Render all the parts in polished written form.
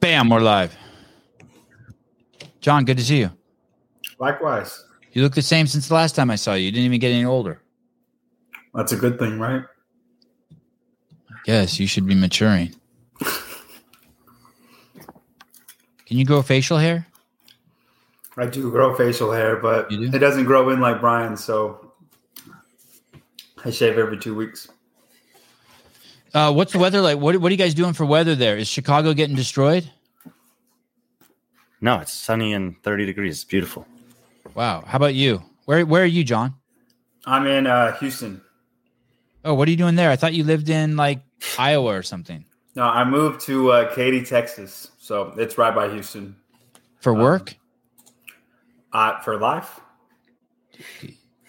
Bam, we're live. John, good to see you. Likewise. You look the same since the last time I saw you. You didn't even get any older. That's a good thing, right? Yes, you should be maturing. Can you grow facial hair? I do grow facial hair, but it doesn't grow in like Brian's, so I shave every 2 weeks. What's the weather like? What are you guys doing for weather there? Is Chicago getting destroyed? No, it's sunny and 30 degrees. It's beautiful. Wow. How about you? Where are you, John? I'm in Houston. Oh, what are you doing there? I thought you lived in like Iowa or something. No, I moved to Katy, Texas. So it's right by Houston. For work? For life.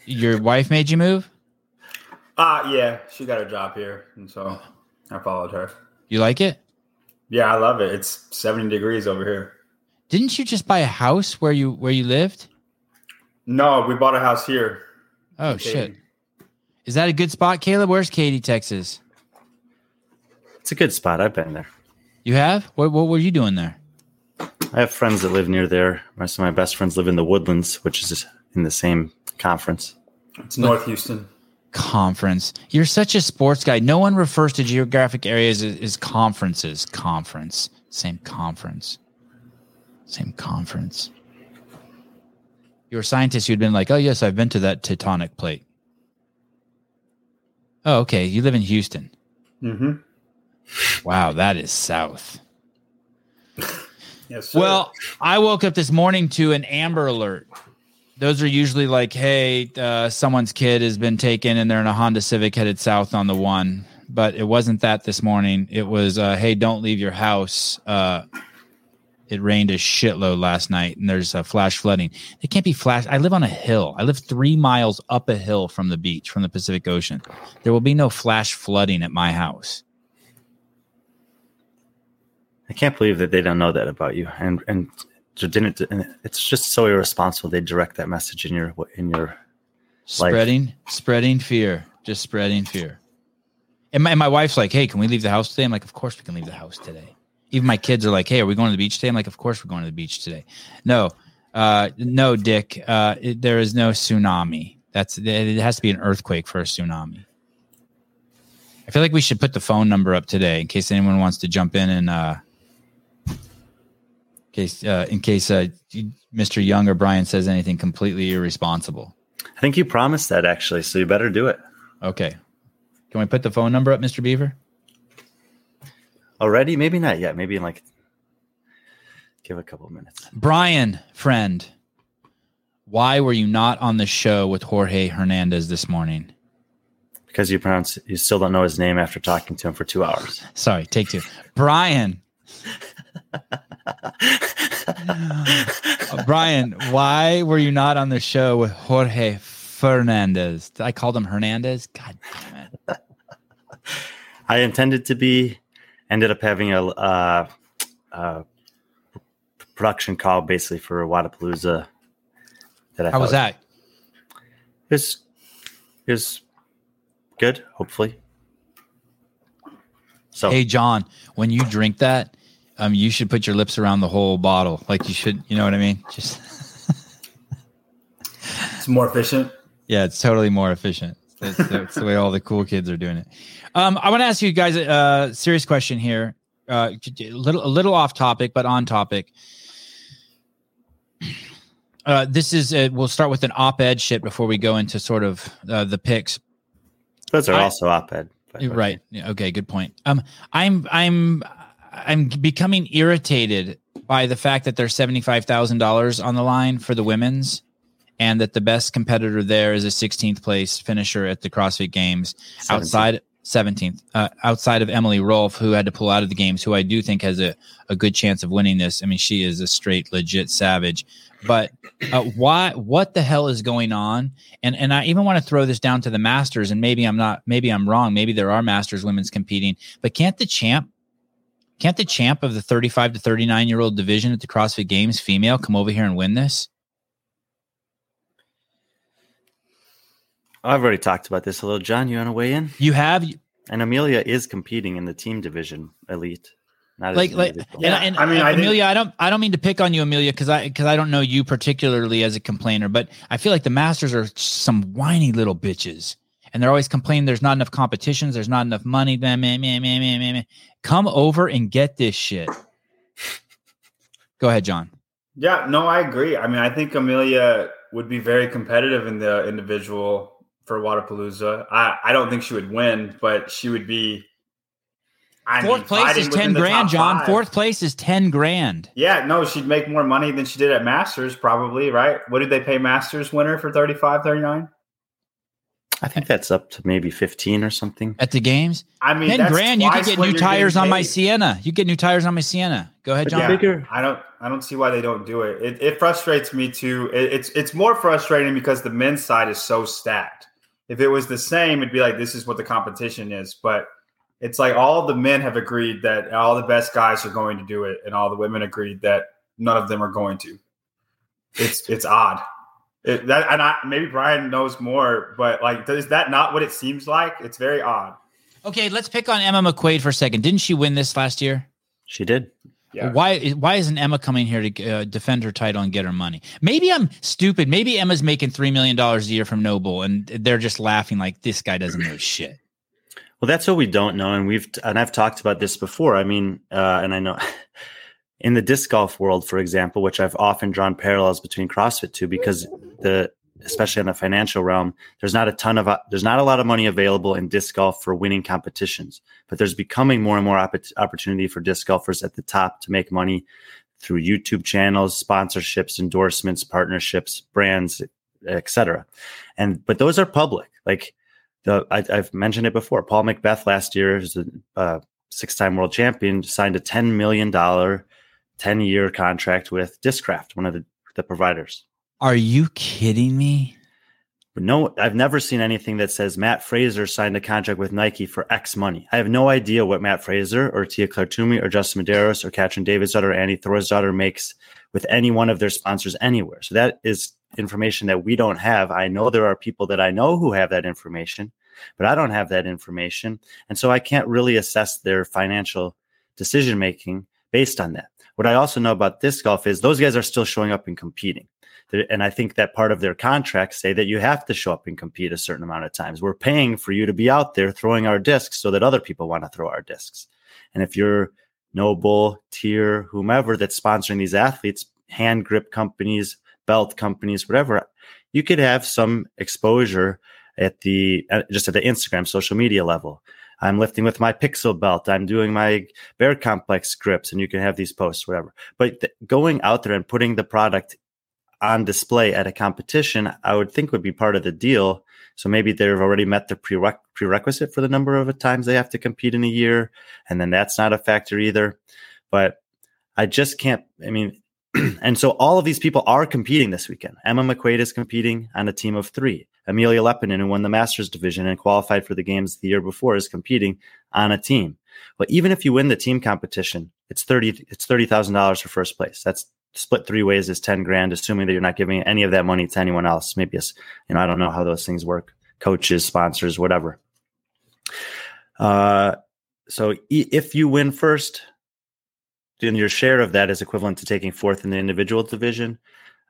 Your wife made you move? Yeah, she got a job here, and so I followed her. You like it? Yeah, I love it. It's 70 degrees over here. Didn't you just buy a house where you lived? No, we bought a house here. Oh, shit. Is that a good spot, Caleb? Where's Katy, Texas? It's a good spot. I've been there. You have? What were you doing there? I have friends that live near there. Most of my best friends live in the Woodlands, which is in the same conference. It's North Houston. Conference. You're such a sports guy. No one refers to geographic areas as conferences. Conference. Same conference. Same conference. You're a scientist. You'd been like, oh, yes, I've been to that tectonic plate. Oh, okay. You live in Houston. Mm-hmm. Wow, that is south. Yes, sir. Well, I woke up this morning to an Amber Alert. Those are usually like, hey, someone's kid has been taken and they're in a Honda Civic headed south on the one. But it wasn't that this morning. It was, hey, don't leave your house. It rained a shitload last night and there's flash flooding. It can't be flash. I live on a hill. I live 3 miles up a hill from the beach, from the Pacific Ocean. There will be no flash flooding at my house. I can't believe that they don't know that about you. And it's just so irresponsible. They direct that message in your life. Spreading fear, just spreading fear. And my wife's like, hey, can we leave the house today? I'm like, of course we can leave the house today. Even my kids are like, hey, are we going to the beach today? I'm like, of course we're going to the beach today. No, Dick, there is no tsunami. It has to be an earthquake for a tsunami. I feel like we should put the phone number up today in case anyone wants to jump in and, in case Mr. Young or Brian says anything completely irresponsible. I think you promised that, actually, so you better do it. Okay. Can we put the phone number up, Mr. Beaver? Already? Maybe not yet. Maybe in give a couple of minutes. Brian, friend, why were you not on the show with Jorge Hernandez this morning? Because you still don't know his name after talking to him for 2 hours. Sorry, take two. Brian. Brian, why were you not on the show with Jorge Fernandez? I called him Hernandez. God damn it! I intended to be. Ended up having a production call basically for Wadapalooza. How was that? It was good. Hopefully. So hey, John, when you drink that. You should put your lips around the whole bottle. Like you should, you know what I mean? Just it's more efficient. Yeah, it's totally more efficient. That's the way all the cool kids are doing it. I want to ask you guys a serious question here. A little off topic, but on topic. We'll start with an op-ed shit before we go into sort of the picks. Those are also op-ed. Right. Yeah, okay, good point. I'm becoming irritated by the fact that there's $75,000 on the line for the women's and that the best competitor there is a 16th place finisher at the CrossFit Games 17th. outside of Emily Rolfe, who had to pull out of the games, who I do think has a good chance of winning this. I mean, she is a straight, legit savage, but what the hell is going on? And I even want to throw this down to the masters, and maybe I'm wrong. Maybe there are masters women's competing, but can't the champ of the 35 to 39-year-old division at the CrossFit Games, female, come over here and win this? I've already talked about this a little. John, you want to weigh in? You have? And Amelia is competing in the team division elite. Amelia, I don't mean to pick on you, Amelia, because I don't know you particularly as a complainer, but I feel like the Masters are some whiny little bitches, and they're always complaining there's not enough competitions, there's not enough money. Come over and get this shit. Go ahead, John. Yeah, no, I agree. I mean, I think Amelia would be very competitive in the individual for Wadapalooza. I don't think she would win, but she would be. $10,000, John. Fourth place is $10,000. Yeah, no, she'd make more money than she did at Masters, probably, right? What did they pay Masters winner for 35, 39? I think that's up to maybe 15 or something. At the games? I mean, $10,000, you could get new tires on my Sienna. You get new tires on my Sienna. Go ahead, John. Yeah, I don't see why they don't do it. It frustrates me too. It's more frustrating because the men's side is so stacked. If it was the same, it'd be like, this is what the competition is, but it's like all the men have agreed that all the best guys are going to do it, and all the women agreed that none of them are going to. It's odd. Maybe Brian knows more, but like, is that not what it seems like? It's very odd. Okay, let's pick on Emma McQuaid for a second. Didn't she win this last year? She did. Yeah. Why isn't Emma coming here to defend her title and get her money? Maybe I'm stupid. Maybe Emma's making $3 million a year from Noble, and they're just laughing like this guy doesn't know shit. Well, that's what we don't know, and I've talked about this before. I mean, and I know in the disc golf world, for example, which I've often drawn parallels between CrossFit to, because especially in the financial realm, there's not a lot of money available in disc golf for winning competitions, but there's becoming more and more opportunity for disc golfers at the top to make money through YouTube channels, sponsorships, endorsements, partnerships, brands, etc. But those are public, like. I've mentioned it before. Paul Macbeth last year, who's a six-time world champion, signed a $10 million, 10-year contract with Discraft, one of the providers. Are you kidding me? But no, I've never seen anything that says Matt Fraser signed a contract with Nike for X money. I have no idea what Matt Fraser or Tia Clair Toomey or Justin Medeiros or Katrin Davidsdottir or Annie Thorisdottir makes with any one of their sponsors anywhere. So that is information that we don't have. I know there are people that I know who have that information, but I don't have that information. And so I can't really assess their financial decision-making based on that. What I also know about disc golf is those guys are still showing up and competing. And I think that part of their contracts say that you have to show up and compete a certain amount of times. We're paying for you to be out there throwing our discs so that other people want to throw our discs. And if you're Noble, Tier, whomever that's sponsoring these athletes, hand grip companies, belt companies, whatever, you could have some exposure at the Instagram social media level. I'm lifting with my Pixel belt. I'm doing my Bear Complex grips, and you can have these posts, whatever. But going out there and putting the product on display at a competition, I would think would be part of the deal. So maybe they've already met the prerequisite for the number of times they have to compete in a year, and then that's not a factor either. But I just can't. I mean. And so all of these people are competing this weekend. Emma McQuaid is competing on a team of 3. Amelia Lepinen, who won the Masters division and qualified for the games the year before, is competing on a team. But even if you win the team competition, it's $30,000 for first place. That's split 3 ways is $10,000, assuming that you're not giving any of that money to anyone else. Maybe it's, I don't know how those things work. Coaches, sponsors, whatever. So if you win first, then your share of that is equivalent to taking 4th in the individual division.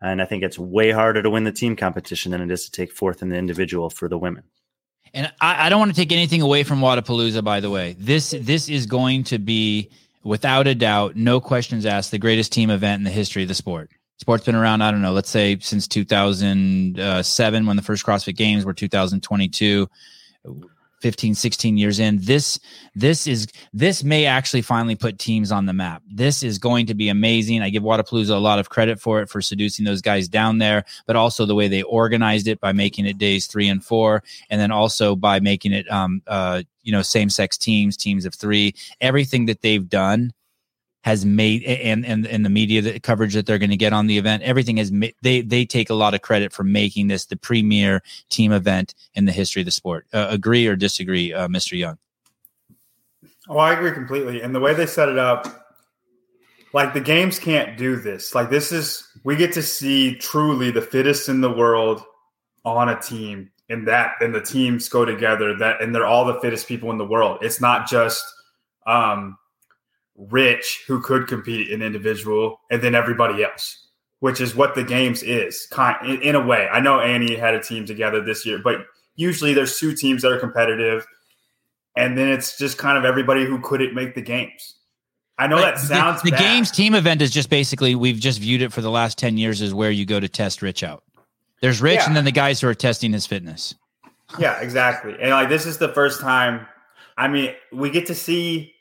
And I think it's way harder to win the team competition than it is to take 4th in the individual for the women. And I don't want to take anything away from Wadapalooza, by the way. This is going to be, without a doubt, no questions asked, the greatest team event in the history of the sport. Sport's been around, I don't know, let's say since 2007, when the first CrossFit Games were 2022. 15, 16 years in, this may actually finally put teams on the map. This is going to be amazing. I give Wadapalooza a lot of credit for it, for seducing those guys down there, but also the way they organized it by making it days 3 and 4, and then also by making it, same-sex teams of 3. Everything that they've done has made, and the media coverage that they're going to get on the event, everything has they take a lot of credit for making this the premier team event in the history of the sport. Agree or disagree, Mr. Young? Oh, I agree completely. And the way they set it up, like the games can't do this. Like we get to see truly the fittest in the world on a team, and the teams go together, and they're all the fittest people in the world. It's not just Rich, who could compete in individual, and then everybody else, which is what the games is in a way. I know Annie had a team together this year, but usually there's two teams that are competitive, and then it's just kind of everybody who couldn't make the games. I know that sounds bad. The games team event is just basically, we've just viewed it for the last 10 years as where you go to test Rich out. There's Rich and then the guys who are testing his fitness. Yeah, exactly. And like, this is the first time, I mean, we get to see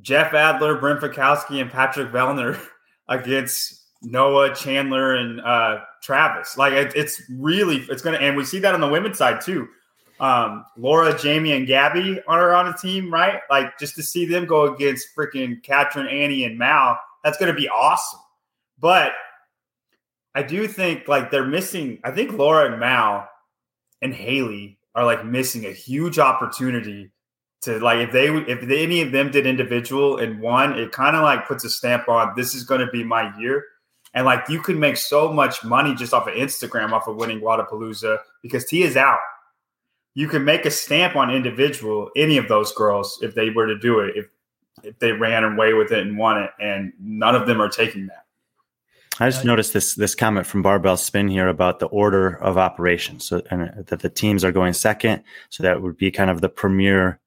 Jeff Adler, Brent Fikowski, and Patrick Vellner against Noah Chandler and Travis. Like, it's going to, and we see that on the women's side too. Laura, Jamie, and Gabby are on a team, right? Like, just to see them go against freaking Katrin, Annie, and Mal, that's going to be awesome. But I do think, like, they're missing, I think Laura and Mal and Haley are, like, missing a huge opportunity to, like, if any of them did individual and won, it kind of, like, puts a stamp on, this is going to be my year. And, like, you can make so much money just off of Instagram, off of winning Wadapalooza, because Tia's out. You can make a stamp on individual, any of those girls, if they were to do it, if they ran away with it and won it, and none of them are taking that. I just noticed this comment from Barbell Spin here about the order of operations, so, and that the teams are going second, so that would be kind of the premier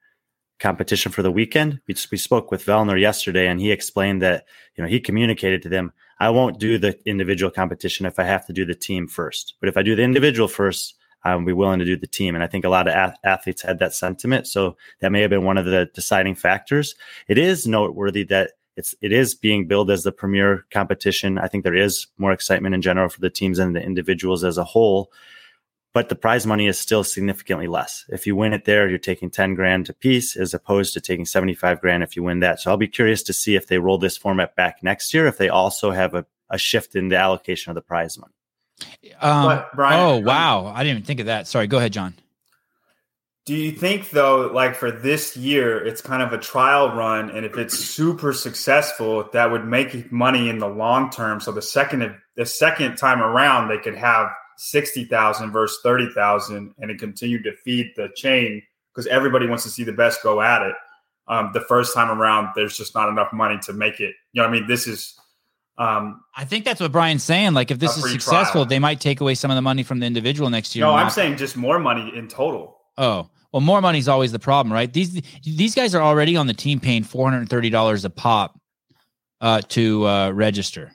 competition for the weekend. We spoke with Vellner yesterday, and he explained that, you know, he communicated to them, I won't do the individual competition if I have to do the team first, but if I do the individual first, I'll be willing to do the team. And I think a lot of athletes had that sentiment, so that may have been one of the deciding factors. It is noteworthy that it is being billed as the premier competition. I think there is more excitement in general for the teams and the individuals as a whole, but the prize money is still significantly less. If you win it there, you're taking $10,000 a piece as opposed to taking $75,000 if you win that. So I'll be curious to see if they roll this format back next year, if they also have a shift in the allocation of the prize money. But Brian, wow, I didn't even think of that. Sorry, go ahead, John. Do you think, though, like, for this year, it's kind of a trial run, and if it's super successful, that would make money in the long term? So the second time around, they could have 60,000 versus 30,000, and it continued to feed the chain, because everybody wants to see the best go at it. The first time around, there's just not enough money to make it. You know what I mean? This is. I think that's what Brian's saying. Like, if this is successful, they might take away some of the money from the individual next year. No, I'm saying just more money in total. Oh, well, more money is always the problem, right? These guys are already on the team paying $430 a pop to register.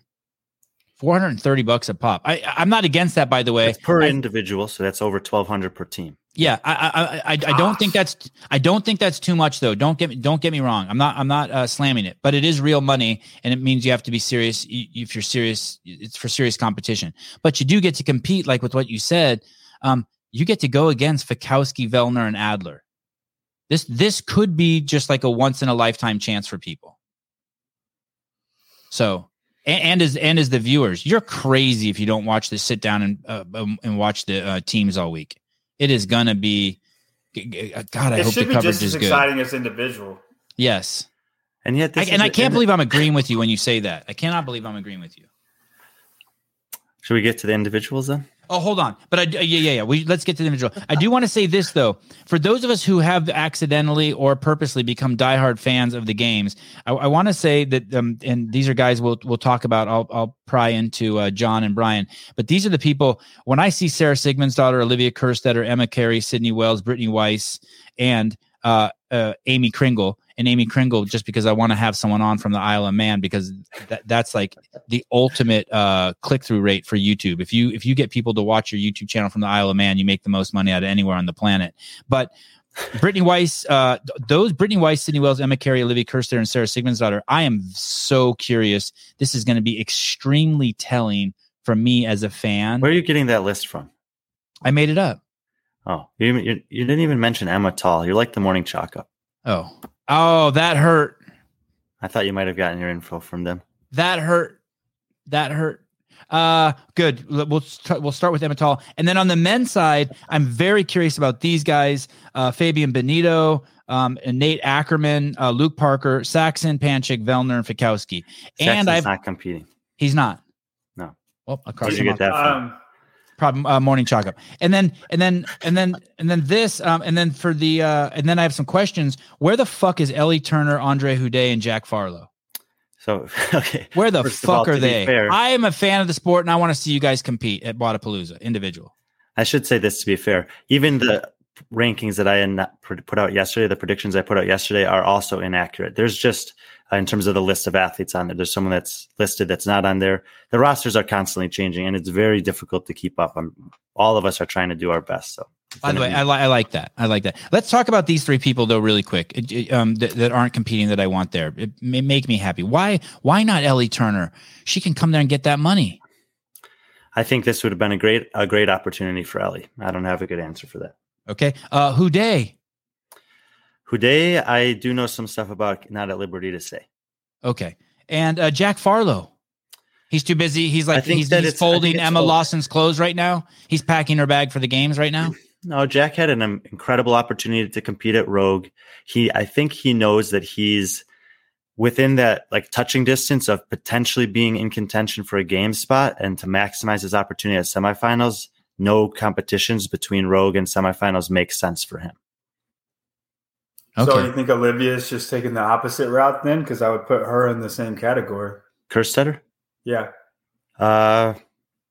$430 a pop. I'm not against that, by the way. It's per individual, so that's over $1,200 per team. Yeah, I don't think that's too much, though. Don't get me wrong. I'm not slamming it, but it is real money, and it means you have to be serious. If you're serious, it's for serious competition. But you do get to compete, like with what you said. You get to go against Fikowski, Vellner, and Adler. This could be just like a once in a lifetime chance for people. So. And as the viewers, you're crazy if you don't watch this. Sit down and watch the teams all week. It is gonna be, God, I hope the coverage is good. It should be just as exciting as individual. Yes, and yet, I can't believe I'm agreeing with you when you say that. I cannot believe I'm agreeing with you. Should we get to the individuals then? Oh, hold on, but yeah. Let's get to the individual. I do want to say this, though, for those of us who have accidentally or purposely become diehard fans of the games, I want to say that, and these are guys we'll talk about. I'll pry into John and Brian, but these are the people. When I see Sarah Sigmund's daughter, Olivia Kerstetter, Emma Carey, Sydney Wells, Brittany Weiss, and Amy Kringle. And Amy Kringle, just because I want to have someone on from the Isle of Man, because that's like the ultimate click-through rate for YouTube. If you get people to watch your YouTube channel from the Isle of Man, you make the most money out of anywhere on the planet. But Brittany Weiss, Sydney Wells, Emma Carey, Olivia Kerstetter, and Sarah Sigmundsdottir, I am so curious. This is going to be extremely telling for me as a fan. Where are you getting that list from? I made it up. Oh, you didn't even mention Emma Tall. You're like the morning chalk up. Oh, that hurt. I thought you might have gotten your info from them. That hurt. Good. We'll start with Emma Tall. And then on the men's side, I'm very curious about these guys, Fabian Benito, and Nate Ackerman, Luke Parker, Saxon, Panchik, Vellner, and Fikowski. And Saxon's not competing. He's not. No. Well, across did you get that from? Problem, morning chalk up. And then I have some questions. Where the fuck is Ellie Turner, Andre Houdet, and Jack Farlow? So, okay. Where the fuck are they? I am a fan of the sport, and I want to see you guys compete at Wadapalooza, individual. I should say this to be fair. Even the rankings that I put out yesterday, the predictions I put out yesterday are also inaccurate. There's just, in terms of the list of athletes on there, there's someone that's listed that's not on there. The rosters are constantly changing, and it's very difficult to keep up. All of us are trying to do our best, so. By the way, I like that. I like that. Let's talk about these three people, though, really quick that aren't competing that I want there. It may make me happy. Why not Ellie Turner? She can come there and get that money. I think this would have been a great opportunity for Ellie. I don't have a good answer for that. Okay. Houdet, I do know some stuff about, not at liberty to say. Okay. And Jack Farlow. He's too busy. He's folding Emma Lawson's clothes right now. He's packing her bag for the games right now. No, Jack had an incredible opportunity to compete at Rogue. I think he knows that he's within that touching distance of potentially being in contention for a game spot, and to maximize his opportunity at semifinals, no competitions between Rogue and semifinals make sense for him. Okay. So you think Olivia is just taking the opposite route then? Because I would put her in the same category. Kerstetter? Yeah.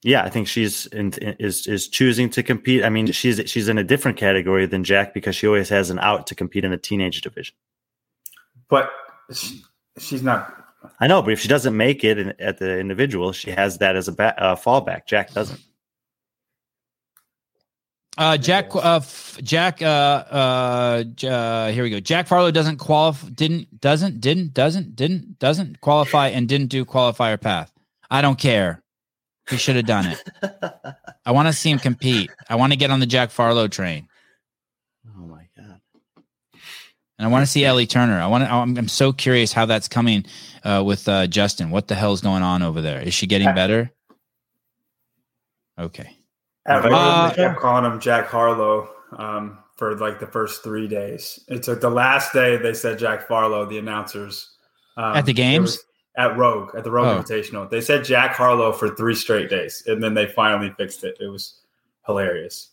Yeah, I think she's is choosing to compete. I mean, she's in a different category than Jack because she always has an out to compete in the teenage division. But she's not. I know, but if she doesn't make it at the individual, she has that as a fallback. Jack doesn't. Here we go. Jack Farlow doesn't qualify and didn't do qualifier path. I don't care. He should have done it. I want to see him compete. I want to get on the Jack Farlow train. Oh my God. And I want to see Ellie Turner. I'm so curious how that's coming with Justin. What the hell's going on over there? Is she getting better? Okay. I kept calling him Jack Farlow for the first 3 days. It's the last day they said Jack Farlow, the announcers. At the games? At the Rogue Invitational. They said Jack Farlow for 3 straight days, and then they finally fixed it. It was hilarious.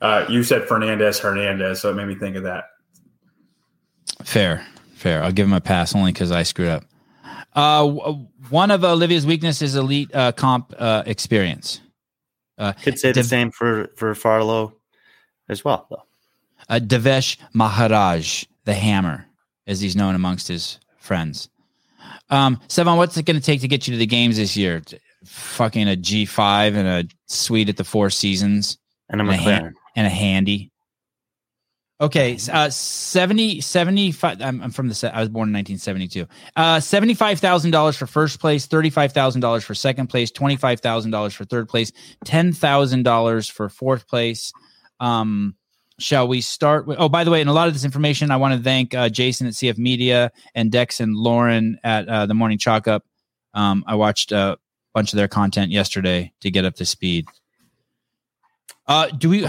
You said Hernandez, so it made me think of that. Fair. I'll give him a pass only because I screwed up. One of Olivia's weaknesses is elite comp experience. Could say the same for Farlow as well, though. Devesh Maharaj, the Hammer, as he's known amongst his friends. Sevan, what's it going to take to get you to the games this year? Fucking a G5 and a suite at the Four Seasons. And a handy. Okay, 75. I'm from the. I was born in 1972. $75,000 for first place, $35,000 for second place, $25,000 for third place, $10,000 for fourth place. Shall we start with? Oh, by the way, in a lot of this information, I want to thank Jason at CF Media and Dex and Lauren at the Morning Chalk Up. I watched a bunch of their content yesterday to get up to speed. How do you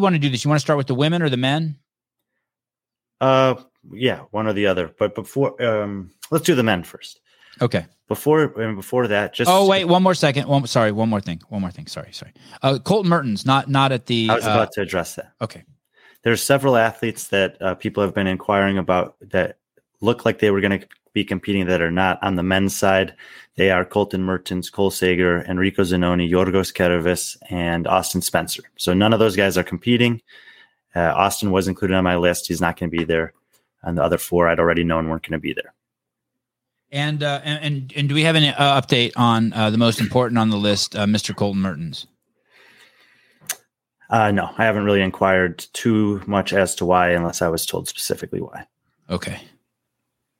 want to do this? You want to start with the women or the men? Yeah, one or the other. But before, let's do the men first. Okay. Before that, just one more second. One more thing. Sorry. Colton Mertens, not at the. I was about to address that. Okay. There are several athletes that people have been inquiring about that look like they were going to be competing that are not. On the men's side, they are Colton Mertens, Cole Sager, Enrico Zanoni, Yorgos Kervis, and Austin Spencer. So none of those guys are competing. Austin was included on my list. He's not going to be there. And the other four I'd already known weren't going to be there. And do we have any update on the most important on the list, Mr. Colton Mertens? No, I haven't really inquired too much as to why, unless I was told specifically why. Okay.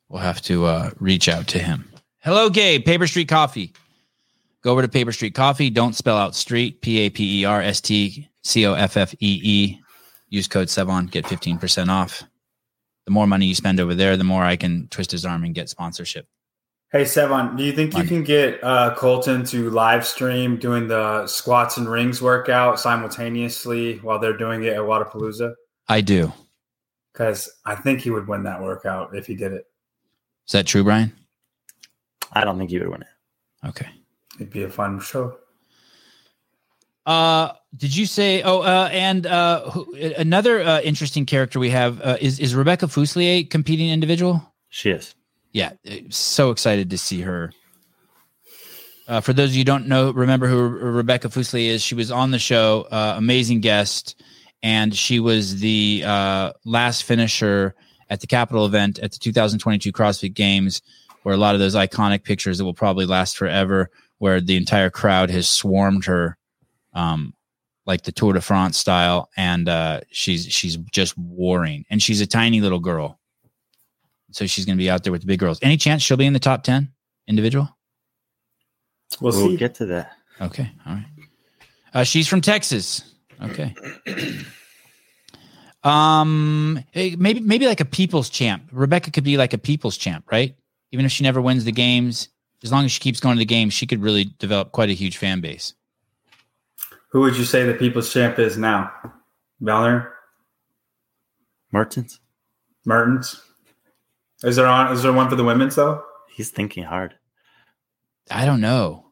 We'll have to reach out to him. Hello, Gabe, Paper Street Coffee. Go over to Paper Street Coffee. Don't spell out street, PAPERSTCOFFEE. Use code Sevan, get 15% off. The more money you spend over there, the more I can twist his arm and get sponsorship. Hey, Sevan, do you think you can get Colton to live stream doing the squats and rings workout simultaneously while they're doing it at Wadapalooza? I do. Because I think he would win that workout if he did it. Is that true, Brian? I don't think you would win it. Okay. It'd be a fun show. Did you say, another interesting character we have is Rebecca Fuselier competing individual? She is. yeah, so excited to see her. For those of you who don't know, remember who Rebecca Fuseli is, she was on the show, amazing guest, and she was the last finisher at the Capitol event at the 2022 CrossFit Games, where a lot of those iconic pictures that will probably last forever, where the entire crowd has swarmed her, like the Tour de France style, and she's just warring, and she's a tiny little girl, so she's going to be out there with the big girls. Any chance she'll be in the top 10 individual? We'll get to that. Okay. All right. She's from Texas. Okay. Maybe like a people's champ. Rebecca could be like a people's champ, right? Even if she never wins the games, as long as she keeps going to the games, she could really develop quite a huge fan base. Who would you say the people's champ is now? Valor? Martins. Is there one for the women's though? He's thinking hard. I don't know.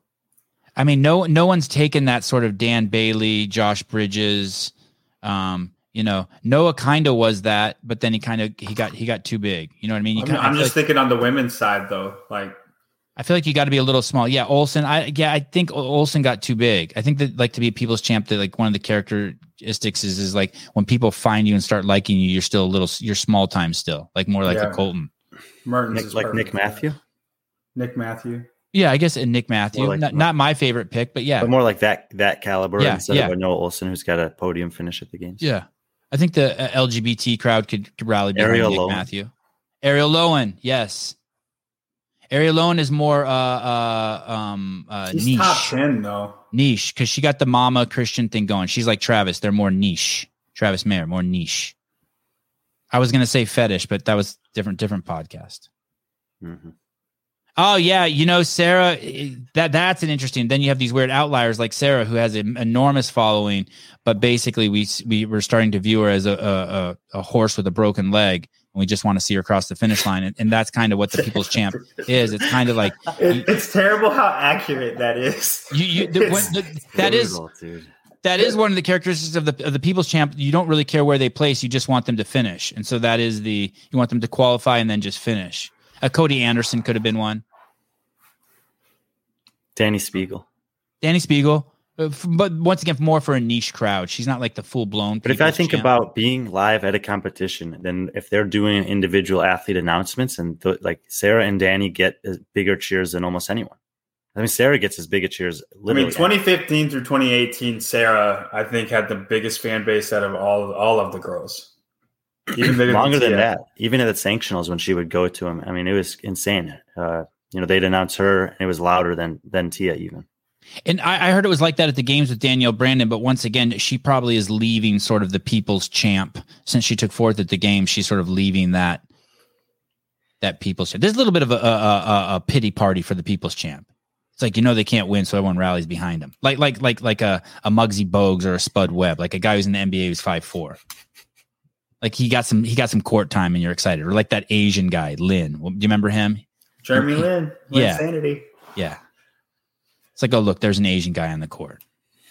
I mean, no one's taken that sort of Dan Bailey, Josh Bridges. Noah kind of was that, but then he got too big. You know what I mean? I'm just thinking on the women's side though. Like, I feel like you got to be a little small. Yeah, Olsen. I think Olsen got too big. I think that, like, to be a people's champ, that, like, one of the characteristics is like when people find you and start liking you, you're still a little, you're small time still, like more like a Colton. Martin's Nick, like Nick Matthew. Nick Matthew. Yeah, I guess Nick Matthew, like, not my favorite pick, but yeah, but more like that caliber instead of a Noah Olsen who's got a podium finish at the games. Yeah, I think the LGBT crowd could rally behind Nick Matthew. Ariel Lowen, yes. Ariel Lowen is more niche. Top 10 though, niche, because she got the mama Christian thing going. She's like Travis; they're more niche. Travis Mayer, more niche. I was gonna say fetish, but that was different podcast. Mm-hmm. Oh yeah, Sarah. That's an interesting. Then you have these weird outliers like Sarah, who has an enormous following, but basically we're starting to view her as a horse with a broken leg, and we just want to see her cross the finish line, and that's kind of what the people's champ is. It's kind of like it's terrible how accurate that is. That is one of the characteristics of the people's champ. You don't really care where they place; you just want them to finish, and so that is you want them to qualify and then just finish. Cody Anderson could have been one. Danny Spiegel. But once again, more for a niche crowd. She's not like the full-blown. But if I think about being live at a competition, then if they're doing individual athlete announcements, and like Sarah and Danny get bigger cheers than almost anyone. I mean, Sarah gets as big a cheers. Literally. I mean, 2015 through 2018, Sarah, I think, had the biggest fan base out of all of the girls. Even longer than that, even at the sanctionals when she would go to him, I mean, it was insane. They'd announce her, and it was louder than Tia even. And I heard it was like that at the games with Danielle Brandon, but once again, she probably is leaving sort of the people's champ. Since she took fourth at the game, she's sort of leaving that people's champ. There's a little bit of a pity party for the people's champ. It's like, they can't win, so everyone rallies behind them. Like a Muggsy Bogues or a Spud Webb, like a guy who's in the NBA who's 5'4". Like he got some court time and you're excited. Or like that Asian guy, Lin. Well, do you remember him? Jeremy Lin. Yeah. Insanity. Yeah. It's like, oh, look, there's an Asian guy on the court.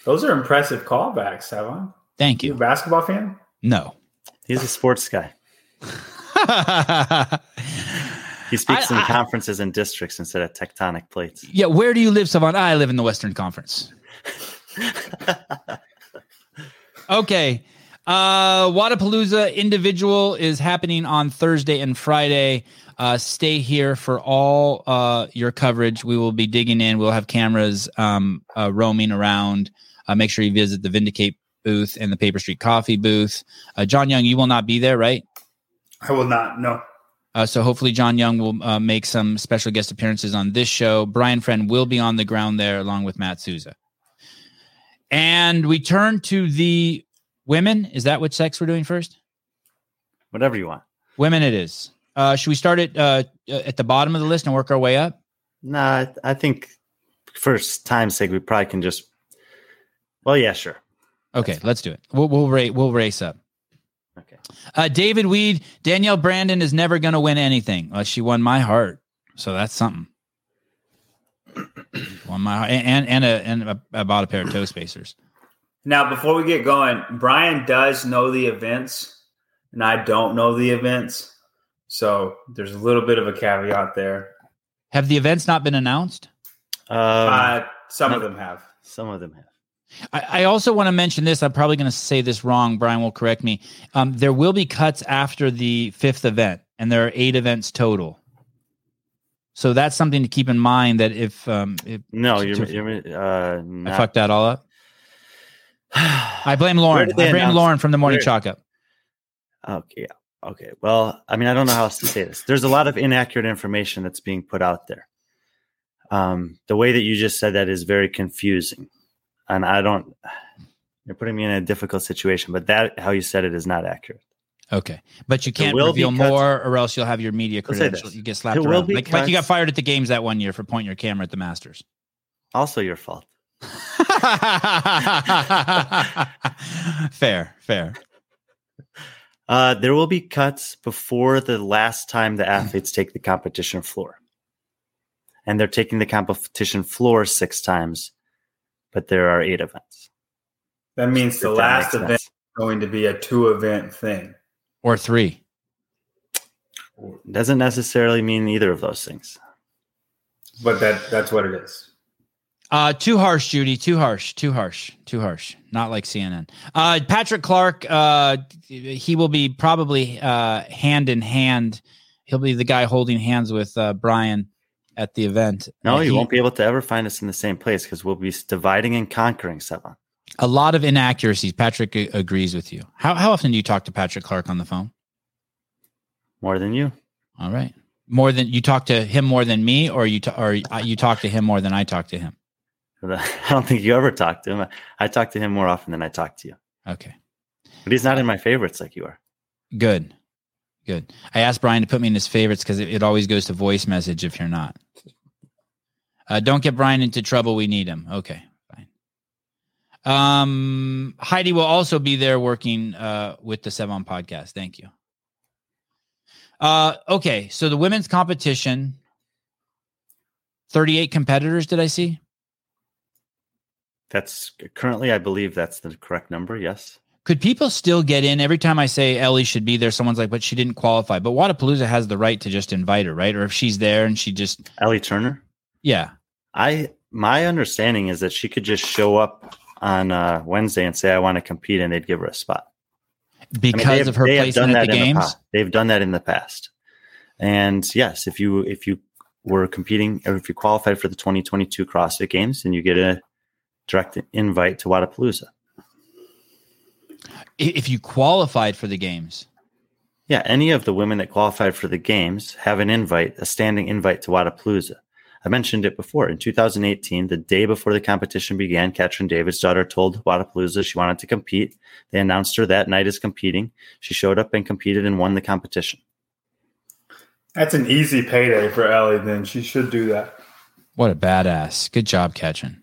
Those are impressive callbacks, Sevan. Thank you. You a basketball fan? No. He's a sports guy. He speaks in conferences and districts instead of tectonic plates. Yeah. Where do you live, Sevan? I live in the Western Conference. Okay. Wadapalooza individual is happening on Thursday and Friday. Stay here for all your coverage. We will be digging in. We'll have cameras roaming around. Make sure you visit the Vindicate booth and the Paper Street Coffee booth. John Young, you will not be there, right? I will not, no. So hopefully John Young will make some special guest appearances on this show. Brian Friend will be on the ground there along with Matt Souza. And we turn to the women, is that what sex we're doing first? Whatever you want. Women it is. Should we start at the bottom of the list and work our way up? No, I think for time's sake, we probably can just... Well, yeah, sure. Okay, let's do it. We'll race up. Okay. David Weed, Danielle Brandon is never going to win anything. Well, she won my heart, so that's something. Won my heart. And I bought a pair of toe spacers. Now, before we get going, Brian does know the events, and I don't know the events. So there's a little bit of a caveat there. Have the events not been announced? Some of them have. Some of them have. I also want to mention this. I'm probably going to say this wrong. Brian will correct me. There will be cuts after the fifth event, and there are 8 events total. So that's something to keep in mind. That I fucked that all up. I blame Lauren. I blame Lauren from the morning chalk up. Okay. Okay. Well, I mean, I don't know how else to say this. There's a lot of inaccurate information that's being put out there. The way that you just said that is very confusing. And you're putting me in a difficult situation, but how you said it is not accurate. Okay. But you can't reveal more or else you'll have your media credentials. You get slapped around. Like you got fired at the games that one year for pointing your camera at the Masters. Also your fault. Fair. There will be cuts before the last time the athletes take the competition floor. And they're taking the competition floor 6 times. But there are 8 events. That means the last event is going to be a 2-event thing. Or 3. Doesn't necessarily mean either of those things. But that's what it is. Too harsh, Judy. Too harsh. Not like CNN. Patrick Clark, he will be probably hand in hand. He'll be the guy holding hands with Brian at the event. No, you won't be able to ever find us in the same place because we'll be dividing and conquering, Sevan. A lot of inaccuracies. Patrick agrees with you. How often do you talk to Patrick Clark on the phone? More than you. All right. More than you talk to him more than me, or you talk to him more than I talk to him? I don't think you ever talk to him. I talk to him more often than I talk to you. Okay. But he's not in my favorites like you are. Good. I asked Brian to put me in his favorites because it always goes to voice message if you're not. Don't get Brian into trouble. We need him. Okay, fine. Heidi will also be there working with the Sevan podcast. Thank you. Okay, so the women's competition, 38 competitors, did I see? That's currently, I believe that's the correct number, yes. Could people still get in? Every time I say Ellie should be there, someone's like, but she didn't qualify. But Wadapalooza has the right to just invite her, right? Or if she's there and she just... Ellie Turner? Yeah. My understanding is that she could just show up on Wednesday and say, I want to compete, and they'd give her a spot. Because of her placement at the games? They've done that in the past. And yes, if you were competing, or if you qualified for the 2022 CrossFit Games, then you get a direct invite to Wadapalooza. If you qualified for the games. Yeah, any of the women that qualified for the games have an invite, a standing invite to Wadapalooza. I mentioned it before. In 2018, the day before the competition began, Katrin Davidsdottir told Wadapalooza she wanted to compete. They announced her that night as competing. She showed up and competed and won the competition. That's an easy payday for Ellie, then. She should do that. What a badass. Good job, Katrin.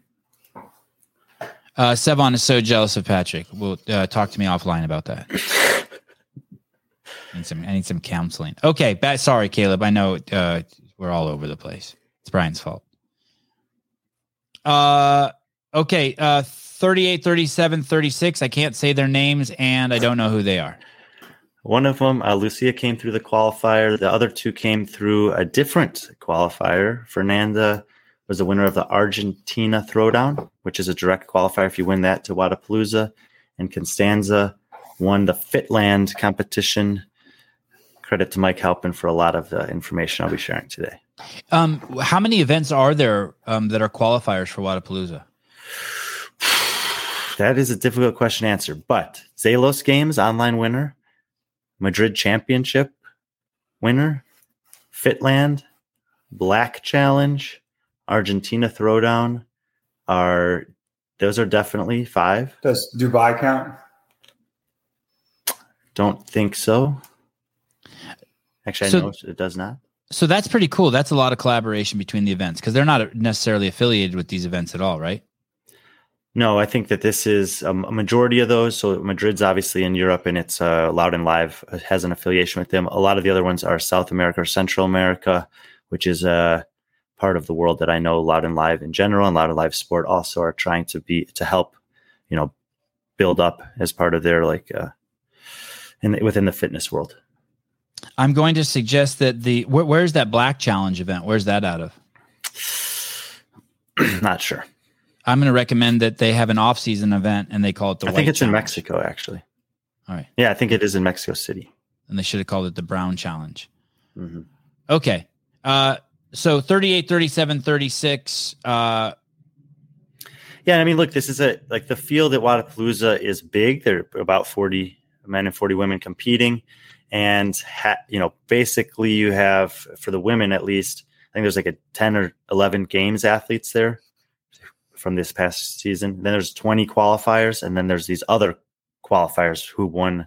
Sevan is so jealous of Patrick. Well, talk to me offline about that. I need some counseling. Okay, sorry, Caleb. I know we're all over the place. It's Brian's fault. Okay, 38, 37, 36. I can't say their names, and I don't know who they are. One of them, Lucia, came through the qualifier. The other two came through a different qualifier. Fernanda was the winner of the Argentina Throwdown, which is a direct qualifier if you win that to Wadapalooza. And Constanza won the Fitland competition. Credit to Mike Halpin for a lot of the information I'll be sharing today. How many events are there that are qualifiers for Wadapalooza? That is a difficult question to answer, but Zalos Games, online winner, Madrid Championship winner, Fitland, Black Challenge, Argentina Throwdown those are definitely 5. Does Dubai count? Don't think so. Actually, I know it does not. So that's pretty cool. That's a lot of collaboration between the events because they're not necessarily affiliated with these events at all, right? No, I think that this is a majority of those. So Madrid's obviously in Europe, and it's Loud and Live has an affiliation with them. A lot of the other ones are South America or Central America, which is part of the world that I know Loud and Live in general and Loud and Live Sport also are trying to help, build up as part of their within the fitness world. I'm going to suggest that the where's that Black Challenge event? Where's that out of? Not sure. I'm going to recommend that they have an off-season event and they call it the White Challenge. I think it's in Mexico, actually. All right. Yeah, I think it is in Mexico City. And they should have called it the Brown Challenge. Mm-hmm. Okay. So 38, 37, 36. Yeah, I mean, look, this is the field at Wadapalooza is big. There are about 40 men and 40 women competing. And, basically you have, for the women at least, I think there's like a 10 or 11 games athletes there from this past season. Then there's 20 qualifiers, and then there's these other qualifiers who won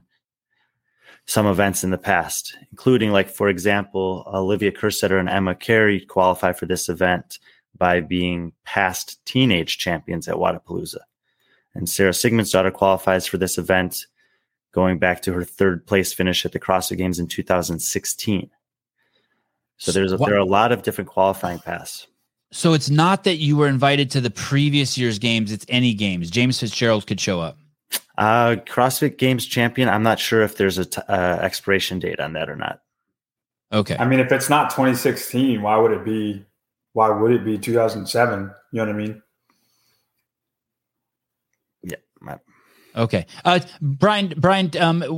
some events in the past, including, like, for example, Olivia Kerstetter and Emma Carey qualified for this event by being past teenage champions at Wadapalooza. And Sarah Sigmund's daughter qualifies for this event going back to her third place finish at the CrossFit Games in 2016. So there are a lot of different qualifying paths. So it's not that you were invited to the previous year's games. It's any games. James Fitzgerald could show up. CrossFit Games champion. I'm not sure if there's a expiration date on that or not. Okay. I mean, if it's not 2016, why would it be 2007? You know what I mean? Yeah. Okay. Brian,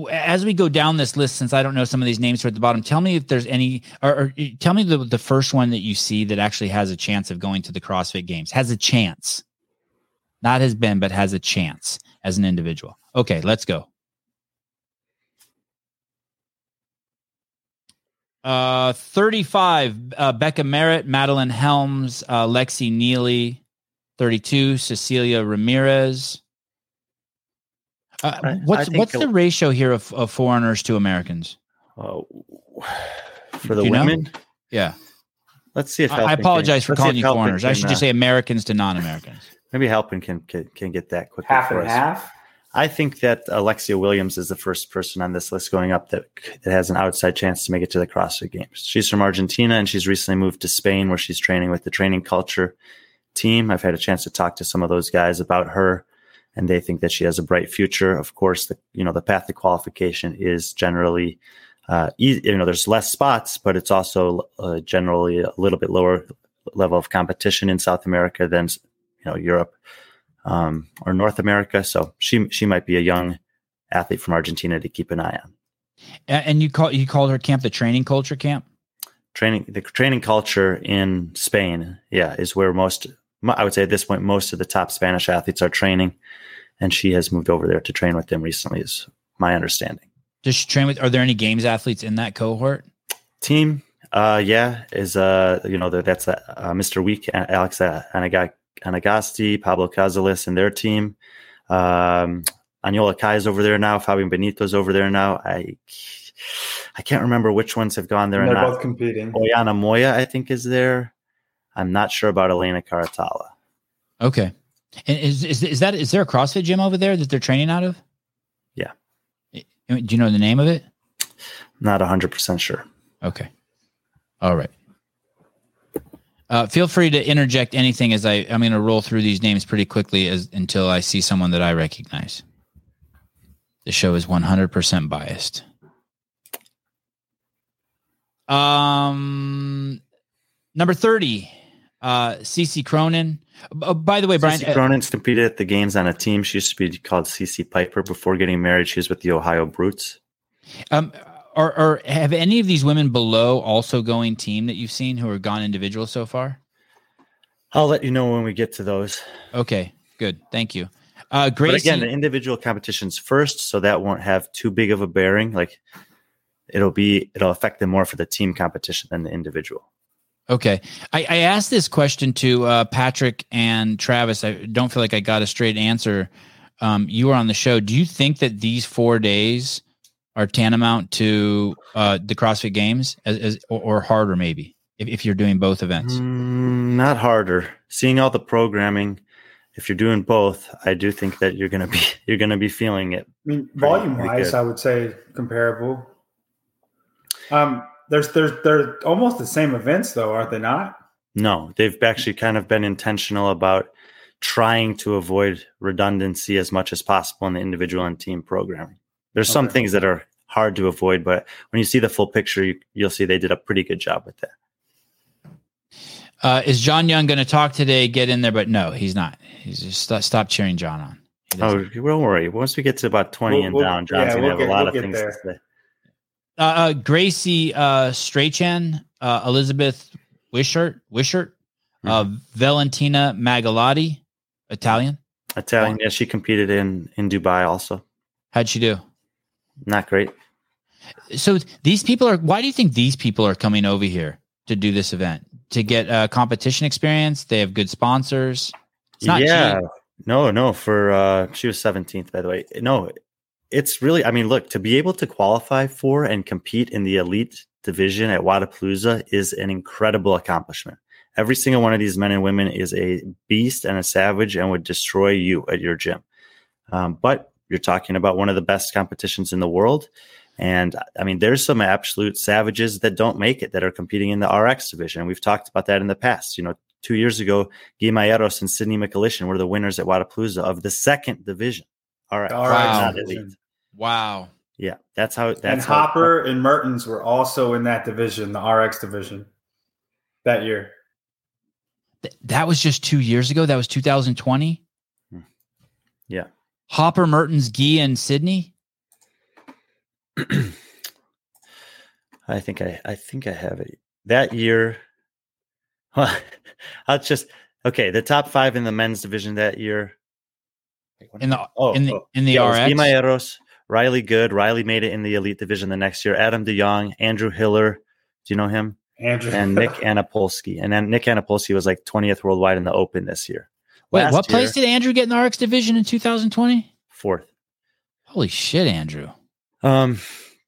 as we go down this list, since I don't know some of these names are at the bottom, tell me if there's any, or tell me the first one that you see that actually has a chance of going to the CrossFit Games, has a chance, not has been, but has a chance as an individual. Okay. Let's go. Uh, 35, Becca Merritt, Madeline Helms, Lexi Neely. 32, Cecilia Ramirez. What's the ratio here of foreigners to Americans? For the women? Know? Yeah. Let's see if Halpin I apologize for calling you foreigners. I should just say Americans to non-Americans. Maybe Halpin can get that quickly. Half for and us. Half? I think that Alexia Williams is the first person on this list going up that has an outside chance to make it to the CrossFit Games. She's from Argentina, and she's recently moved to Spain, where she's training with the Training Culture team. I've had a chance to talk to some of those guys about her, and they think that she has a bright future. Of course, the path to qualification is generally, easy. There's less spots, but it's also generally a little bit lower level of competition in South America than, Europe or North America. So she might be a young athlete from Argentina to keep an eye on. And you called her camp the Training Culture camp? The Training Culture in Spain, yeah, is where most of the top Spanish athletes are training, and she has moved over there to train with them recently, is my understanding. Does she train with? Are there any Games athletes in that cohort team? Mr. Week, Alex Anagasti, Pablo Cazalis, and their team. Anyola Kai is over there now. Fabian Benito's over there now. I can't remember which ones have gone there. They're both competing. Oyana Moya, I think, is there. I'm not sure about Elena Caratala. Okay. And is there a CrossFit gym over there that they're training out of? Yeah. Do you know the name of it? Not 100% sure. Okay. All right. Feel free to interject anything as I'm going to roll through these names pretty quickly until I see someone that I recognize. The show is 100% biased. Number 30. CeCe Cronin. By the way, Brian, CeCe Cronin's competed at the Games on a team. She used to be called CeCe Piper. Before getting married, she was with the Ohio Brutes. Or have any of these women below also going team that you've seen who are gone individual so far? I'll let you know when we get to those. Okay, good. Thank you. Gracie, but again, the individual competition's first, so that won't have too big of a bearing. Like it'll affect them more for the team competition than the individual. Okay. I asked this question to Patrick and Travis. I don't feel like I got a straight answer. You were on the show. Do you think that these 4 days are tantamount to the CrossFit Games or harder maybe if you're doing both events? Not harder. Seeing all the programming, if you're doing both, I do think that you're going to be feeling it. I mean, volume-wise, I would say comparable. They're almost the same events, though, aren't they not? No, they've actually kind of been intentional about trying to avoid redundancy as much as possible in the individual and team programming. There's some things that are hard to avoid. But when you see the full picture, you'll see they did a pretty good job with that. Is John Young going to talk today? Get in there, but no, he's not. He's just stop cheering John on. Oh, don't worry. Once we get to about 20 down, John's going to have a lot of things there. To say. Gracie Strachan, Elizabeth Wishart, Valentina Magalotti, Italian. Yeah, she competed in Dubai also. How'd she do? Not great. So these people are. Why do you think these people are coming over here to do this event? To get competition experience, they have good sponsors. It's not cheap. No. For she was 17th, by the way. No, it's really. I mean, look, to be able to qualify for and compete in the elite division at Wadapalooza is an incredible accomplishment. Every single one of these men and women is a beast and a savage and would destroy you at your gym. But you're talking about one of the best competitions in the world. And I mean, there's some absolute savages that don't make it that are competing in the RX division. We've talked about that in the past. You know, 2 years ago, Guimayeros and Sydney McAlishan were the winners at Wadapalooza of the second division. All right. Wow. Not elite. Wow. Yeah. That's how Hopper and Mertens were also in that division, the RX division that year. That was just 2 years ago. That was 2020. Yeah. Hopper, Mertens, Guy, and Sydney. I think I have it that year. Well, the top five in the men's division that year. In the RX, Riley Good. Riley made it in the elite division the next year. Adam DeYoung, Andrew Hiller. Do you know him? And Nick Anapolsky. And then Nick Anapolsky was like 20th worldwide in the Open this year. Wait, what place did Andrew get in the RX division in 2020? Fourth. Holy shit, Andrew.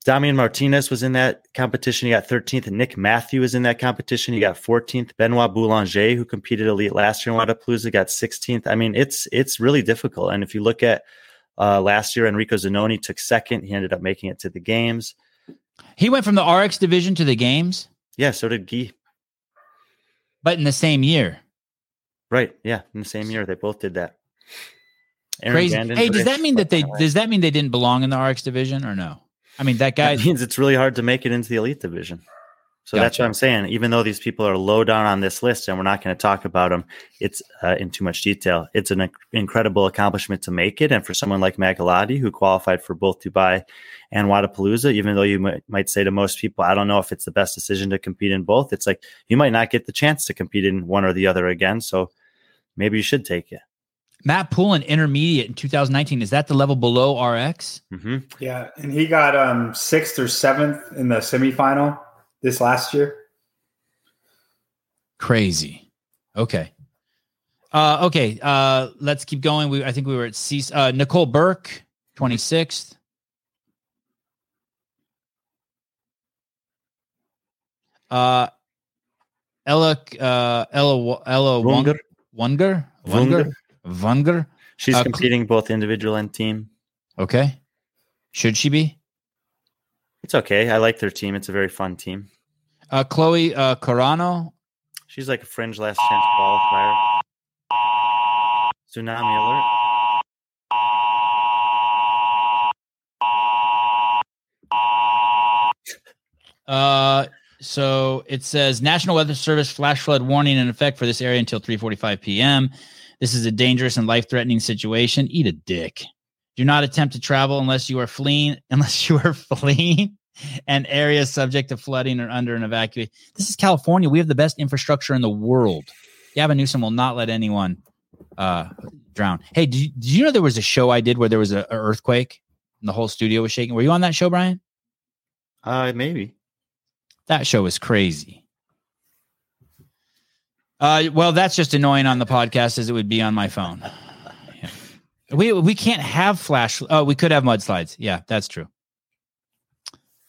Damian Martinez was in that competition. He got 13th. And Nick Matthew was in that competition. He got 14th. Benoit Boulanger, who competed elite last year in Wadapalooza, got 16th. I mean, it's really difficult. And if you look at last year, Enrico Zanoni took second. He ended up making it to the games. He went from the RX division to the games. Yeah, so did Guy. But in the same year. Right, yeah, in the same year. They both did that. Aaron Crazy. Gandon, hey, does that mean they didn't belong in the RX division or no? I mean, that means it's really hard to make it into the elite division. So gotcha. That's what I'm saying. Even though these people are low down on this list and we're not going to talk about them in too much detail, it's an incredible accomplishment to make it. And for someone like Magalotti, who qualified for both Dubai and Wadapalooza, even though you might say to most people, I don't know if it's the best decision to compete in both. It's like you might not get the chance to compete in one or the other again. So maybe you should take it. Matt Poulin, intermediate in 2019. Is that the level below RX? Mm-hmm. Yeah, and he got 6th or 7th in the semifinal this last year. Crazy. Okay. Let's keep going. I think we were at Nicole Burke, 26th. Ella Wunger. Vunger. She's competing both individual and team. Okay. Should she be? It's okay. I like their team. It's a very fun team. Chloe Carano. She's like a fringe last chance qualifier. Tsunami alert. So it says National Weather Service flash flood warning in effect for this area until 3:45 p.m. This is a dangerous and life-threatening situation. Eat a dick. Do not attempt to travel unless you are fleeing an area subject to flooding or under an evacuation. This is California. We have the best infrastructure in the world. Gavin Newsom will not let anyone drown. Hey, did you know there was a show I did where there was an earthquake and the whole studio was shaking? Were you on that show, Brian? Maybe. That show was crazy. Well, that's just annoying on the podcast as it would be on my phone. Yeah. We can't have flash. Oh, we could have mudslides. Yeah, that's true.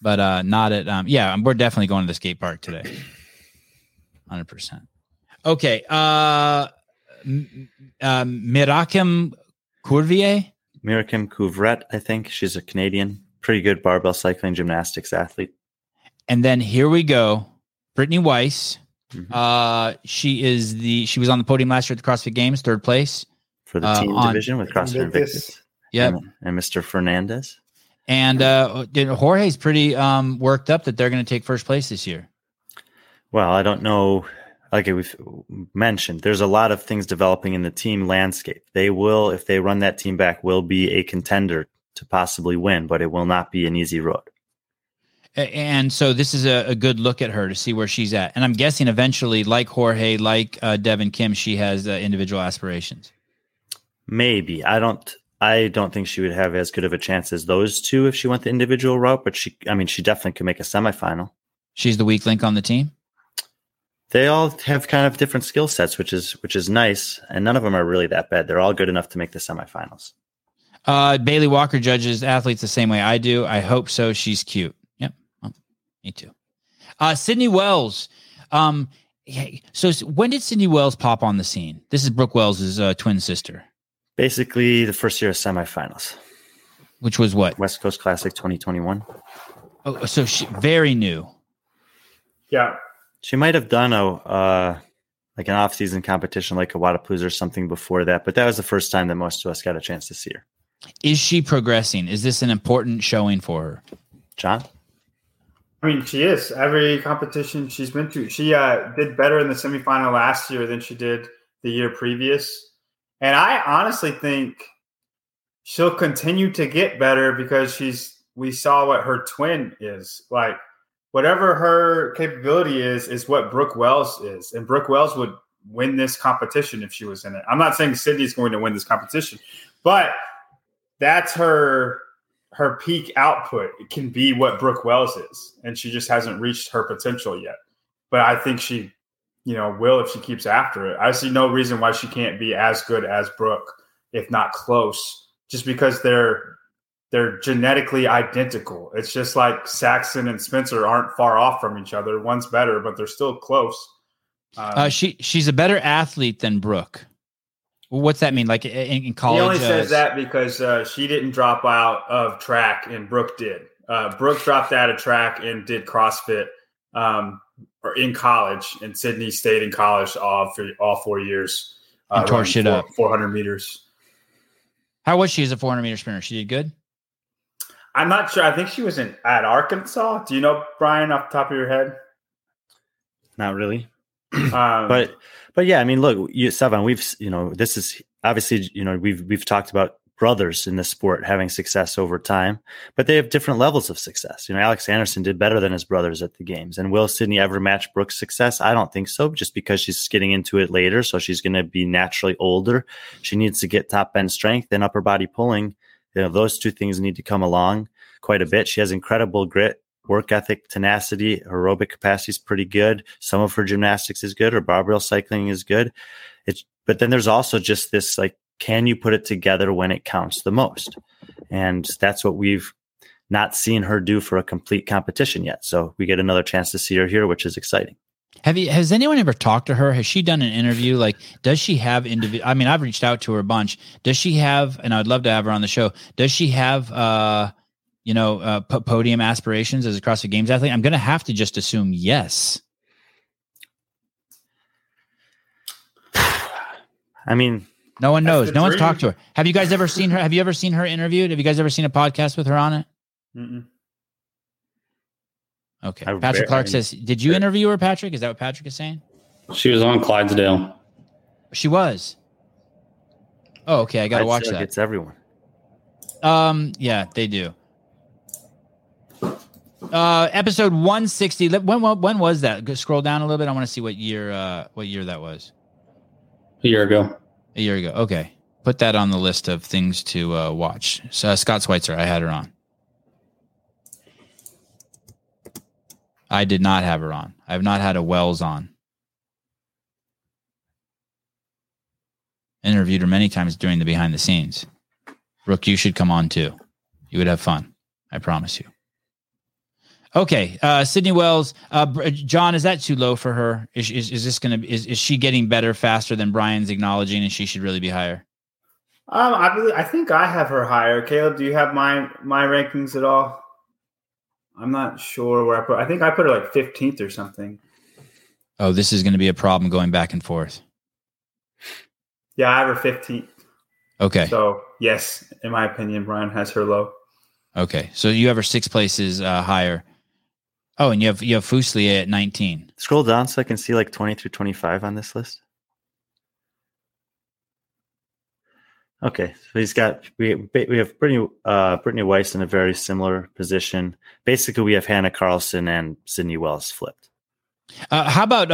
But not at. We're definitely going to the skate park today. 100%. Okay. Mirakim Couvret, I think. She's a Canadian. Pretty good barbell cycling gymnastics athlete. And then here we go. Brittany Weiss. Mm-hmm. She was on the podium last year at the CrossFit Games, third place for the team division with CrossFit Invictus. Yeah, and Mr. Fernandez. And Jorge's pretty worked up that they're going to take first place this year. Well, I don't know. Like we've mentioned, there's a lot of things developing in the team landscape. They will, if they run that team back, will be a contender to possibly win, but it will not be an easy road. And so this is a good look at her to see where she's at. And I'm guessing eventually, like Jorge, like Devin Kim, she has individual aspirations. Maybe. I don't think she would have as good of a chance as those two if she went the individual route, but she definitely could make a semifinal. She's the weak link on the team? They all have kind of different skill sets, which is nice, and none of them are really that bad. They're all good enough to make the semifinals. Bailey Walker judges athletes the same way I do. I hope so. She's cute. Yep. Well, me too. Sydney Wells. So when did Sydney Wells pop on the scene? This is Brooke Wells' twin sister. Basically, the first year of semifinals. Which was what? West Coast Classic 2021. Oh, so she very new. Yeah. She might have done an off-season competition like a Wadapalooza or something before that, but that was the first time that most of us got a chance to see her. Is she progressing? Is this an important showing for her? John? I mean, she is. Every competition she's been to, she did better in the semifinal last year than she did the year previous. And I honestly think she'll continue to get better because we saw what her twin is like. Whatever her capability is what Brooke Wells is. And Brooke Wells would win this competition if she was in it. I'm not saying Sydney's going to win this competition, but that's her peak output. It can be what Brooke Wells is. And she just hasn't reached her potential yet. But I think she, will if she keeps after it. I see no reason why she can't be as good as Brooke, if not close, just because they're genetically identical. It's just like Saxon and Spencer aren't far off from each other. One's better, but they're still close. She's a better athlete than Brooke. What's that mean? Like in college? He only says that because she didn't drop out of track and Brooke did. Brooke dropped out of track and did CrossFit in college, and Sydney stayed in college all 4 years. And tore shit up. 400 meters. How was she as a 400-meter sprinter? She did good? I'm not sure. I think she was at Arkansas. Do you know, Brian, off the top of your head? Not really. But yeah, I mean, look, Sevan, this is obviously, we've talked about brothers in the sport having success over time, but they have different levels of success. Alex Anderson did better than his brothers at the games, and will Sydney ever match Brooke's success? I don't think so, just because she's getting into it later. So she's going to be naturally older. She needs to get top end strength and upper body pulling. Those two things need to come along quite a bit. She has incredible grit, work ethic, tenacity, aerobic capacity is pretty good. Some of her gymnastics is good. Her barbell cycling is good. But then there's also just this, like, can you put it together when it counts the most? And that's what we've not seen her do for a complete competition yet. So we get another chance to see her here, which is exciting. Has anyone ever talked to her? Has she done an interview? Like, does she have I've reached out to her a bunch. Does she have, and I'd love to have her on the show. Does she have, podium aspirations as a CrossFit Games athlete? I'm going to have to just assume yes. I mean, no one knows. No one's talked to her. Have you guys ever seen her? Have you ever seen her interviewed? Have you guys ever seen a podcast with her on it? Mm-mm. Okay. Patrick Clark says, did you interview her, Patrick? Is that what Patrick is saying? She was on Clydesdale. She was. Oh, okay. I got to watch that. It's everyone. Yeah, they do. Episode 160. When was that? Go scroll down a little bit. I want to see what year that was. A year ago. Okay. Put that on the list of things to watch. So, Scott Schweitzer, I had her on. I did not have her on. I have not had a Wells on. Interviewed her many times during the behind the scenes. Brooke, you should come on too. You would have fun. I promise you. Okay. Sydney Wells, John, is that too low for her? Is this going to be, is she getting better faster than Brian's acknowledging and she should really be higher? I think I have her higher. Caleb, do you have my rankings at all? I'm not sure where I put. I think I put her like 15th or something. Oh, this is going to be a problem going back and forth. Yeah, I have her 15th. Okay. So yes, in my opinion, Brian has her low. Okay, so you have her 6 places higher. Oh, and you have Fuselier at 19. Scroll down so I can see like 20 through 25 on this list. Okay, so he's got we have Brittany Weiss in a very similar position. Basically, we have Hannah Carlson and Sydney Wells flipped. How about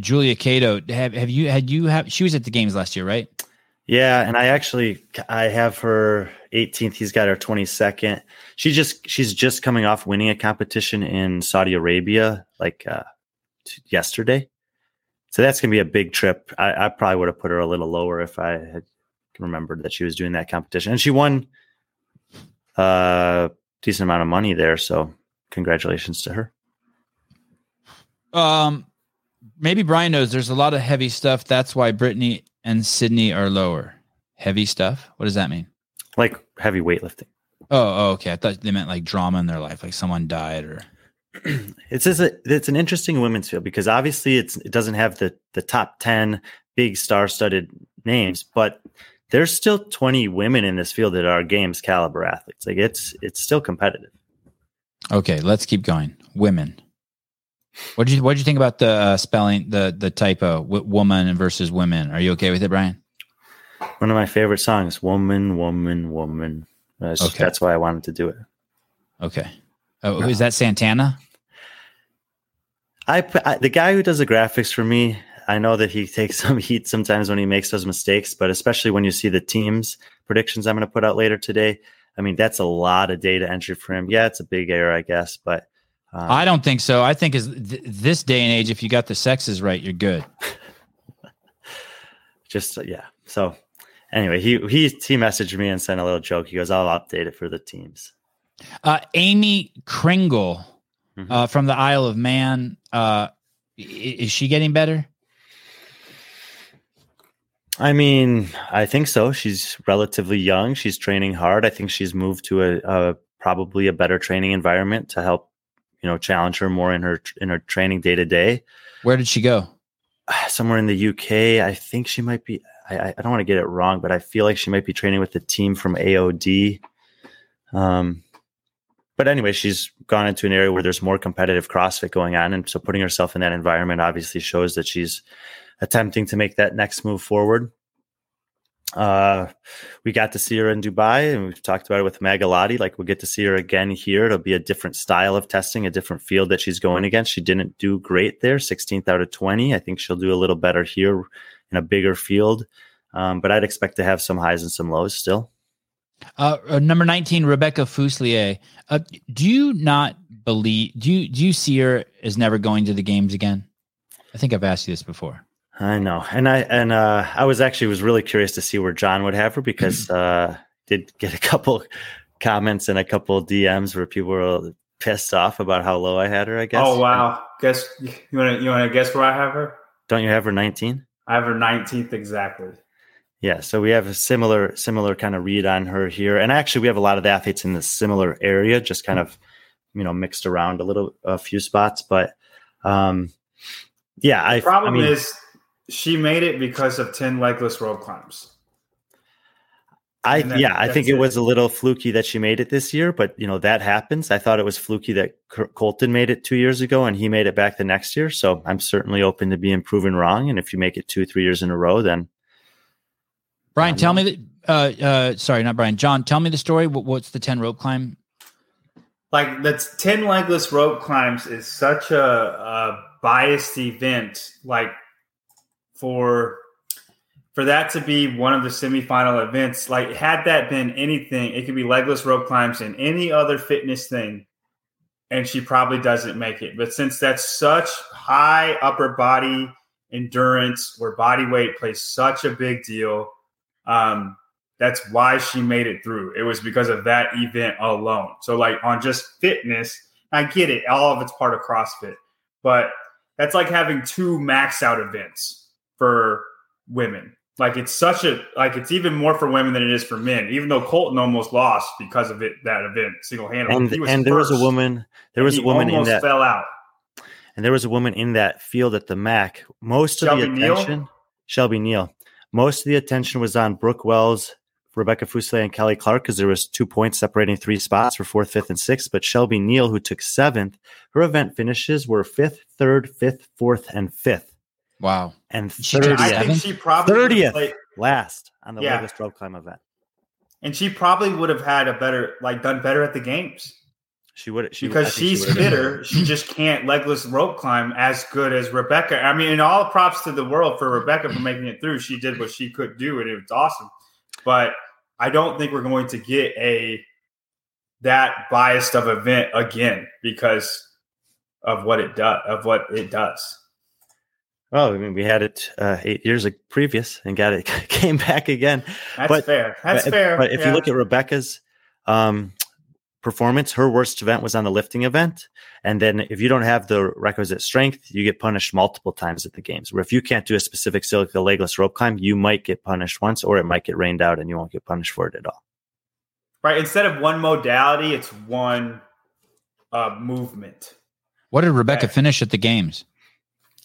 Julia Cato? Have you she was at the games last year, right? Yeah, and I have her 18th. He's got her 22nd. She's just coming off winning a competition in Saudi Arabia like yesterday. So that's gonna be a big trip. I probably would have put her a little lower if I had remembered that she was doing that competition, and she won a decent amount of money there. So congratulations to her. Maybe Brian knows there's a lot of heavy stuff. That's why Brittany and Sydney are lower. Heavy stuff. What does that mean? Like heavy weightlifting. Oh, okay. I thought they meant like drama in their life, like someone died or. It's an interesting women's field because obviously it doesn't have the top 10 big star-studded names, but there's still 20 women in this field that are games caliber athletes. Like it's still competitive. Okay, let's keep going. Women. What did you think about the spelling, the typo, woman versus women? Are you okay with it, Brian? One of my favorite songs, woman. Okay. That's why I wanted to do it. Okay. Oh, no. Is that Santana? I the guy who does the graphics for me, I know that he takes some heat sometimes when he makes those mistakes, but especially when you see the team's predictions I'm going to put out later today. I mean, that's a lot of data entry for him. Yeah, it's a big error, I guess, but I don't think so. I think is this day and age, if you got the sexes right, you're good. Just yeah. So anyway, he messaged me and sent a little joke. He goes, "I'll update it for the teams." Amy Kringle from the Isle of Man. Is she getting better? I mean, I think so. She's relatively young. She's training hard. I think she's moved to a probably a better training environment to help, challenge her more in her training day to day. Where did she go? Somewhere in the UK. I think she might be. I don't want to get it wrong, but I feel like she might be training with the team from AOD. But anyway, she's gone into an area where there's more competitive CrossFit going on, and so putting herself in that environment obviously shows that she's attempting to make that next move forward. We got to see her in Dubai, and we've talked about it with Magalotti. Like, we'll get to see her again here. It'll be a different style of testing, a different field that she's going against. She didn't do great there, 16th out of 20. I think she'll do a little better here in a bigger field. But I'd expect to have some highs and some lows still. Number 19, Rebecca Fuselier. Do you see her as never going to the games again? I think I've asked you this before. I know. And I was really curious to see where John would have her because did get a couple comments and a couple DMs where people were pissed off about how low I had her, I guess. Oh, wow. Guess you want to guess where I have her? Don't you have her 19? I have her 19th exactly. Yeah, so we have a similar kind of read on her here. And actually, we have a lot of the athletes in this similar area, just kind of, mixed around a few spots. But, yeah. The problem is she made it because of 10 legless rope climbs. I think it was a little fluky that she made it this year, but, that happens. I thought it was fluky that Colton made it 2 years ago and he made it back the next year. So I'm certainly open to being proven wrong. And if you make it 2-3 years in a row, then... Brian, tell me John, tell me the story. What's the 10 rope climb? Like, that's 10 legless rope climbs is such a biased event. Like, for that to be one of the semifinal events, like, had that been anything, it could be legless rope climbs and any other fitness thing, and she probably doesn't make it. But since that's such high upper body endurance where body weight plays such a big deal, that's why she made it through. It was because of that event alone. So, like, on just fitness, I get it. All of it's part of CrossFit, but that's like having 2 max out events for women. Like, it's even more for women than it is for men, even though Colton almost lost because of it, that event single-handedly. And there was a woman, almost in that fell out. And there was a woman in that field at the MAC. Most of the attention, Shelby Neal. Most of the attention was on Brooke Wells Rebecca Fuseli and Kelly Clark because there was 2 points separating three spots for 4th, 5th, and 6th. But Shelby Neal, who took 7th, her event finishes were 5th, 3rd, 5th, 4th, and 5th. Wow. And 30th. I think she probably 30th last on the latest rope climb event. And she probably would have had a better, like, done better at the games. She would, because she's fitter. She just can't legless rope climb as good as Rebecca. I mean, and all props to the world for Rebecca for making it through. She did what she could do, and it was awesome. But I don't think we're going to get that biased of event again because of what it does. Well, I mean, we had it 8 years previous and got it came back again. That's fair. That's fair. But if you look at Rebecca's performance, her worst event was on the lifting event. And then if you don't have the requisite strength, you get punished multiple times at the games. Where if you can't do a specific silica legless rope climb, you might get punished once, or it might get rained out and you won't get punished for it at all. Right. Instead of one modality, it's one movement. What did Rebecca finish at the games?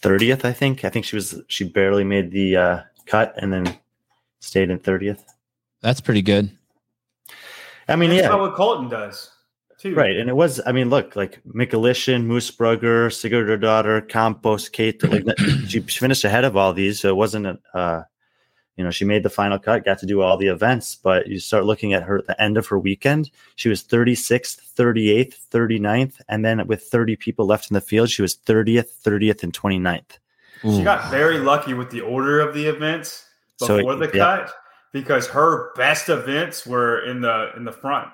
30th, I think. I think she barely made the cut and then stayed in 30th. That's pretty good. I mean, that's what Colton does too. Right. And it was, I mean, look, like Mikulishin, Moosebrugger, Sigurdardottir, Campos, Kate, like she finished ahead of all these. So it wasn't she made the final cut, got to do all the events, but you start looking at her at the end of her weekend, she was 36th, 38th, 39th, and then with 30 people left in the field, she was 30th, 30th, and 29th. Ooh. She got very lucky with the order of the events before cut because her best events were in the front,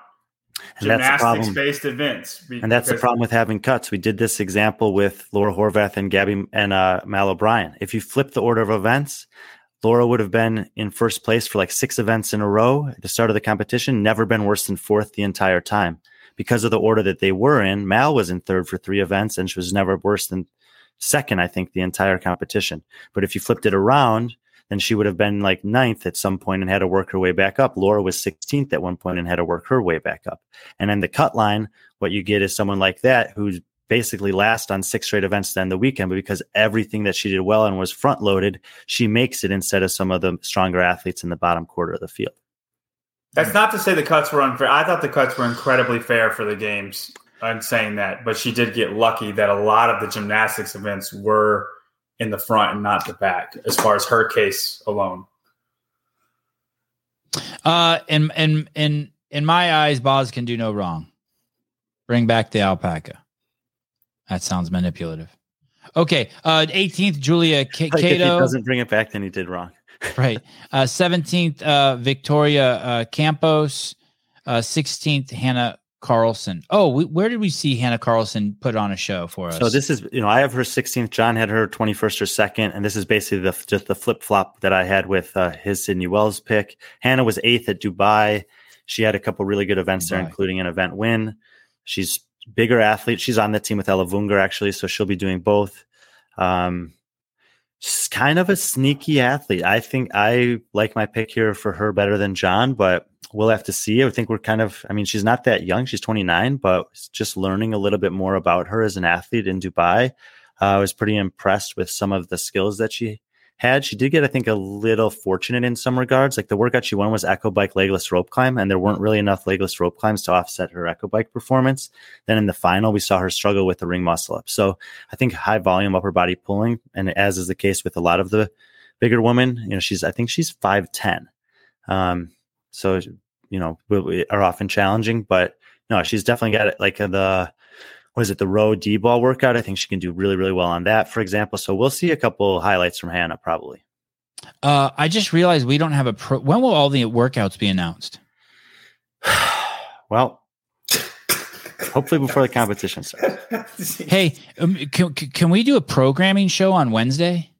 gymnastics-based events. And that's the problem with having cuts. We did this example with Laura Horvath and Gabby and Mal O'Brien. If you flip the order of events, Laura would have been in first place for like 6 events in a row at the start of the competition, never been worse than 4th the entire time. Because of the order that they were in, Mal was in 3rd for 3 events, and she was never worse than 2nd, I think, the entire competition. But if you flipped it around, then she would have been like 9th at some point and had to work her way back up. Laura was 16th at one point and had to work her way back up. And then the cut line, what you get is someone like that who's basically last on 6 straight events then the weekend, but because everything that she did well and was front loaded, she makes it instead of some of the stronger athletes in the bottom quarter of the field. That's not to say the cuts were unfair. I thought the cuts were incredibly fair for the games. I'm saying that, but she did get lucky that a lot of the gymnastics events were in the front and not the back as far as her case alone. In my eyes, Boz can do no wrong. Bring back the alpaca. That sounds manipulative. Okay, 18th, Julia Cato. If he doesn't bring it back, then he did wrong. Right. 17th, Victoria Campos. 16th, Hannah Carlson. Oh, where did we see Hannah Carlson put on a show for us? So this is, I have her 16th. John had her 21st or 2nd, and this is basically just the flip-flop that I had with his Sydney Wells pick. Hannah was 8th at Dubai. She had a couple really good events there, including an event win. She's bigger athlete. She's on the team with Ella Vunger, actually, so she'll be doing both. She's kind of a sneaky athlete. I think I like my pick here for her better than John, but we'll have to see. I think we're she's not that young. She's 29, but just learning a little bit more about her as an athlete in Dubai. I was pretty impressed with some of the skills that she had. She did get, I think, a little fortunate in some regards. Like the workout she won was echo bike legless rope climb, and there weren't really enough legless rope climbs to offset her echo bike performance. Then in the final, we saw her struggle with the ring muscle up. So I think high volume upper body pulling, and as is the case with a lot of the bigger women, she's 5'10". We are often challenging, but no, she's definitely got it. Like the row D ball workout? I think she can do really, really well on that, for example. So we'll see a couple highlights from Hannah probably. I just realized we don't have when will all the workouts be announced? Well, hopefully before the competition starts. Hey, can we do a programming show on Wednesday?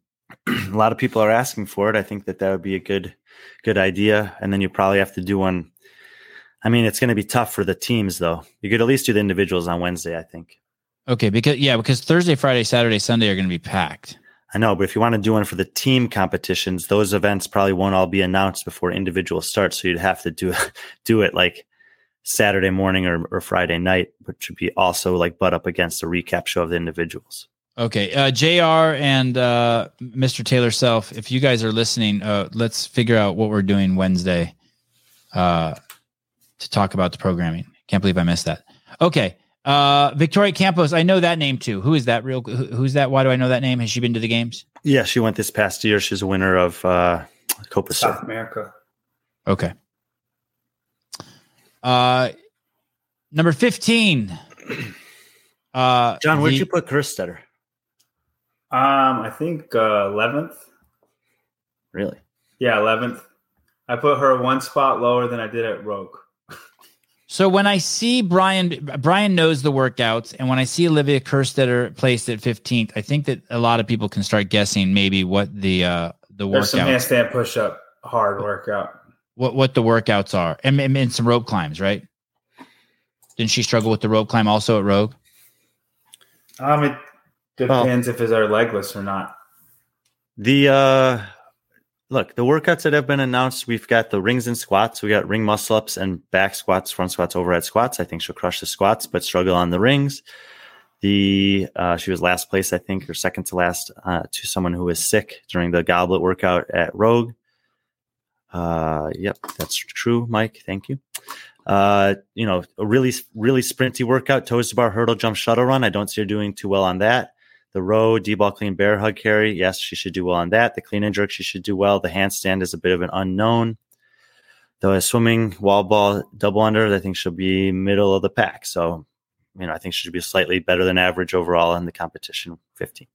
A lot of people are asking for it. I think that would be a good idea. And then you probably have to do one. I mean, it's going to be tough for the teams, though. You could at least do the individuals on Wednesday, I think. Okay, because Thursday, Friday, Saturday, Sunday are going to be packed. I know, but if you want to do one for the team competitions, those events probably won't all be announced before individual starts, so you'd have to do it like Saturday morning or Friday night, which would be also like butt up against a recap show of the individuals. Okay, JR and Mr. Taylor Self, if you guys are listening, let's figure out what we're doing Wednesday. to talk about the programming. Can't believe I missed that. Okay. Victoria Campos. I know that name too. Who is that? Who's that? Why do I know that name? Has she been to the games? Yeah, she went this past year. She's a winner of Copa South America. Okay. Number 15. John, where'd you put Kerstetter? I think 11th. Really? Yeah, 11th. I put her one spot lower than I did at Rogue. So when I see Brian knows the workouts, and when I see Olivia Kerstetter placed at 15th, I think that a lot of people can start guessing maybe what the workout. There's some handstand push-up hard workout. What the workouts are, and some rope climbs, right? Didn't she struggle with the rope climb also at Rogue? It depends if it's our legless or not. The workouts that have been announced, we've got the rings and squats. We got ring muscle ups and back squats, front squats, overhead squats. I think she'll crush the squats, but struggle on the rings. She was last place, I think, or second to last to someone who was sick during the goblet workout at Rogue. Yep, that's true, Mike. Thank you. A really, really sprinty workout, toes to bar, hurdle, jump, shuttle run. I don't see her doing too well on that. The row, D-ball, clean, bear hug, carry. Yes, she should do well on that. The clean and jerk, she should do well. The handstand is a bit of an unknown. The swimming, wall ball, double under, I think she'll be middle of the pack. So, I think she should be slightly better than average overall in the competition, 15th.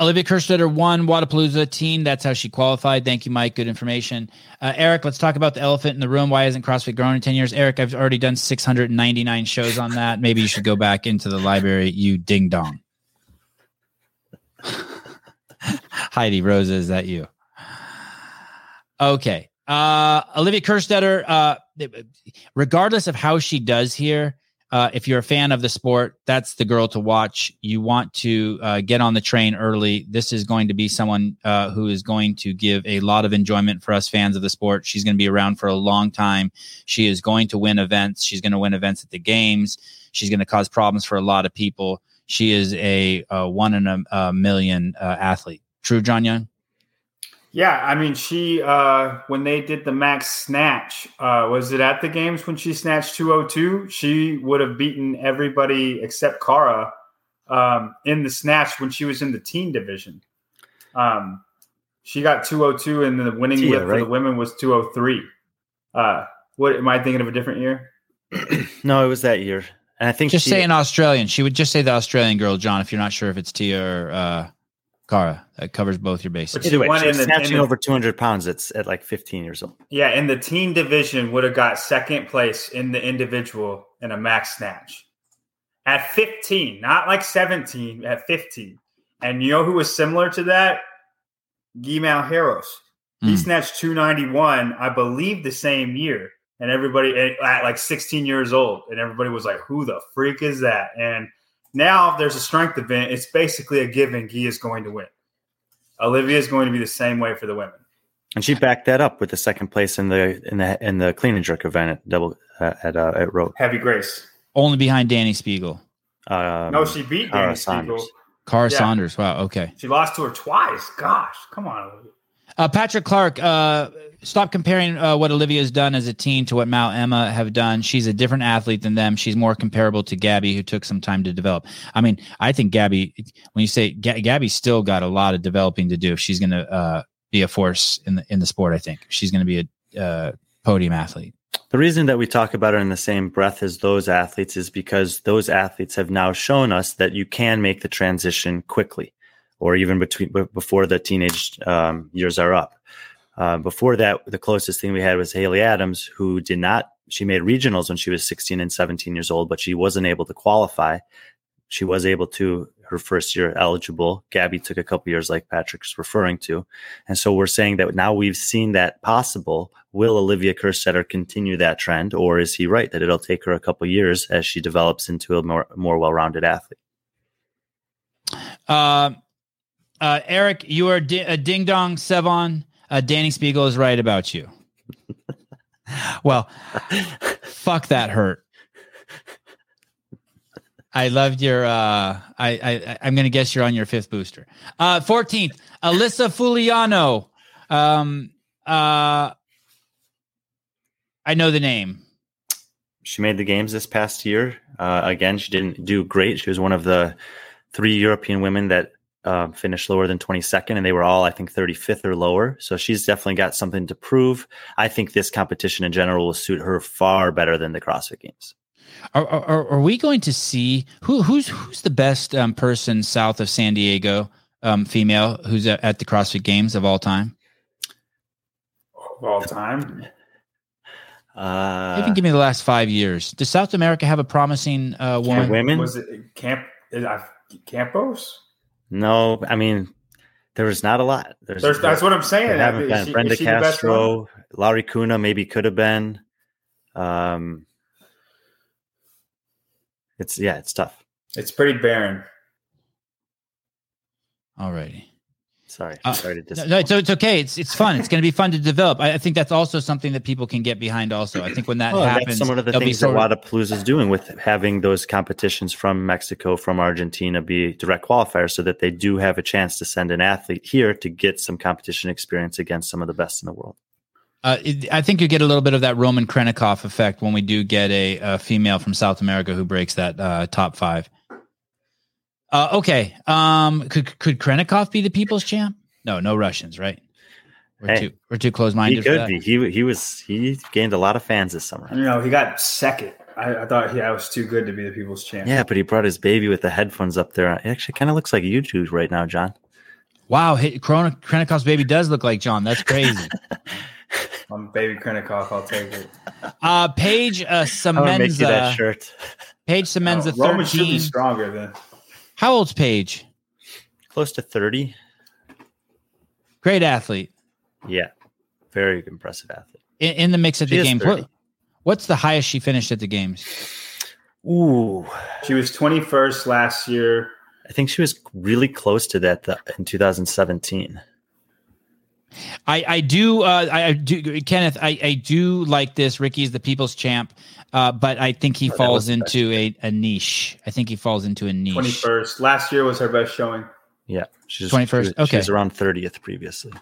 Olivia Kerstetter won Wadapalooza teen. That's how she qualified. Thank you, Mike. Good information. Eric, let's talk about the elephant in the room. Why hasn't CrossFit grown in 10 years? Eric, I've already done 699 shows on that. Maybe you should go back into the library, you ding dong. Heidi Rosa, is that you? Okay. Olivia Kerstetter, regardless of how she does here, if you're a fan of the sport, that's the girl to watch. You want to get on the train early. This is going to be someone who is going to give a lot of enjoyment for us fans of the sport. She's going to be around for a long time. She is going to win events. She's going to win events at the games. She's going to cause problems for a lot of people. She is a one in a million athlete. True, John Young? Yeah, she, when they did the max snatch, was it at the games when she snatched 202? She would have beaten everybody except Cara in the snatch when she was in the teen division. She got 202, and the winning lift for the women was 203. What am I thinking of a different year? No, it was that year. And I think just say an Australian. She would just say the Australian girl, John, if you're not sure if it's Tia or Cara. That covers both your bases. Either way, snatching over 200 pounds at like 15 years old. Yeah, and the teen division would have got second place in the individual in a max snatch. At 15, not like 17, at 15. And you know who was similar to that? Guimau Heros. He snatched 291, I believe, the same year. And everybody at like 16 years old. And everybody was like, who the freak is that? And now, if there's a strength event, it's basically a given. Guy is going to win. Olivia is going to be the same way for the women, and she backed that up with the second place in the clean and jerk event at double at Rogue. Heavy Grace, only behind Danny Spiegel. No, she beat Cara Danny Spiegel. Cara Saunders. Wow. Okay. She lost to her twice. Gosh, come on, Olivia. Patrick Clark, stop comparing what Olivia's done as a teen to what Mal Emma have done. She's a different athlete than them. She's more comparable to Gabby, who took some time to develop. I think Gabby, when you say Gabby's still got a lot of developing to do, if she's going to be a force in the sport, I think she's going to be a podium athlete. The reason that we talk about her in the same breath as those athletes is because those athletes have now shown us that you can make the transition quickly, or even before the teenage years are up. Before that, the closest thing we had was Haley Adams, who she made regionals when she was 16 and 17 years old, but she wasn't able to qualify. She was able to, her first year eligible. Gabby took a couple years, like Patrick's referring to. And so we're saying that now we've seen that possible. Will Olivia Kerstetter continue that trend, or is he right that it'll take her a couple years as she develops into a more well-rounded athlete? Eric, you are a ding-dong Sevan. Danny Spiegel is right about you. Well, fuck, that hurt. I loved your... I'm going to guess you're on your fifth booster. 14th, Alyssa Fuliano. I know the name. She made the games this past year. Again, she didn't do great. She was one of the three European women that finished lower than 22nd, and they were all, I think, 35th or lower. So she's definitely got something to prove. I think this competition in general will suit her far better than the CrossFit Games. Are we going to see who's the best person south of San Diego, female, who's at the CrossFit Games of all time? Of all time? Even give me the last 5 years. Does South America have a promising woman? Women? Was it Campos? No, I mean, there was not a lot. That's what I'm saying. Brenda Castro, Laurie Cunha maybe could have been. It's tough. It's pretty barren. All righty. Sorry to disappoint. No, it's okay. It's fun. It's going to be fun to develop. I think that's also something that people can get behind also. I think when that happens, that's some of the things that Wadapalooza is doing with having those competitions from Mexico, from Argentina be direct qualifiers so that they do have a chance to send an athlete here to get some competition experience against some of the best in the world. I think you get a little bit of that Roman Krennikov effect when we do get a female from South America who breaks that top five. Okay. Could Krennikov be the people's champ? No Russians, right? We're too close-minded. He could be. He gained a lot of fans this summer. No, he got second. I thought I was too good to be the people's champ. Yeah, but he brought his baby with the headphones up there. It actually kind of looks like YouTube right now, John. Wow, Krennikov's baby does look like John. That's crazy. I'm baby Krennikov. I'll take it. Paige Semenza. I'll make you that shirt. Paige Semenza, 13. Roman should be stronger then. How old's Paige? Close to 30. Great athlete. Yeah, very impressive athlete. In the mix at the games. What's the highest she finished at the games? Ooh, she was 21st last year. I think she was really close to that in 2017. I do, Kenneth. I do like this. Ricky's the people's champ, but I think he falls into a niche. 21st. Last year was her best showing. Yeah, she's 21st. Okay, she's around 30th previously.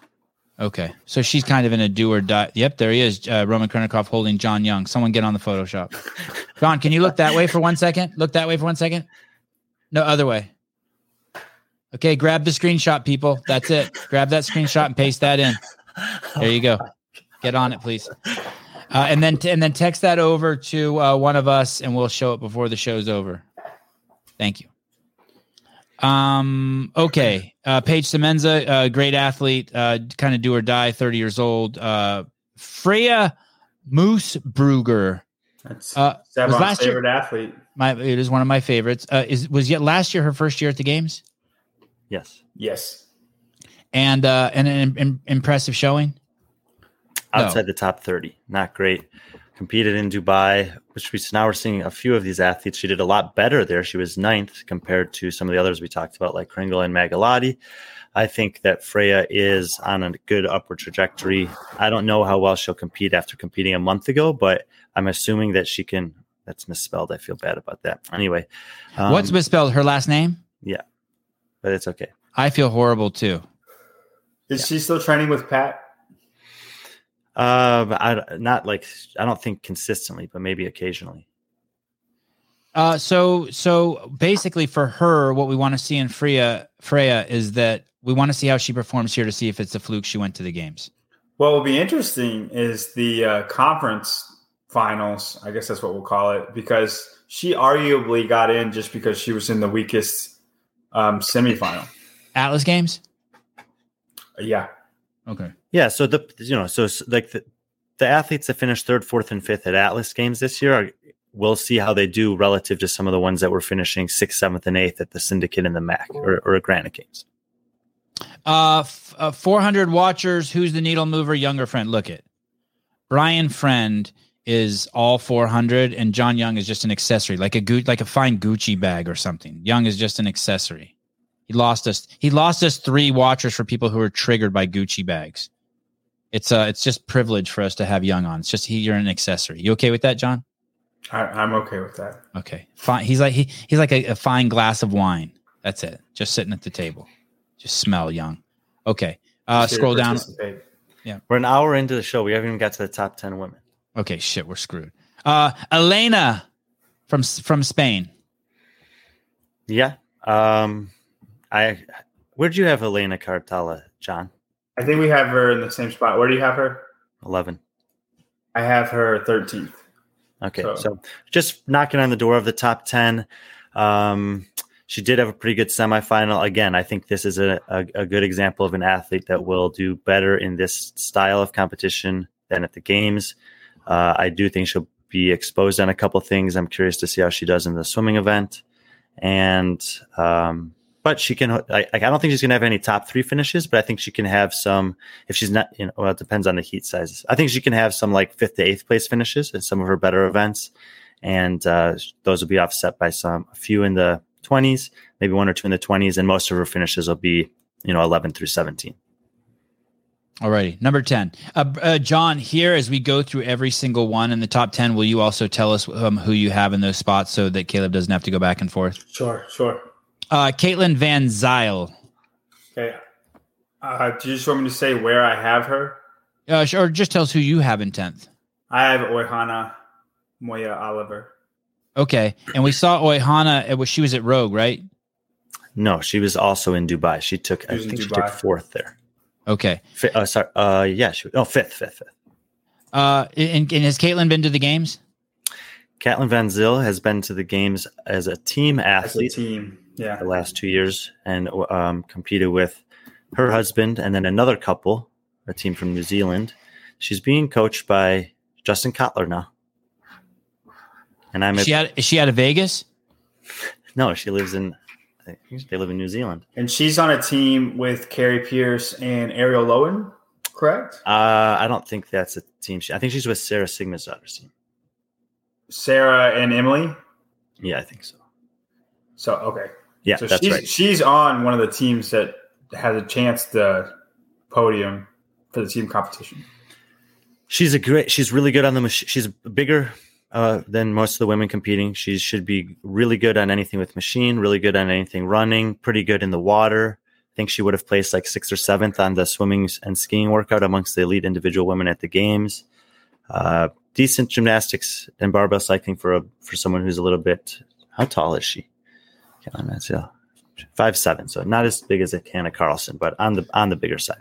Okay, so she's kind of in a do or die. Yep, there he is. Roman Krennikov holding John Young. Someone get on the Photoshop. John, can you look that way for 1 second? Look that way for 1 second. No, other way. Okay, grab the screenshot, people. That's it. Grab that screenshot and paste that in. There you go. Get on it, please. And then text that over to one of us, and we'll show it before the show's over. Thank you. Okay. Paige Semenza, great athlete, kind of do or die, 30 years old. Freya Moosebrugger. That's Sevan's favorite athlete. It is one of my favorites. Was last year her first year at the games? Yes. And an impressive showing? Outside the top 30. Not great. Competed in Dubai, which now we're seeing a few of these athletes. She did a lot better there. She was 9th compared to some of the others we talked about, like Kringle and Magalotti. I think that Freya is on a good upward trajectory. I don't know how well she'll compete after competing a month ago, but I'm assuming that she can. That's misspelled. I feel bad about that. Anyway. What's misspelled? Her last name? Yeah. But it's okay. I feel horrible too. Is she still training with Pat? I don't think consistently, but maybe occasionally. So basically, for her, what we want to see in Freya is that we want to see how she performs here to see if it's a fluke she went to the games. What will be interesting is the conference finals. I guess that's what we'll call it, because she arguably got in just because she was in the weakest semifinal. Atlas Games? Yeah. Okay. Yeah, so the athletes that finished 3rd, 4th and 5th at Atlas Games this year, we'll see how they do relative to some of the ones that were finishing 6th, 7th and 8th at the Syndicate and the MAC or Granite Games. 400 watchers, who's the needle mover, younger friend? Look it. Brian Friend is all 400, and John Young is just an accessory, like a fine Gucci bag or something. Young is just an accessory. He lost us 3 watchers for people who are triggered by Gucci bags. It's just privilege for us to have Young on. It's just you're an accessory. You okay with that, John? I'm okay with that. Okay, fine. He's like a fine glass of wine. That's it. Just sitting at the table. Just smell Young. Okay. Scroll down. Yeah, we're an hour into the show. We haven't even got to the top 10 women. Okay, shit, we're screwed. Elena from Spain. Yeah. Where'd you have Elena Cartella, John? I think we have her in the same spot. Where do you have her? 11. I have her 13th. Okay, so just knocking on the door of the top 10. She did have a pretty good semifinal. Again, I think this is a good example of an athlete that will do better in this style of competition than at the games. I do think she'll be exposed on a couple things. I'm curious to see how she does in the swimming event. And but she can. I don't think she's going to have any top three finishes, but I think she can have some. If she's not, well, it depends on the heat sizes. I think she can have some like 5th to 8th place finishes in some of her better events, and those will be offset by a few in the 20s, maybe 1 or 2 in the 20s, and most of her finishes will be 11 through 17. Alrighty, number 10. John, here as we go through every single one in the top 10, will you also tell us who you have in those spots so that Caleb doesn't have to go back and forth? Sure. Caitlin Van Zyl. Okay. Do you just want me to say where I have her? Sure, just tell us who you have in 10th. I have Oyhanna Moya Oliver. Okay, and we saw Oyhanna, she was at Rogue, right? No, she was also in Dubai. She took, I think she took 4th there. Okay. Fifth. And has Caitlin been to the games? Caitlin Van Zyl has been to the games as a team athlete. The last 2 years, and competed with her husband and then another couple, a team from New Zealand. She's being coached by Justin Kotler now. And is she out of Vegas? No, she lives in. They live in New Zealand. And she's on a team with Carrie Pierce and Ariel Lowen, correct? I don't think that's a team. I think she's with Sarah Sigmund's daughter's team. Sarah and Emily? Yeah, I think so. So, okay. Yeah, so that's right. She's on one of the teams that has a chance to podium for the team competition. She's really good on the machine. She's bigger than most of the women competing. She should be really good on anything with machine, really good on anything running, pretty good in the water. I think she would have placed like 6th or 7th on the swimming and skiing workout amongst the elite individual women at the games. Decent gymnastics and barbell cycling for someone who's a little bit. How tall is she? Caitlin Van Zyl, 5'7", so not as big as Hannah Carlson, but on the bigger side.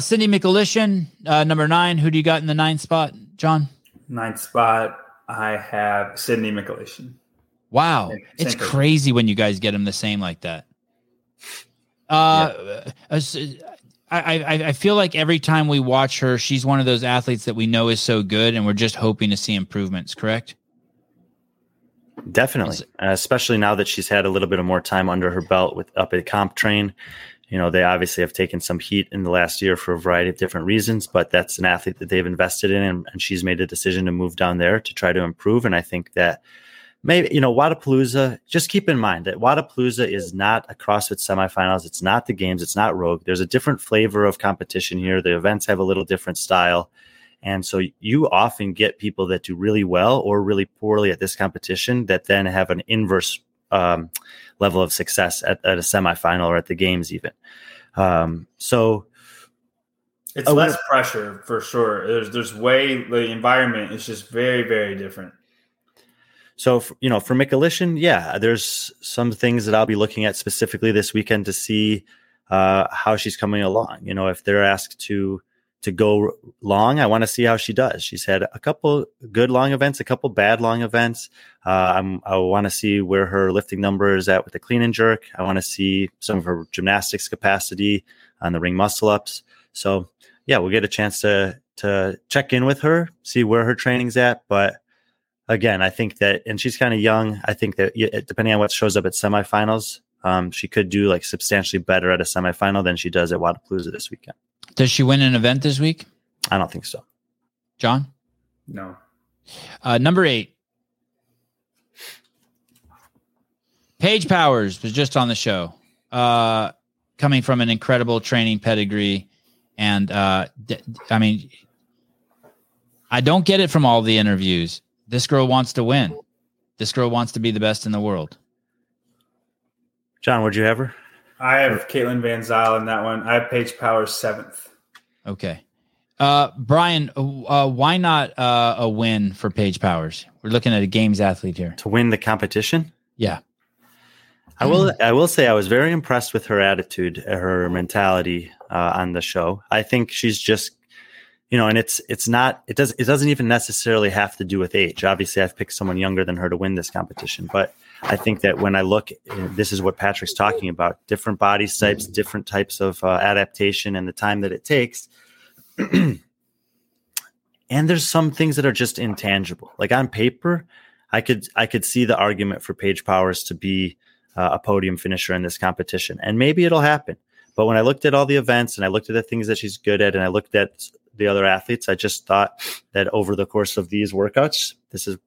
Cindy Mikulishin, number 9. Who do you got in the 9th spot, John? 9th spot, I have Sydney Mikulishin. Wow. It's crazy when you guys get them the same like that. I feel like every time we watch her, she's one of those athletes that we know is so good, and we're just hoping to see improvements, correct? Definitely, especially now that she's had a little bit of more time under her belt with up at comp train. They obviously have taken some heat in the last year for a variety of different reasons, but that's an athlete that they've invested in, and she's made a decision to move down there to try to improve. And I think that maybe, Wadapalooza, just keep in mind that Wadapalooza is not a CrossFit semifinals. It's not the games. It's not Rogue. There's a different flavor of competition here. The events have a little different style. And so you often get people that do really well or really poorly at this competition that then have an inverse level of success at a semifinal or at the games even. So it's less pressure for sure. There's way the environment is just very, very different. So, for Mikulishin, there's some things that I'll be looking at specifically this weekend to see how she's coming along. If they're asked to go long, I want to see how she does. She's had a couple good long events, a couple bad long events. I want to see where her lifting number is at with the clean and jerk. I want to see some of her gymnastics capacity on the ring muscle ups. So we'll get a chance to check in with her, see where her training's at. But again, I think that, and she's kind of young. I think that depending on what shows up at semifinals, she could do like substantially better at a semifinal than she does at Wadapalooza this weekend. Does she win an event this week? I don't think so. John? No. Number 8. Paige Powers was just on the show, coming from an incredible training pedigree. And I don't get it from all the interviews. This girl wants to win. This girl wants to be the best in the world. John, where'd you have her? I have Caitlin Van Zyl in that one. I have Paige Powers 7th. Okay. Brian, why not a win for Paige Powers? We're looking at a games athlete here. To win the competition? Yeah. I will say I was very impressed with her attitude, her mentality on the show. I think she's just, and it doesn't even necessarily have to do with age. Obviously, I've picked someone younger than her to win this competition, but I think that when I look, this is what Patrick's talking about: different body types, different types of adaptation, and the time that it takes. And there's some things that are just intangible. Like on paper, I could see the argument for Paige Powers to be a podium finisher in this competition, and maybe it'll happen. But when I looked at all the events and I looked at the things that she's good at, and I looked at the other athletes, I just thought that over the course of these workouts, this is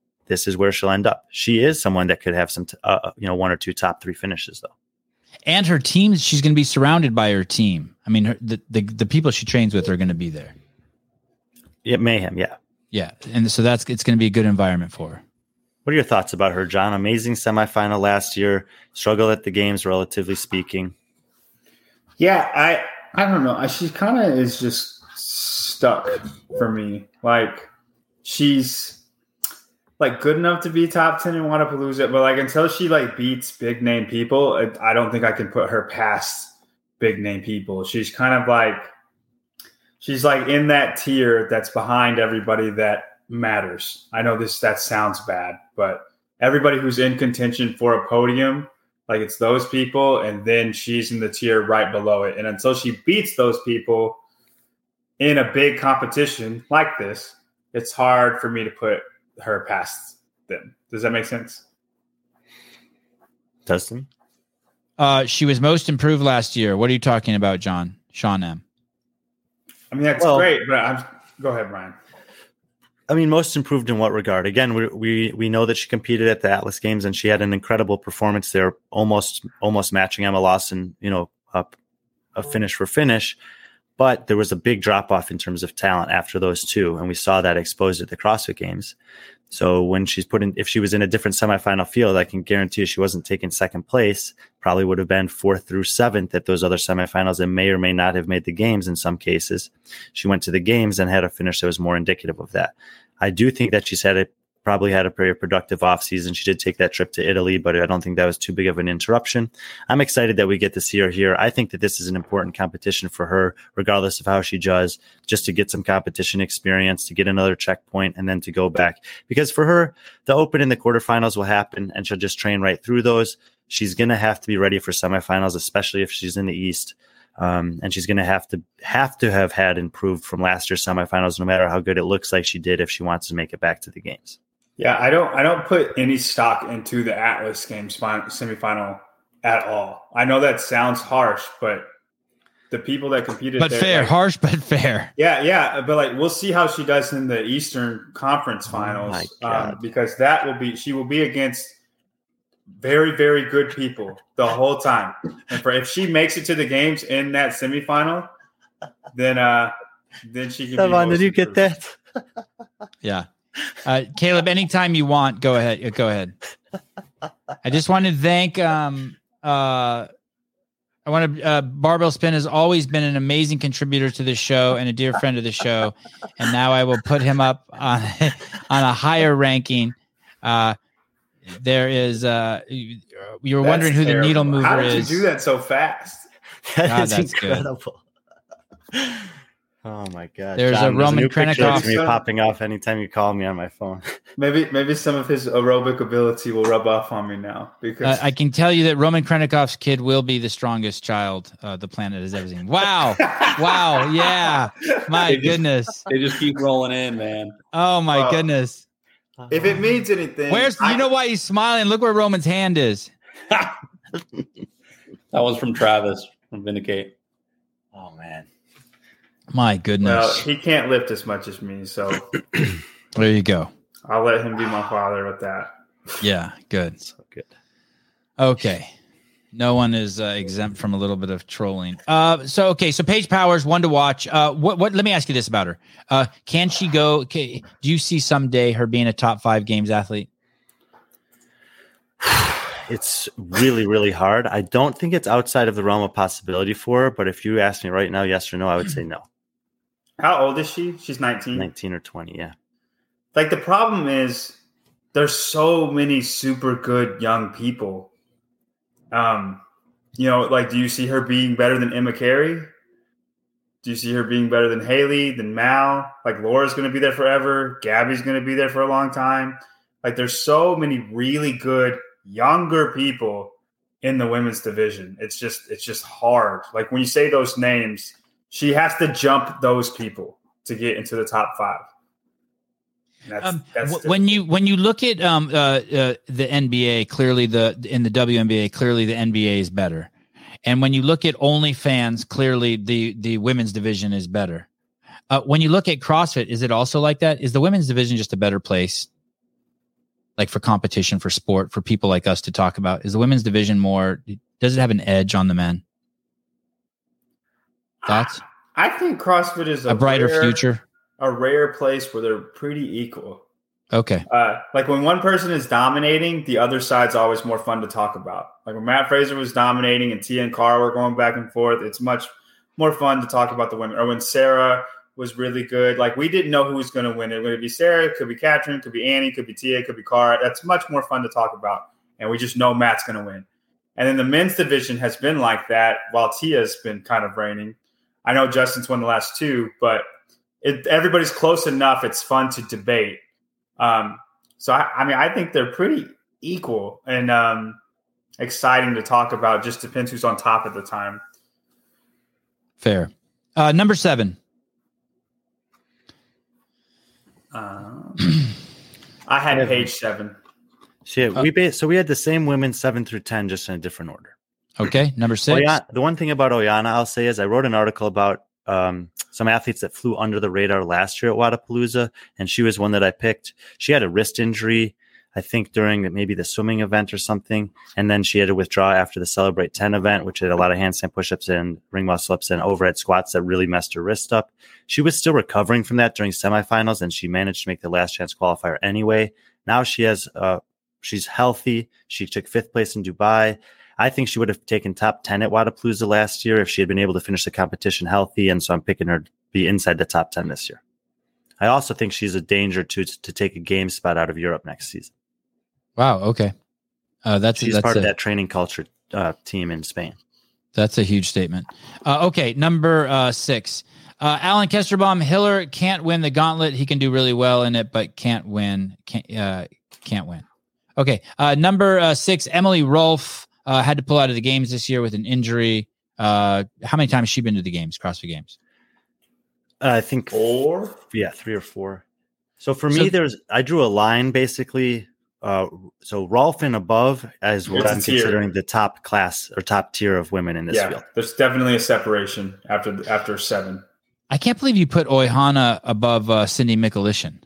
where she'll end up. She is someone that could have some, one or two top three finishes though. And her team, she's going to be surrounded by her team. I mean, the people she trains with are going to be there. Yeah, mayhem. Yeah. Yeah. And so it's going to be a good environment for her. What are your thoughts about her, John? Amazing semifinal last year, struggled at the games, relatively speaking. Yeah. I don't know. She kind of is just stuck for me. Like she's, like good enough to be top 10 in Wadapalooza, but until she beats big name people, I don't think I can put her past big name people. She's kind of she's in that tier that's behind everybody that matters. I know that sounds bad, but everybody who's in contention for a podium, it's those people, and then she's in the tier right below it. And until she beats those people in a big competition like this, it's hard for me to put her past them. Does that make sense? Dustin? She was most improved last year. What are you talking about, John? Sean M. I mean, that's great, but go ahead, Brian. I mean, most improved in what regard? Again, we know that she competed at the Atlas Games and she had an incredible performance there, almost matching Emma Lawson, up a finish for finish. But there was a big drop-off in terms of talent after those two, and we saw that exposed at the CrossFit Games. So when she's put in, if she was in a different semifinal field, I can guarantee you she wasn't taking second place, probably would have been 4th through 7th at those other semifinals and may or may not have made the games in some cases. She went to the games and had a finish that was more indicative of that. I do think that she's probably had a very productive offseason. She did take that trip to Italy, but I don't think that was too big of an interruption. I'm excited that we get to see her here. I think that this is an important competition for her, regardless of how she does, just to get some competition experience, to get another checkpoint, and then to go back. Because for her, the Open and the quarterfinals will happen, and she'll just train right through those. She's going to have to be ready for semifinals, especially if she's in the East. And she's going to have to have had improved from last year's semifinals, no matter how good it looks like she did, if she wants to make it back to the games. Yeah, I don't put any stock into the Atlas Games semifinal at all. I know that sounds harsh, but the people that competed but there, fair, harsh but fair. Yeah, but we'll see how she does in the Eastern Conference Finals, because she will be against very, very good people the whole time. And if she makes it to the games in that semifinal, then she can. Sevan, did you get that? Yeah. Caleb, anytime you want, go ahead. I just want to thank, Barbell Spin has always been an amazing contributor to the show and a dear friend of the show. And now I will put him up on a higher ranking. There is, you were wondering who terrible. The needle mover is. How did you do that so fast? That's incredible. Good. Oh my God! There's John, a Roman Krennikov me popping off anytime you call me on my phone. Maybe some of his aerobic ability will rub off on me now, because I can tell you that Roman Krennikov's kid will be the strongest child the planet has ever seen. Wow! Wow! Yeah! My goodness! They just keep rolling in, man. Oh my goodness! If it means anything, you know why he's smiling? Look where Roman's hand is. That was from Travis from Vindicate. Oh man. My goodness. Well, he can't lift as much as me, so there you go. I'll let him be my father with that. Yeah, good. So good. Okay. No one is exempt from a little bit of trolling. So Paige Powers, one to watch. What? Let me ask you this about her. Can she go? Okay, do you see someday her being a top 5 games athlete? It's really, really hard. I don't think it's outside of the realm of possibility for her, but if you asked me right now, yes or no, I would say no. How old is she? She's 19. 19 or 20, yeah. Like, the problem is there's so many super good young people. You know, like, do you see her being better than Emma Carey? Do you see her being better than Haley, than Mal? Like, Laura's going to be there forever. Gabby's going to be there for a long time. Like, there's so many really good younger people in the women's division. It's just hard. Like, when you say those names, she has to jump those people to get into the top five. That's when you look at the NBA, clearly in the WNBA, clearly the NBA is better. And when you look at OnlyFans, clearly the women's division is better. When you look at CrossFit, is it also like that? Is the women's division just a better place? Like, for competition, for sport, for people like us to talk about, is the women's division more, does it have an edge on the men? Thoughts? I think CrossFit is a brighter future. A rare place where they're pretty equal. Okay. Like, when one person is dominating, the other side's always more fun to talk about. Like, when Matt Fraser was dominating and Tia and Carl were going back and forth, it's much more fun to talk about the women. Or when Sarah was really good, like, we didn't know who was going to win. It would be Sarah, it could be Katrin, it could be Annie, it could be Tia, it could be Carl. That's much more fun to talk about. And we just know Matt's going to win. And then the men's division has been like that while Tia's been kind of reigning. I know Justin's won the last two, but everybody's close enough. It's fun to debate. So, I mean, I think they're pretty equal and exciting to talk about. Just depends who's on top at the time. Fair. Number seven. I had page seven. So we had the same women 7 through 10, just in a different order. Okay. Number six. The one thing about Oyana I'll say is I wrote an article about some athletes that flew under the radar last year at Wadapalooza, and she was one that I picked. She had a wrist injury, I think, during maybe the swimming event or something, and then she had to withdraw after the Celebrate 10 event, which had a lot of handstand pushups and ring muscle-ups and overhead squats that really messed her wrist up. She was still recovering from that during semifinals, and she managed to make the last chance qualifier anyway. Now she's healthy. She took 5th place in Dubai. I think she would have taken top 10 at Wadapalooza last year if she had been able to finish the competition healthy. And so I'm picking her to be inside the top 10 this year. I also think she's a danger to take a game spot out of Europe next season. Wow. Okay. She's part of that Training Culture team in Spain. That's a huge statement. Okay. Number six, Alan Kesterbaum. Hiller can't win the gauntlet. He can do really well in it, but can't win. Okay. Number six, Emily Rolfe. Had to pull out of the games this year with an injury. How many times has she been to the games, CrossFit Games? I think 4. Yeah, 3 or 4. So for me, I drew a line basically. So Rolfe and above as what I'm considering the top class or top tier of women in this field. There's definitely a separation after 7. I can't believe you put Oyhana above Cindy Mikulishin.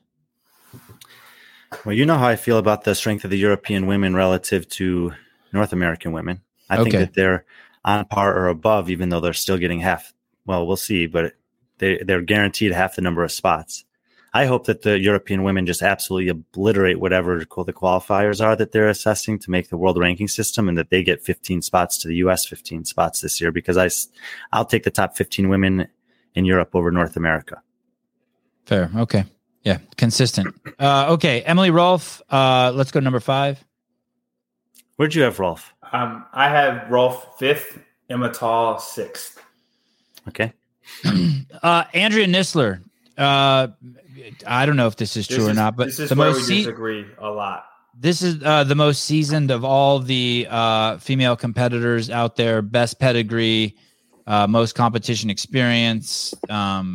Well, you know how I feel about the strength of the European women relative to North American women. I think that they're on par or above, even though they're still getting half. Well, we'll see, but they're guaranteed half the number of spots. I hope that the European women just absolutely obliterate whatever the qualifiers are that they're assessing to make the world ranking system, and that they get 15 spots to the U.S. 15 spots this year, because I'll take the top 15 women in Europe over North America. Fair. Okay. Yeah. Consistent. Okay. Emily Rolfe. Let's go to number 5. Where'd you have Rolfe? I have Rolfe 5th, Emma Tall 6th. Okay. Andrea Nissler. I don't know if this is true or not, but this is where we disagree a lot. This is the most seasoned of all the female competitors out there. Best pedigree, most competition experience. I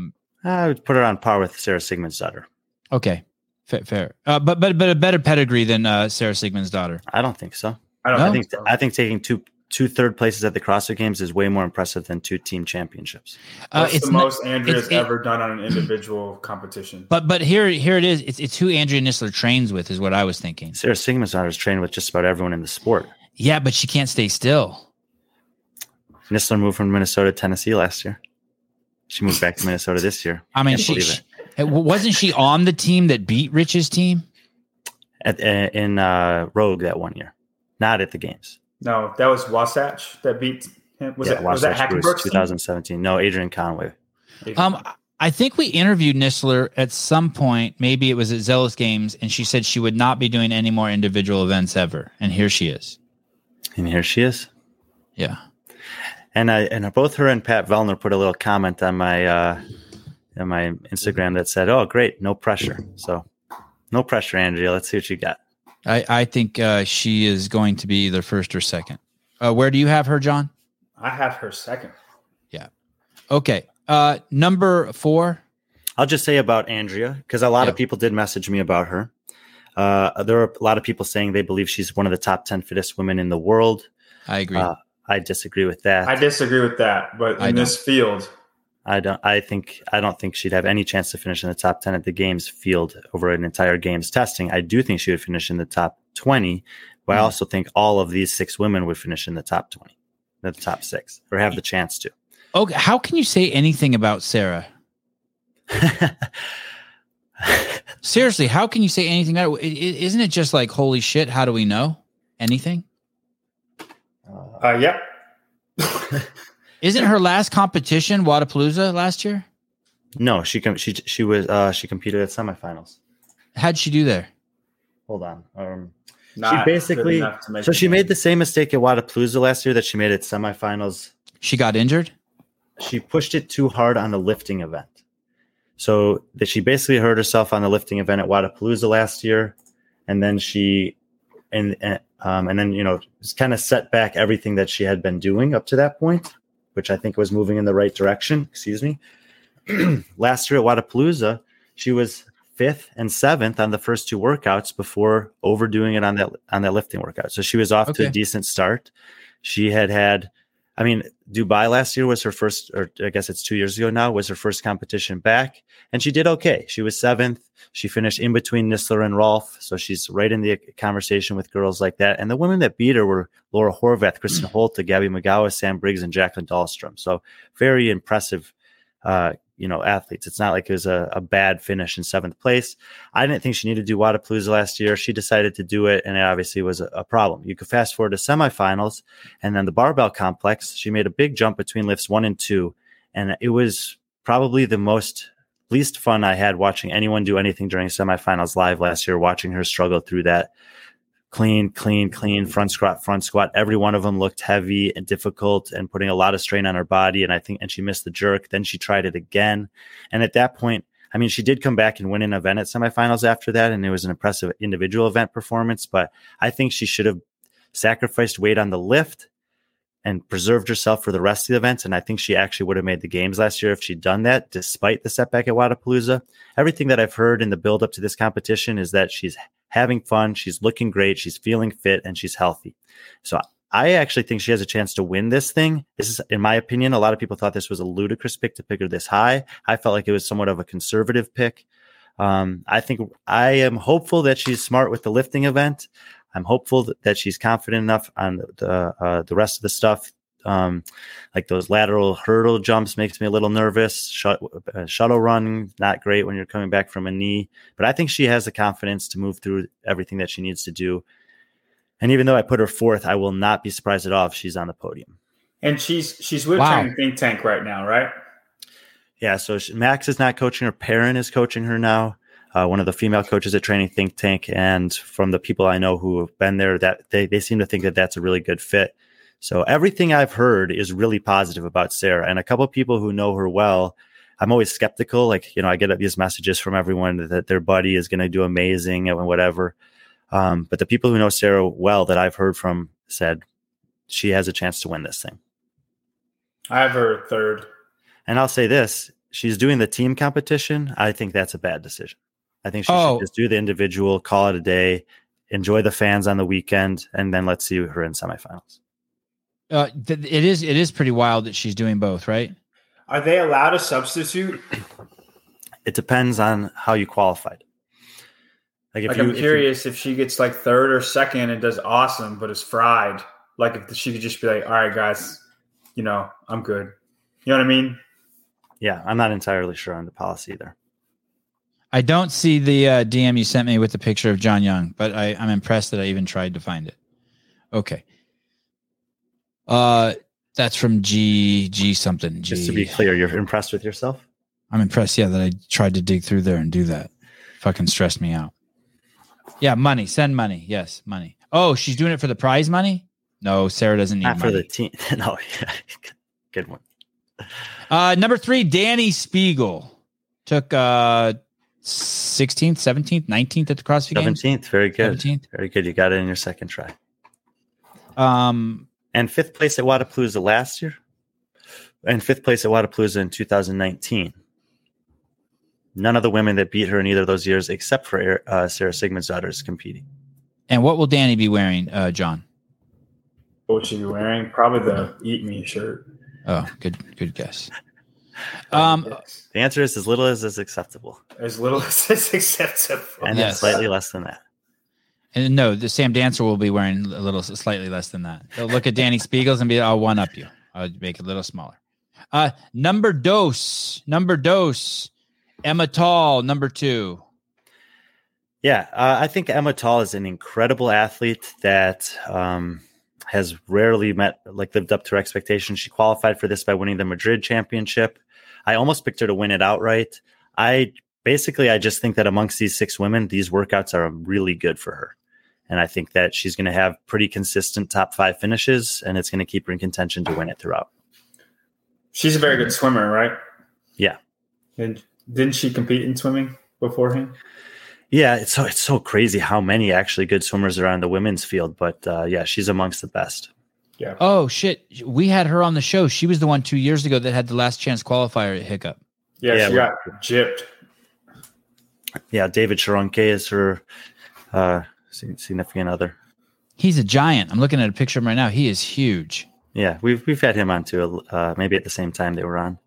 would put her on par with Sarah Sigmundsdottir. Okay, fair. But a better pedigree than Sarah Sigmundsdottir. I don't think so. I think taking two third places at the CrossFit Games is way more impressive than 2 team championships. That's the most Andrea's ever done on an individual competition. But here it is. It's who Andrea Nissler trains with is what I was thinking. Sarah Sigmundsdottir is trained with just about everyone in the sport. Yeah, but she can't stay still. Nissler moved from Minnesota to Tennessee last year. She moved back to Minnesota this year. I mean, wasn't she on the team that beat Rich's team? In Rogue that one year. Not at the games. No, that was Wasatch that beat him. Was that Hackenberg? 2017. No, Adrian Conway. I think we interviewed Nistler at some point, maybe it was at Zalos Games, and she said she would not be doing any more individual events ever. And here she is. And here she is. Yeah. And both her and Pat Vellner put a little comment on my Instagram that said, "Oh, great, no pressure." So, no pressure, Andrea. Let's see what you got. I think she is going to be either first or second. Where do you have her, John? I have her second. Yeah. Okay. Number four. I'll just say about Andrea, because a lot of people did message me about her. There are a lot of people saying they believe she's one of the top 10 fittest women in the world. I agree. I disagree with that. I disagree with that. But in this field, I don't think she'd have any chance to finish in the top 10 at the games field over an entire games testing. I do think she would finish in the top 20, but I also think all of these six women would finish in the top 20, the top six, or have the chance to. Okay, how can you say anything about Sarah? Seriously, how can you say anything about it? Isn't it just like, holy shit, how do we know anything? Yep. Isn't her last competition Wadapalooza last year? No, she competed at semifinals. How'd she do there? Hold on. She made the same mistake at Wadapalooza last year that she made at semifinals. She got injured? She pushed it too hard on the lifting event. So that she basically hurt herself on the lifting event at Wadapalooza last year. And then she it's kind of set back everything that she had been doing up to that point, which I think was moving in the right direction. Excuse me. Last year at Wadapalooza, she was 5th and 7th on the first two workouts before overdoing it on that lifting workout. So she was off to a decent start. She had Dubai last year was her first, or I guess it's 2 years ago now, was her first competition back. And she did okay. She was 7th. She finished in between Nistler and Rolfe. So she's right in the conversation with girls like that. And the women that beat her were Laura Horvath, Kristen Holta, Gabby Magawa, Sam Briggs, and Jacqueline Dahlstrom. So very impressive, athletes. It's not like it was a bad finish in 7th place. I didn't think she needed to do Wadapalooza last year. She decided to do it, and it obviously was a problem. You could fast forward to semifinals, and then the barbell complex. She made a big jump between lifts 1 and 2, and it was probably the least fun I had watching anyone do anything during semifinals live last year, watching her struggle through that. Clean, front squat. Every one of them looked heavy and difficult and putting a lot of strain on her body. And I think she missed the jerk. Then she tried it again. And at that point, she did come back and win an event at semifinals after that. And it was an impressive individual event performance. But I think she should have sacrificed weight on the lift and preserved herself for the rest of the events. And I think she actually would have made the games last year if she'd done that, despite the setback at Wadapalooza. Everything that I've heard in the build up to this competition is that she's having fun, she's looking great, she's feeling fit, and she's healthy. So I actually think she has a chance to win this thing. This is, in my opinion, a lot of people thought this was a ludicrous pick to pick her this high. I felt like it was somewhat of a conservative pick. I think I am hopeful that she's smart with the lifting event. I'm hopeful that she's confident enough on the rest of the stuff. Like those lateral hurdle jumps makes me a little nervous. Shuttle run, not great when you're coming back from a knee. But I think she has the confidence to move through everything that she needs to do. And even though I put her 4th, I will not be surprised at all if she's on the podium. And she's with Training Think Tank right now, right? Yeah, so Max is not coaching her. Perrin is coaching her now. One of the female coaches at Training Think Tank. And from the people I know who have been there, that they seem to think that that's a really good fit. So everything I've heard is really positive about Sarah. And a couple of people who know her well, I'm always skeptical. I get these messages from everyone that their buddy is going to do amazing and whatever. But the people who know Sarah well that I've heard from said she has a chance to win this thing. I have her 3rd. And I'll say this. She's doing the team competition. I think that's a bad decision. I think she should just do the individual, call it a day, enjoy the fans on the weekend, and then let's see her in semifinals. It is pretty wild that she's doing both, right? Are they allowed to substitute? It depends on how you qualified. I'm curious if she gets 3rd or 2nd and does awesome, but is fried. If she could just be all right, guys, I'm good. You know what I mean? Yeah, I'm not entirely sure on the policy there. I don't see the DM you sent me with the picture of John Young, but I'm impressed that I even tried to find it. Okay. That's from G something. Just to be clear, you're impressed with yourself? I'm impressed, yeah, that I tried to dig through there and do that. Fucking stressed me out. Yeah, money. Send money. Yes, money. Oh, she's doing it for the prize money? No, Sarah doesn't need money. Not for the team. No, good one. Number three, Danny Spiegel. Took 16th, 17th, 19th at the CrossFit Games. 17th, very good. 17th. Very good. You got it in your second try. And fifth place at Wadapalooza last year. And fifth place at Wadapalooza in 2019. None of the women that beat her in either of those years, except for Sarah Sigmund's daughter, is competing. And what will Danny be wearing, John? What would she be wearing? Probably the Eat Me shirt. Oh, good guess. The answer is as little as is acceptable. As little as is acceptable. And yes, slightly less than that. And no, the Sam Dancer will be wearing a little, slightly less than that. They'll look at Danny Spiegel's and be, I'll one up you. I'll make it a little smaller. Number dose. Emma Tall, number two. Yeah, I think Emma Tall is an incredible athlete that has rarely lived up to her expectations. She qualified for this by winning the Madrid Championship. I almost picked her to win it outright. I just think that amongst these six women, these workouts are really good for her. And I think that she's going to have pretty consistent top five finishes, and it's going to keep her in contention to win it throughout. She's a very good swimmer, right? Yeah. And didn't she compete in swimming beforehand? Yeah, it's so crazy how many actually good swimmers are on the women's field, but yeah, she's amongst the best. Yeah. Oh shit, we had her on the show. She was the one 2 years ago that had the last chance qualifier hiccup. Yeah, she got gypped. Yeah, David Sharonke is her significant other. He's a giant. I'm looking at a picture of him right now. He is huge. Yeah, we've had him on too. Maybe at the same time they were on.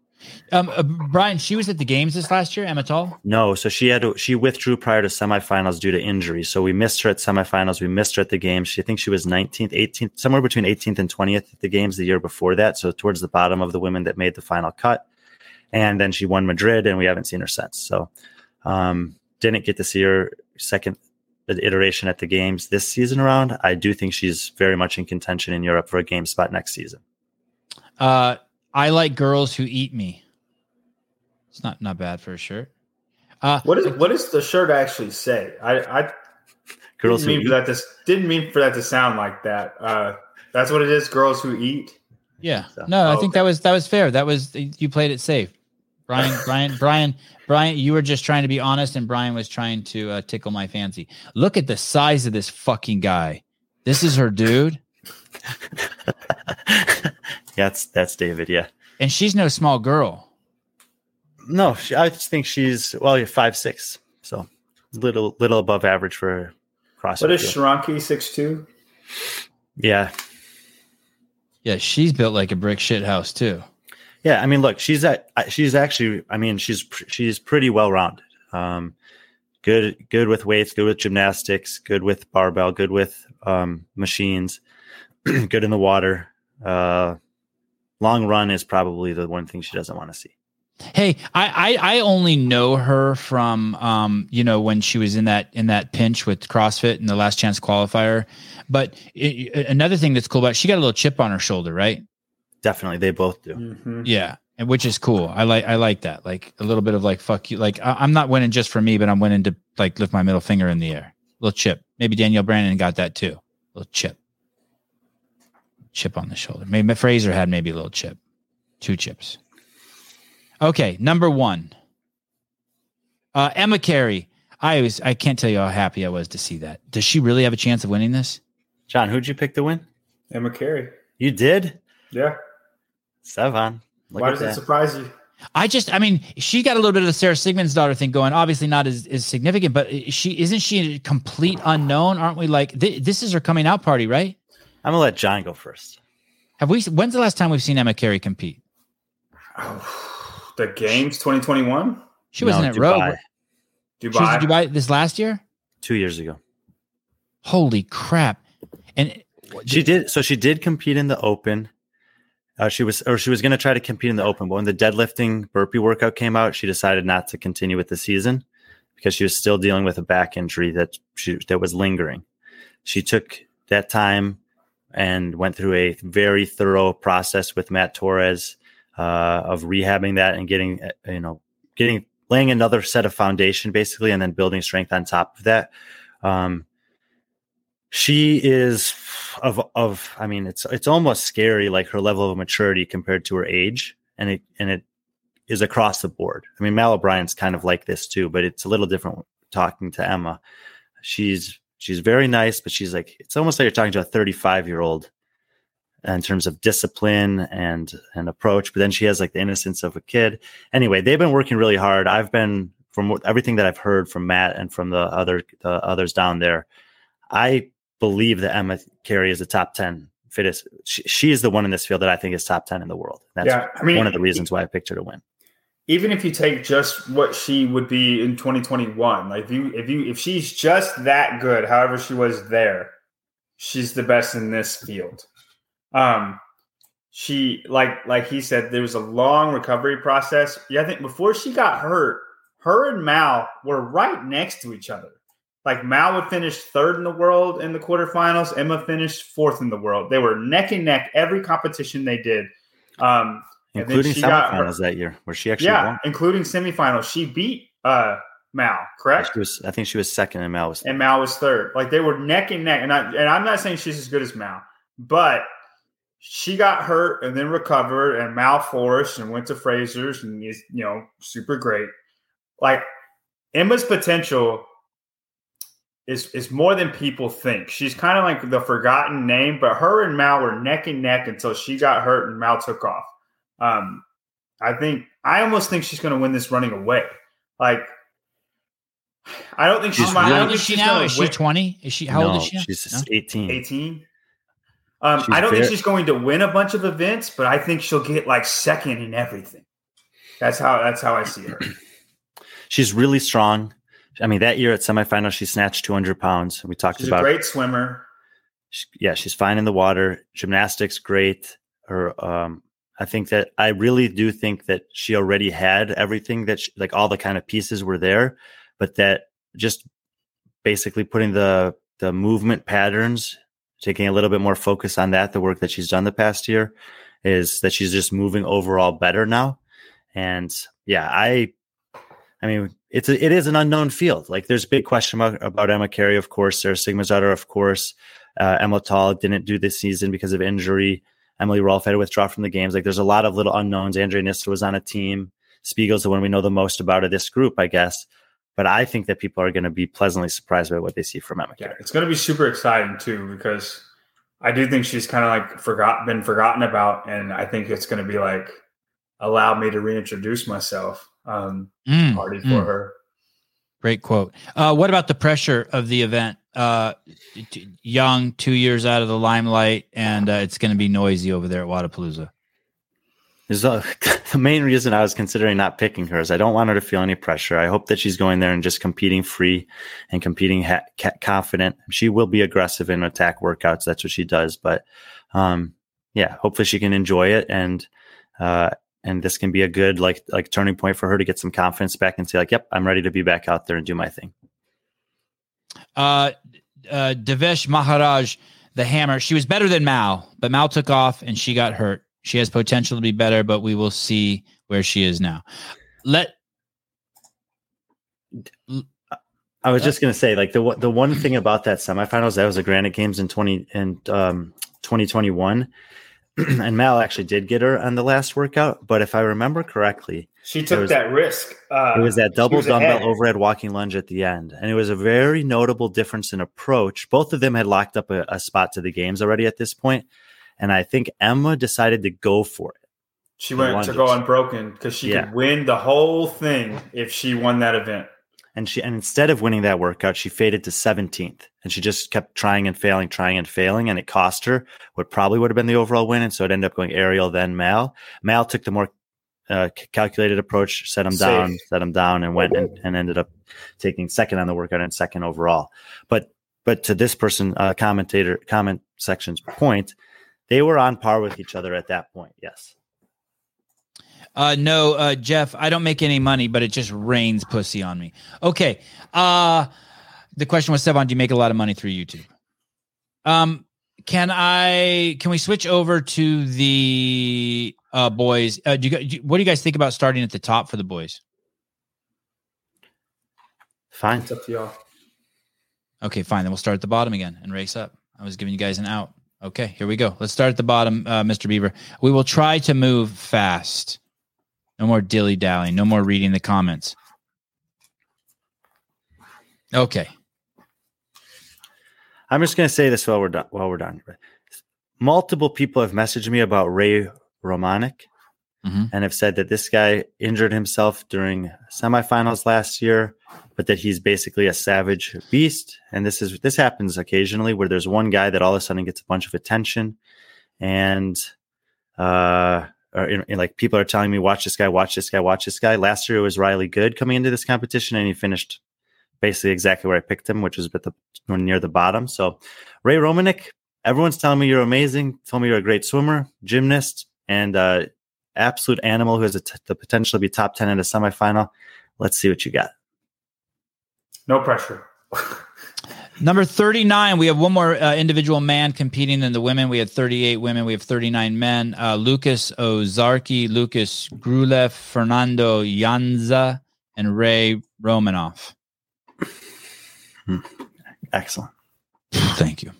Brian, she was at the games this last year, Emma Tall? No, so she withdrew prior to semifinals due to injury. So we missed her at semifinals. We missed her at the games. I think she was 19th, 18th, somewhere between 18th and 20th at the games the year before that. So towards the bottom of the women that made the final cut. And then she won Madrid, and we haven't seen her since. So didn't get to see her second iteration at the games this season around. I do think she's very much in contention in Europe for a game spot next season. I like girls who eat me. It's not bad for a shirt. What does the shirt actually say? I girls didn't mean for that to sound like that. That's what it is. Girls who eat. Yeah. So, I think that was fair. That was, you played it safe, Brian. Brian. You were just trying to be honest, and Brian was trying to tickle my fancy. Look at the size of this fucking guy. This is her dude. That's David, yeah. And she's no small girl. No, I just think she's, you're 5'6", so little above average for CrossFit. What is Sharonke, 6'2"? Yeah. Yeah, she's built like a brick shit house too. Yeah, I mean, look, she's pretty well-rounded. Good with weights, good with gymnastics, good with barbell, good with machines, good in the water. Long run is probably the one thing she doesn't want to see. Hey, I only know her from when she was in that pinch with CrossFit in the last chance qualifier. But another thing that's cool about, she got a little chip on her shoulder, right? Definitely, they both do. Mm-hmm. Yeah, and which is cool. I like that. Like a little bit of like fuck you. Like I'm not winning just for me, but I'm winning to like lift my middle finger in the air. Little chip. Maybe Danielle Brandon got that too. Little chip. Chip on the shoulder. Maybe Fraser had a little chip. Two chips. Okay, number one. Emma Carey. I can't tell you how happy I was to see that. Does she really have a chance of winning this? John, who'd you pick to win? Emma Carey. You did? Yeah. Sevan. Why does it surprise you? She got a little bit of the Sarah Sigmund's daughter thing going. Obviously not as significant, but isn't she a complete unknown? Aren't we like, this is her coming out party, right? I'm gonna let John go first. When's the last time we've seen Emma Carey compete? Oh, the games 2021? She wasn't at Rogue. Dubai. She was at Dubai this last year? 2 years ago. Holy crap. And she did compete in the open. She was gonna try to compete in the open, but when the deadlifting burpee workout came out, she decided not to continue with the season because she was still dealing with a back injury that was lingering. She took that time and went through a very thorough process with Matt Torres of rehabbing that and getting laying another set of foundation basically, and then building strength on top of that. She is of, I mean, it's almost scary, like her level of maturity compared to her age. And it is across the board. I mean, Mal O'Brien's kind of like this too, but it's a little different talking to Emma. She's very nice, but she's like, it's almost like you're talking to a 35-year-old in terms of discipline and approach. But then she has like the innocence of a kid. Anyway, they've been working really hard. I've been, from everything that I've heard from Matt and from the others down there, I believe that Emma Carey is the top 10 fittest. She is the one in this field that I think is top 10 in the world. That's one of the reasons why I picked her to win. Even if you take just what she would be in 2021, like if she's just that good, however she was there, she's the best in this field. She like he said, there was a long recovery process. Yeah, I think before she got hurt, her and Mal were right next to each other. Like Mal would finish third in the world in the quarterfinals. Emma finished fourth in the world. They were neck and neck every competition they did. Including semifinals that year, where she actually won. Including semifinals, she beat Mal. Correct? I think she was second, and Mal was third. Like they were neck and neck. And I'm not saying she's as good as Mal, but she got hurt and then recovered, and Mal flourished and went to Fraser's, and is super great. Like Emma's potential is more than people think. She's kind of like the forgotten name, but her and Mal were neck and neck until she got hurt and Mal took off. I almost think she's going to win this running away. Like, I don't think she's how old is she now? Is she 20? Is she how old is she? She's 18. 18. I don't think she's going to win a bunch of events, but I think she'll get like second in everything. That's how I see her. She's really strong. I mean, that year at semifinals, she snatched 200 pounds. We talked about a great swimmer. She's fine in the water. Gymnastics, great. Her, I think that I really do think that she already had everything that like all the kind of pieces were there, but that just basically putting the movement patterns, taking a little bit more focus on that, the work that she's done the past year, is that she's just moving overall better now. And yeah, I mean, it is an unknown field. Like there's a big question about Emma Carey, of course, Sarah Sigmund, of course, Emma Tall didn't do this season because of injury. Emily Rolfe had to withdraw from the games. Like there's a lot of little unknowns. Andrea Nistler was on a team. Spiegel's the one we know the most about of this group, I guess. But I think that people are going to be pleasantly surprised by what they see from Emma Carey. It's going to be super exciting too, because I do think she's kind of like been forgotten about. And I think it's going to be like, allow me to reintroduce myself party for her. Great quote. What about the pressure of the event? Young, 2 years out of the limelight, and it's going to be noisy over there at Wadapalooza. The main reason I was considering not picking her is I don't want her to feel any pressure. I hope that she's going there and just competing free and competing confident. She will be aggressive in attack workouts. That's what she does. But hopefully she can enjoy it, and this can be a good like turning point for her to get some confidence back and say like, yep, I'm ready to be back out there and do my thing. Devesh Maharaj, the hammer. She was better than Mal, but Mal took off and she got hurt. She has potential to be better, but we will see where she is now. I was just going to say, like the one thing about that semifinals, that was the Granite Games in 2021. And Mal actually did get her on the last workout, but if I remember correctly, she took that risk. It was that double dumbbell overhead walking lunge at the end, and it was a very notable difference in approach. Both of them had locked up a spot to the games already at this point, and I think Emma decided to go for it. She went to go unbroken because she could win the whole thing if she won that event. And instead of winning that workout, she faded to 17th, and she just kept trying and failing, and it cost her what probably would have been the overall win. And so it ended up going aerial, then Mal. Mal took the more calculated approach, set him down, and went and ended up taking second on the workout and second overall. But to this person, comment section's point, they were on par with each other at that point. Yes. No, Jeff, I don't make any money, but it just rains pussy on me. Okay. The question was, Sevan, do you make a lot of money through YouTube? Can we switch over to the boys? What do you guys think about starting at the top for the boys? Fine. It's up to y'all. Okay, fine. Then we'll start at the bottom again and race up. I was giving you guys an out. Okay, here we go. Let's start at the bottom, Mr. Beaver. We will try to move fast. No more dilly-dallying. No more reading the comments. Okay. I'm just going to say this while we're done. Multiple people have messaged me about Ray Romanik and have said that this guy injured himself during semifinals last year, but that he's basically a savage beast. And this happens occasionally where there's one guy that all of a sudden gets a bunch of attention, and like people are telling me, watch this guy. Last year it was Riley Good coming into this competition, and he finished basically exactly where I picked him, which was near the bottom. So Ray Romanik, everyone's telling me you're amazing. Told me you're a great swimmer, gymnast, and absolute animal who has the potential to be top 10 in a semifinal. Let's see what you got. No pressure. Number 39, we have one more individual man competing than the women. We had 38 women. We have 39 men. Lucas Ozarki, Lucas Grulev, Fernando Yanza, and Ray Romanoff. Excellent. Thank you.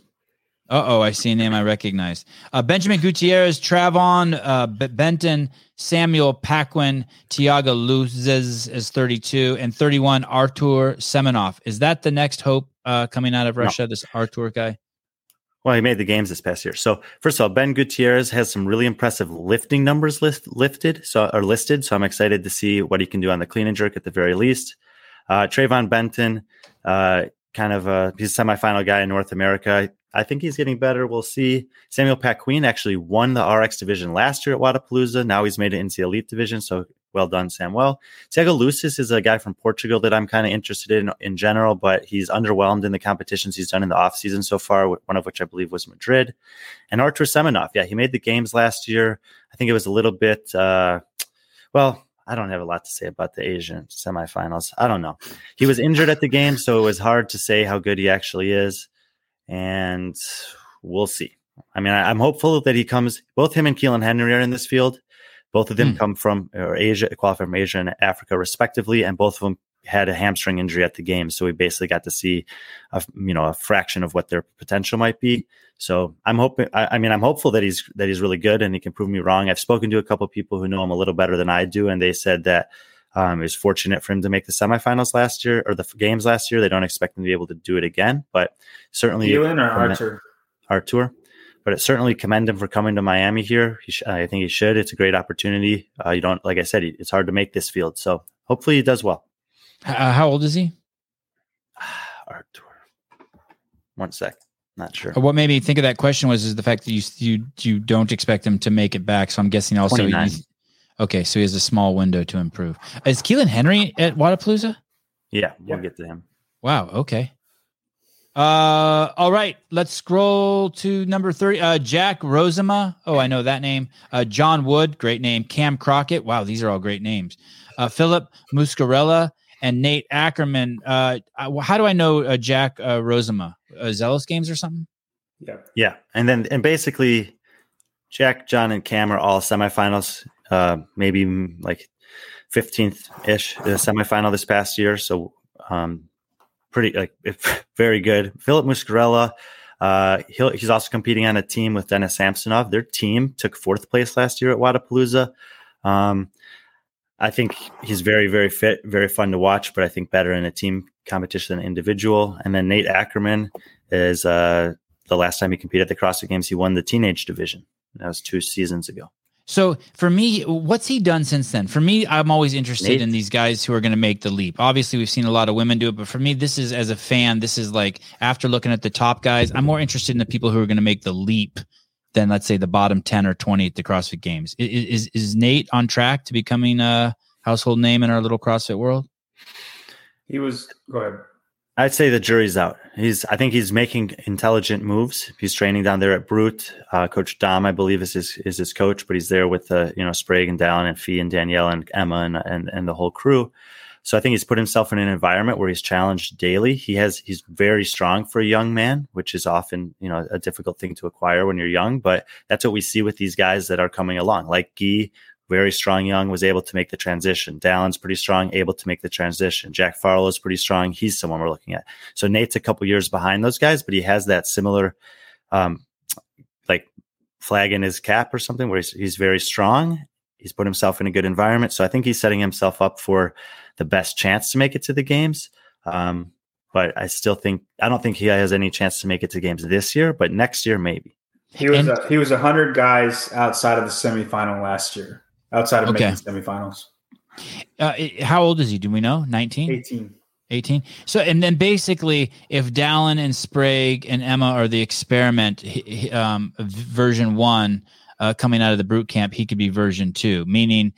Uh-oh, I see a name I recognize. Benjamin Gutierrez, Travon Benton, Samuel Paquin, Tiago Luzes is 32, and 31, Artur Semenov. Is that the next hope coming out of Russia, this Artur guy? Well, he made the games this past year. So, first of all, Ben Gutierrez has some really impressive lifting numbers listed, so I'm excited to see what he can do on the clean and jerk at the very least. Travon Benton, he's a semifinal guy in North America. I think he's getting better. We'll see. Samuel Paquin actually won the RX division last year at Wadapalooza. Now he's made it into the elite division. So well done, Samuel. Thiago Lucis is a guy from Portugal that I'm kind of interested in general, but he's underwhelmed in the competitions he's done in the offseason so far, one of which I believe was Madrid. And Artur Semenov, he made the games last year. I think it was a little bit, I don't have a lot to say about the Asian semifinals. I don't know. He was injured at the game, so it was hard to say how good he actually is. And we'll see. I mean, I'm hopeful that he comes. Both him and Keelan Henry are in this field. Both of them come from Asia, qualify from Asia and Africa, respectively. And both of them had a hamstring injury at the game, so we basically got to see a fraction of what their potential might be. So I'm hoping. I'm hopeful that he's really good and he can prove me wrong. I've spoken to a couple of people who know him a little better than I do, and they said that it was fortunate for him to make the semifinals last year or the games last year. They don't expect him to be able to do it again, but certainly Ewan or Artur. But it certainly commend him for coming to Miami here. I think he should. It's a great opportunity. You don't, like I said, it's hard to make this field. So hopefully he does well. How old is he? Artur. One sec. Not sure. What made me think of that question was the fact that you don't expect him to make it back. So I'm guessing also. Okay, so he has a small window to improve. Is Keelan Henry at Wadapalooza? Yeah, we'll get to him. Wow. Okay. All right. Let's scroll to number 30. Jack Rosema. Oh, I know that name. John Wood. Great name. Cam Crockett. Wow, these are all great names. Philip Muscarella. And Nate Ackerman. How do I know Jack Rosema? Zalos Games or something? Yeah. And basically, Jack, John, and Cam are all semifinals. Maybe like 15th-ish semifinal this past year. So very good. Philip Muscarella. He's also competing on a team with Dennis Samsonov. Their team took fourth place last year at Wadapalooza. I think he's very, very fit, very fun to watch, but I think better in a team competition than individual. And then Nate Ackerman is the last time he competed at the CrossFit Games, he won the teenage division. That was 2 seasons ago. So for me, what's he done since then? For me, I'm always interested in these guys who are going to make the leap. Obviously, we've seen a lot of women do it, but for me, this is, as a fan, this is like after looking at the top guys, I'm more interested in the people who are going to make the leap than, let's say, the bottom 10 or 20 at the CrossFit Games. Is Nate on track to becoming a household name in our little CrossFit world? Go ahead. I'd say the jury's out. I think he's making intelligent moves. He's training down there at Brute. Coach Dom, I believe, is his coach, but he's there with Sprague and Dallin and Fee and Danielle and Emma and the whole crew. So I think he's put himself in an environment where he's challenged daily. He's very strong for a young man, which is often, a difficult thing to acquire when you're young, but that's what we see with these guys that are coming along, like Guy, Very strong Young was able to make the transition. Dallin's pretty strong, able to make the transition. Jack Farlow's pretty strong. He's someone we're looking at. So Nate's a couple years behind those guys, but he has that similar like flag in his cap or something where he's very strong. He's put himself in a good environment. So I think he's setting himself up for the best chance to make it to the games. But I still think, I don't think he has any chance to make it to games this year, but next year, maybe. He was 100 guys outside of the semifinal last year, outside of making semifinals. How old is he? Do we know? 19? 18. So, and then basically if Dallin and Sprague and Emma are the experiment, version one, coming out of the boot camp, he could be version two, meaning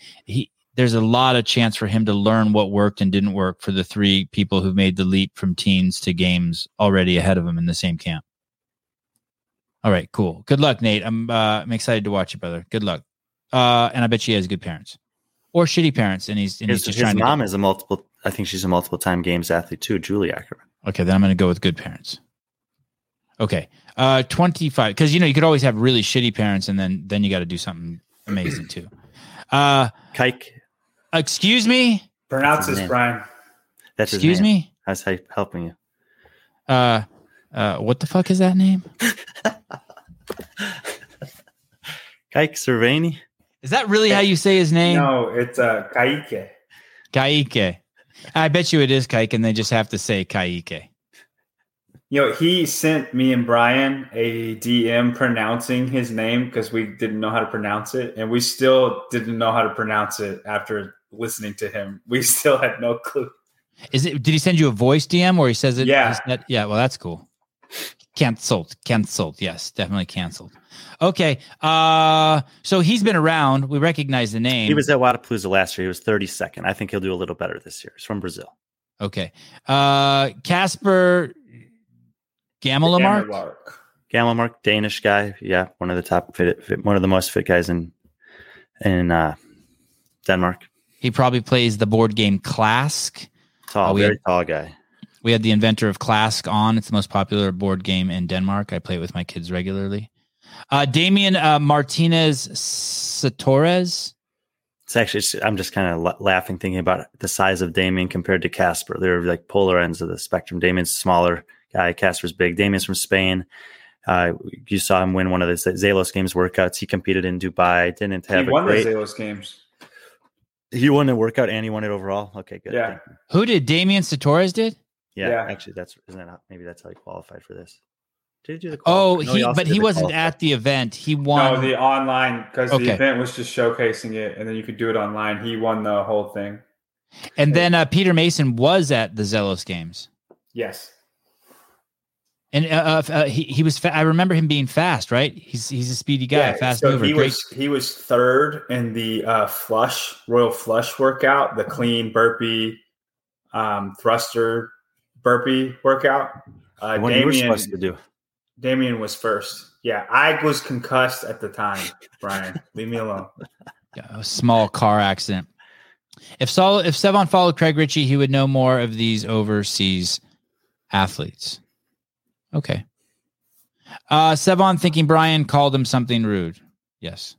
there's a lot of chance for him to learn what worked and didn't work for the three people who made the leap from teens to games already ahead of him in the same camp. All right, cool. Good luck, Nate. I'm excited to watch it, brother. Good luck. And I bet she has good parents or shitty parents. And I think she's a multiple time games athlete too, Julie Ackerman. Okay, then I'm going to go with good parents. Okay. 25. Cause you could always have really shitty parents and then you got to do something amazing too. Kike. Excuse me. Pronounce this, Brian. That's his name. Excuse me. That's helping you. What the fuck is that name? Kike Cervini. Is that really how you say his name? No, it's Kaike. Kaike. I bet you it is Kike, and they just have to say Kaike. He sent me and Brian a DM pronouncing his name because we didn't know how to pronounce it, and we still didn't know how to pronounce it after listening to him. We still had no clue. Did he send you a voice DM where he says it? Yeah. Yeah. Well, that's cool. Canceled. Yes, definitely canceled. Okay. So he's been around. We recognize the name. He was at Wadapalooza last year. He was 32nd. I think he'll do a little better this year. He's from Brazil. Okay. Casper Gamelarmark, Danish guy. Yeah. One of the top one of the most fit guys in Denmark. He probably plays the board game Clask. Tall guy. We had the inventor of Clask on. It's the most popular board game in Denmark. I play it with my kids regularly. Damian Martinez Satorres. It's actually, I'm just kind of laughing thinking about the size of Damian compared to Casper. They're like polar ends of the spectrum. Damian's smaller guy. Casper's big. Damian's from Spain. You saw him win one of the Zalos Games workouts. He competed in Dubai. He won the Zalos Games. He won the workout and he won it overall. Okay, good. Yeah. Who did Damian Satorres did? Yeah, actually, maybe that's how he qualified for this. Did he do the qualifier? He wasn't at the event. He won. No, the online, because the event was just showcasing it, and then you could do it online. He won the whole thing. And then Peter Mason was at the Zalos Games. Yes. And he was. I remember him being fast, right? He's a speedy guy, fast mover. He was third in the Royal Flush workout, the clean burpee, thruster burpee workout. What you were supposed to do. Damian was first. Yeah, I was concussed at the time. Brian, leave me alone. Yeah, a small car accident. If Sevan followed Craig Ritchie, he would know more of these overseas athletes. Okay. Sevan thinking Brian called him something rude. Yes.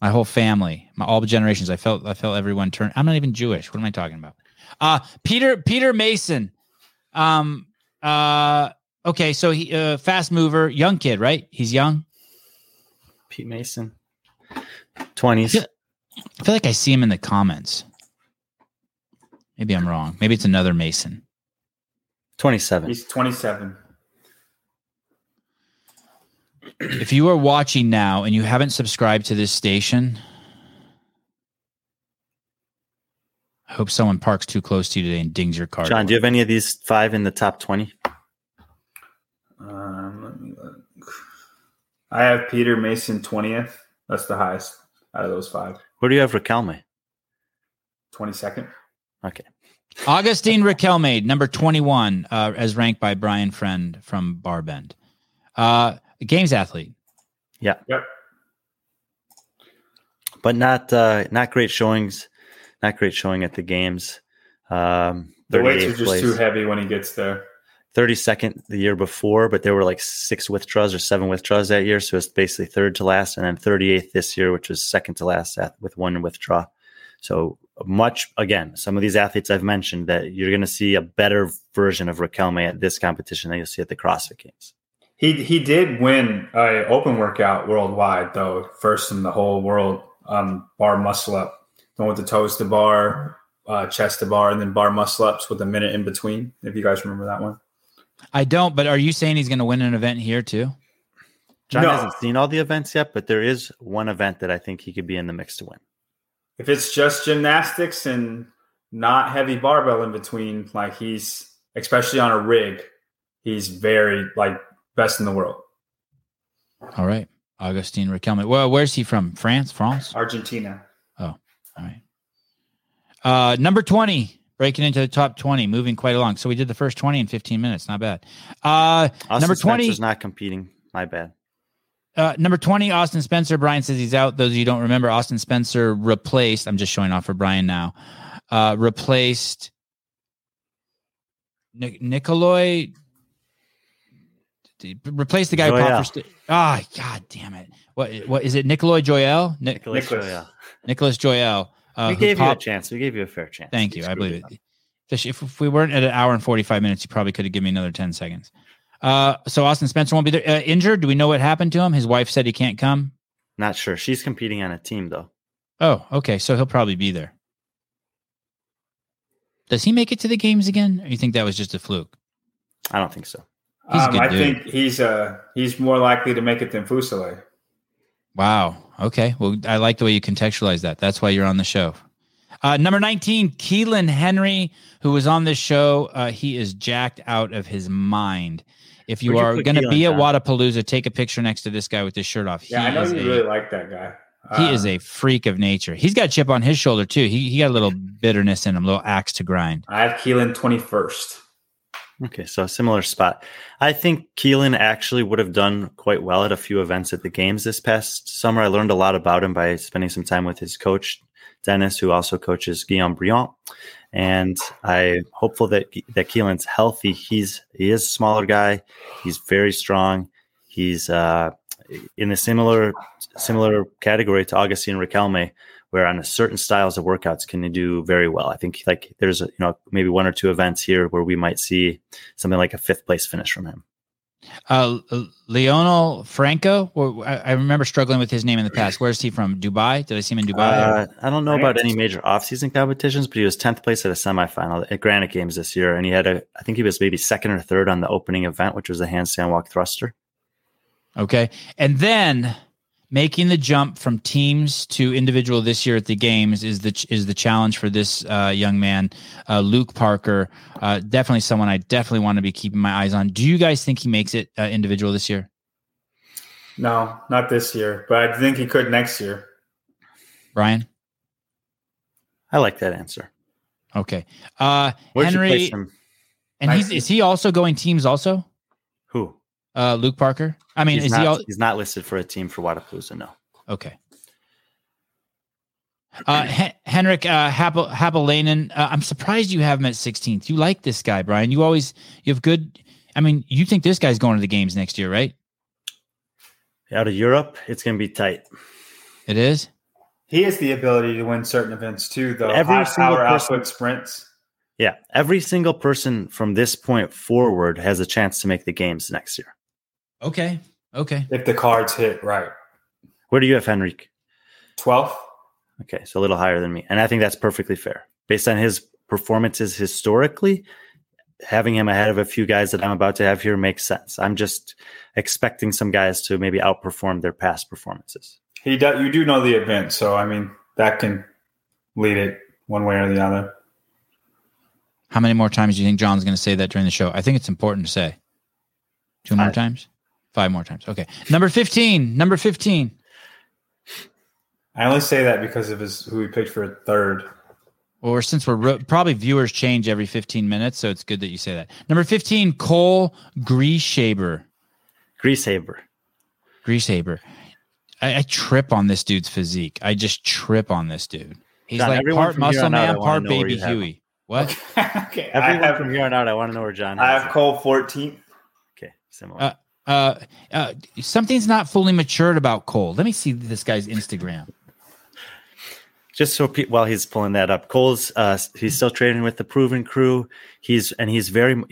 My whole family, all the generations. I felt everyone turn. I'm not even Jewish. What am I talking about? Peter Mason. Okay. So he, fast mover, young kid, right? He's young. Pete Mason. 20s. I feel like I see him in the comments. Maybe I'm wrong. Maybe it's another Mason. 27. He's 27. If you are watching now and you haven't subscribed to this station, I hope someone parks too close to you today and dings your car. John, do you have any of these five in the top 20? Let me look. I have Peter Mason 20th. That's the highest out of those five. What do you have, Raquelme? 22nd. Okay. Augustine Raquelme, number 21, as ranked by Brian Friend from Barbend. Games athlete. Yeah. Yep. But not great showing at the games. The weights are just too heavy when he gets there. 32nd the year before, but there were like 6 withdrawals or 7 withdrawals that year. So it's basically third to last. And then 38th this year, which was second to last with 1 withdrawal. So much, again, some of these athletes I've mentioned that you're going to see a better version of Raquel May at this competition than you'll see at the CrossFit Games. He did win an open workout worldwide, though, first in the whole world, bar muscle up. The one with the toes to bar, chest to bar, and then bar muscle ups with a minute in between, if you guys remember that one. I don't, but are you saying he's going to win an event here too? John hasn't seen all the events yet, but there is one event that I think he could be in the mix to win. If it's just gymnastics and not heavy barbell in between, like he's, especially on a rig, he's very like – best in the world. All right. Augustin Raquelme. Well, where's he from? France? Argentina. Oh, all right. Number 20, breaking into the top 20, moving quite along. So we did the first 20 in 15 minutes. Not bad. Number 20 is not competing. My bad. Number 20, Austin Spencer. Brian says he's out. Those of you who don't remember, Austin Spencer replaced, I'm just showing off for Brian now, replaced Nikolai. Replace the guy who called for God damn it. What is it? Nicholas Joyelle. We gave you a chance. We gave you a fair chance. Thank you. I believe it. If we weren't at an hour and 45 minutes, you probably could have given me another 10 seconds. So Austin Spencer won't be there. Injured. Do we know what happened to him? His wife said he can't come. Not sure. She's competing on a team though. Oh, okay. So he'll probably be there. Does he make it to the games again? Or you think that was just a fluke? I don't think so. I think he's more likely to make it than Fusale. Wow. Okay. Well, I like the way you contextualize that. That's why you're on the show. Number 19, Keelan Henry, who was on this show. He is jacked out of his mind. If you are going to be at Wadapalooza, take a picture next to this guy with his shirt off. Yeah, I know you really like that guy. He is a freak of nature. He's got a chip on his shoulder, too. He got a little bitterness in him, a little axe to grind. I have Keelan 21st. Okay, so a similar spot. I think Keelan actually would have done quite well at a few events at the games this past summer. I learned a lot about him by spending some time with his coach, Dennis, who also coaches Guillaume Briand. And I'm hopeful that Keelan's healthy. He is a smaller guy. He's very strong. He's in a similar category to Augustine Raquelme, where on a certain styles of workouts can do very well. I think like there's maybe 1 or 2 events here where we might see something like a 5th place finish from him. Leonel Franco, I remember struggling with his name in the past. Where's he from? Dubai? Did I see him in Dubai? I don't know about any major off-season competitions, but he was 10th place at a semifinal at Granite Games this year, and he had I think he was maybe 2nd or 3rd on the opening event, which was a handstand walk thruster. Okay, and then. Making the jump from teams to individual this year at the games is the challenge for this young man, Luke Parker. Definitely someone I definitely want to be keeping my eyes on. Do you guys think he makes it individual this year? No, not this year, but I think he could next year. Brian? I like that answer. Okay. Where'd Henry, you place him? And is he also going teams also? Who? Luke Parker. I mean, he's not listed for a team for Wadapalooza. No. Okay. Henrik Hapalainen. I'm surprised you have him at 16th. You like this guy, Brian. You have good. I mean, you think this guy's going to the games next year, right? Out of Europe, it's going to be tight. It is. He has the ability to win certain events too, though. Every single output sprints. Yeah, every single person from this point forward has a chance to make the games next year. Okay. If the cards hit right. Where do you have Henrique? 12th. Okay, so a little higher than me. And I think that's perfectly fair. Based on his performances historically, having him ahead of a few guys that I'm about to have here makes sense. I'm just expecting some guys to maybe outperform their past performances. You do know the event, so, I mean, that can lead it one way or the other. How many more times do you think John's going to say that during the show? I think it's important to say. 2 more times? 5 more times. Okay. Number 15. I only say that because of who we picked for 3rd. Or since we're probably viewers change every 15 minutes, so it's good that you say that. Number 15, Cole Grieshaber. I trip on this dude's physique. He's John, like part muscle man, part baby Huey. What? Okay. Everyone from here on out, I want to know where John is. I have Cole 14th. Okay, similar. Something's not fully matured about Cole. Let me see this guy's Instagram. Just so while he's pulling that up, Cole's he's still training with the Proven crew. He's very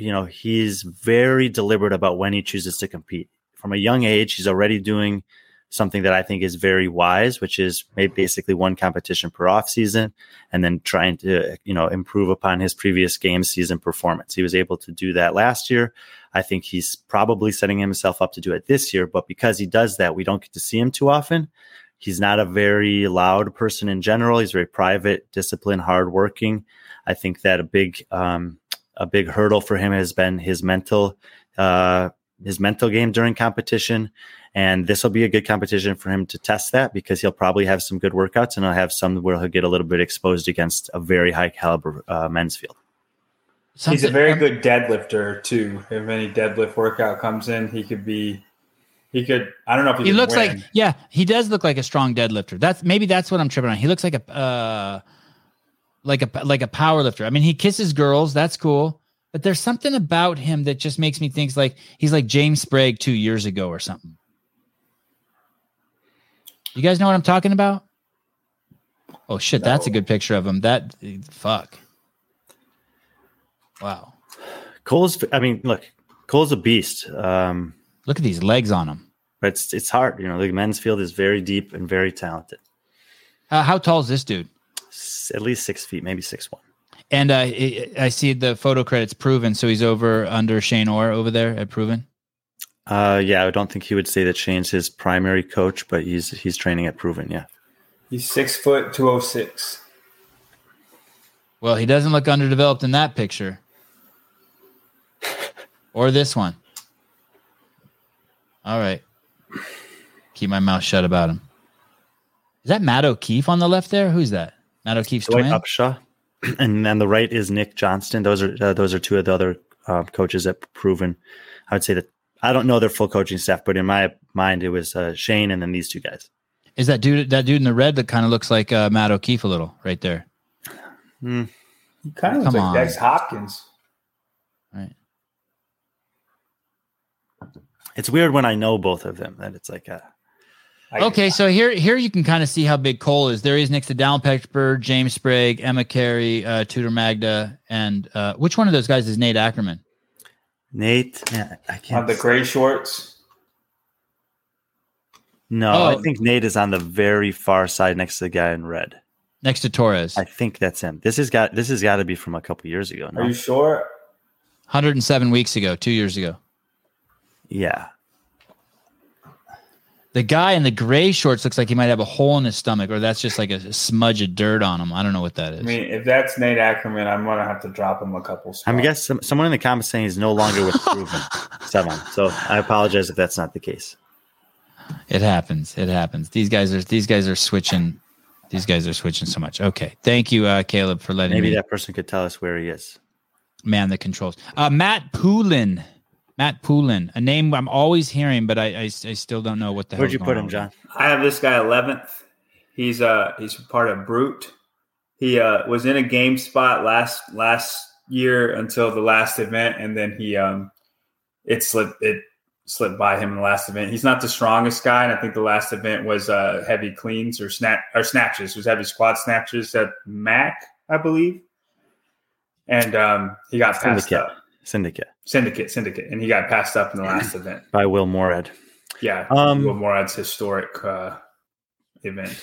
very deliberate about when he chooses to compete. From a young age, he's already doing something that I think is very wise, which is maybe basically one competition per off season, and then trying to improve upon his previous game season performance. He was able to do that last year. I think he's probably setting himself up to do it this year, but because he does that, we don't get to see him too often. He's not a very loud person in general. He's very private, disciplined, hardworking. I think that a big hurdle for him has been his mental game during competition. And this will be a good competition for him to test that, because he'll probably have some good workouts, and he'll have some where he'll get a little bit exposed against a very high caliber men's field. He's a very good deadlifter too. If any deadlift workout comes in, he could be. He could. I don't know if he looks win. Like. Yeah, he does look like a strong deadlifter. That's what I'm tripping on. He looks like a power lifter. I mean, he kisses girls. That's cool. But there's something about him that just makes me think like he's like James Sprague 2 years ago or something. You guys know what I'm talking about? Oh shit, no. That's a good picture of him. That fuck. Wow. Cole's a beast. Look at these legs on him. But it's hard. The men's field is very deep and very talented. How tall is this dude? At least 6 feet, maybe 6'1". And I see the photo credits Proven. So he's under Shane Orr over there at Proven. Yeah, I don't think he would say that Shane's his primary coach, but he's training at Proven. Yeah. He's 6 foot 206. Well, he doesn't look underdeveloped in that picture. Or this one. All right. Keep my mouth shut about him. Is that Matt O'Keefe on the left there? Who's that? Matt O'Keefe's Dwight twin? Upshaw. And then the right is Nick Johnston. Those are two of the other coaches at Proven. I would say that I don't know their full coaching staff, but in my mind, it was Shane and then these two guys. Is that dude in the red that kind of looks like Matt O'Keefe a little right there? Mm. He kind of looks like Dex Hopkins. Right. It's weird when I know both of them that it's like a. Okay, so here you can kind of see how big Cole is. There he is next to Dallin Pepper, James Sprague, Emma Carey, Tudor Magda, and which one of those guys is Nate Ackerman? Nate, yeah, I can't. On the gray shorts. No, oh. I think Nate is on the very far side next to the guy in red. Next to Torres. I think that's him. This has got to be from a couple years ago. No? Are you sure? 107 weeks ago, 2 years ago. Yeah. The guy in the gray shorts looks like he might have a hole in his stomach, or that's just like a smudge of dirt on him. I don't know what that is. I mean, if that's Nate Ackerman, I'm going to have to drop him a couple spots. I guess someone in the comments saying he's no longer with Proven. Sevan. So I apologize if that's not the case. It happens. These guys are switching so much. Okay. Thank you, Caleb, for letting me. Maybe that person could tell us where he is. Man, the controls. Matt Poulin, a name I'm always hearing, but I still don't know what the hell. Where'd you put him, John? I have this guy 11th. He's part of Brute. He was in a game spot last year until the last event, and then he it slipped by him in the last event. He's not the strongest guy, and I think the last event was heavy cleans or snatches. It was heavy squat snatches at Mac, I believe, and he got passed up. Syndicate. And he got passed up in the last event. By Will Morad. Yeah. Will Morad's historic event.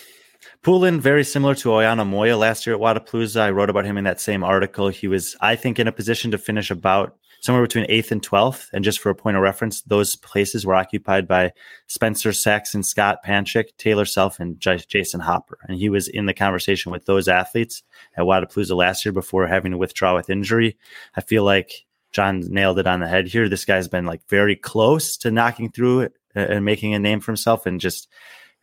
Poulin, very similar to Oyana Moya last year at Wadapalooza. I wrote about him in that same article. He was, I think, in a position to finish about somewhere between 8th and 12th. And just for a point of reference, those places were occupied by Spencer Saxon, Scott Panchik, Taylor Self, and Jason Hopper. And he was in the conversation with those athletes at Wadapalooza last year before having to withdraw with injury. I feel like John nailed it on the head here. This guy's been like very close to knocking through it and making a name for himself, and just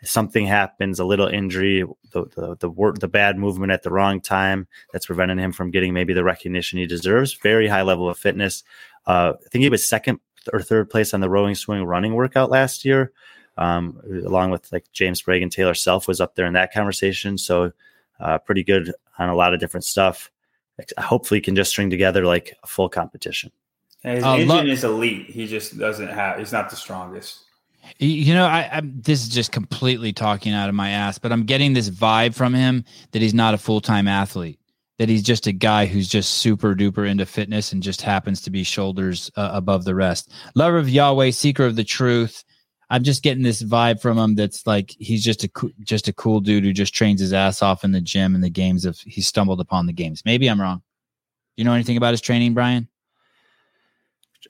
something happens, a little injury, the bad movement at the wrong time that's preventing him from getting maybe the recognition he deserves. Very high level of fitness. I think he was second or third place on the rowing, swimming, running workout last year, along with like James Sprague and Taylor Self was up there in that conversation. So pretty good on a lot of different stuff. hopefully can just string together like a full competition. And his engine is elite. He just doesn't have, he's not the strongest. You know, I'm this is just completely talking out of my ass, but I'm getting this vibe from him that he's not a full-time athlete, that he's just a guy who's just super duper into fitness and just happens to be shoulders above the rest. Lover of Yahweh, seeker of the truth. I'm just getting this vibe from him. That's like, he's just a cool dude who just trains his ass off in the gym and the games of, he stumbled upon the games. Maybe I'm wrong. You know anything about his training, Brian?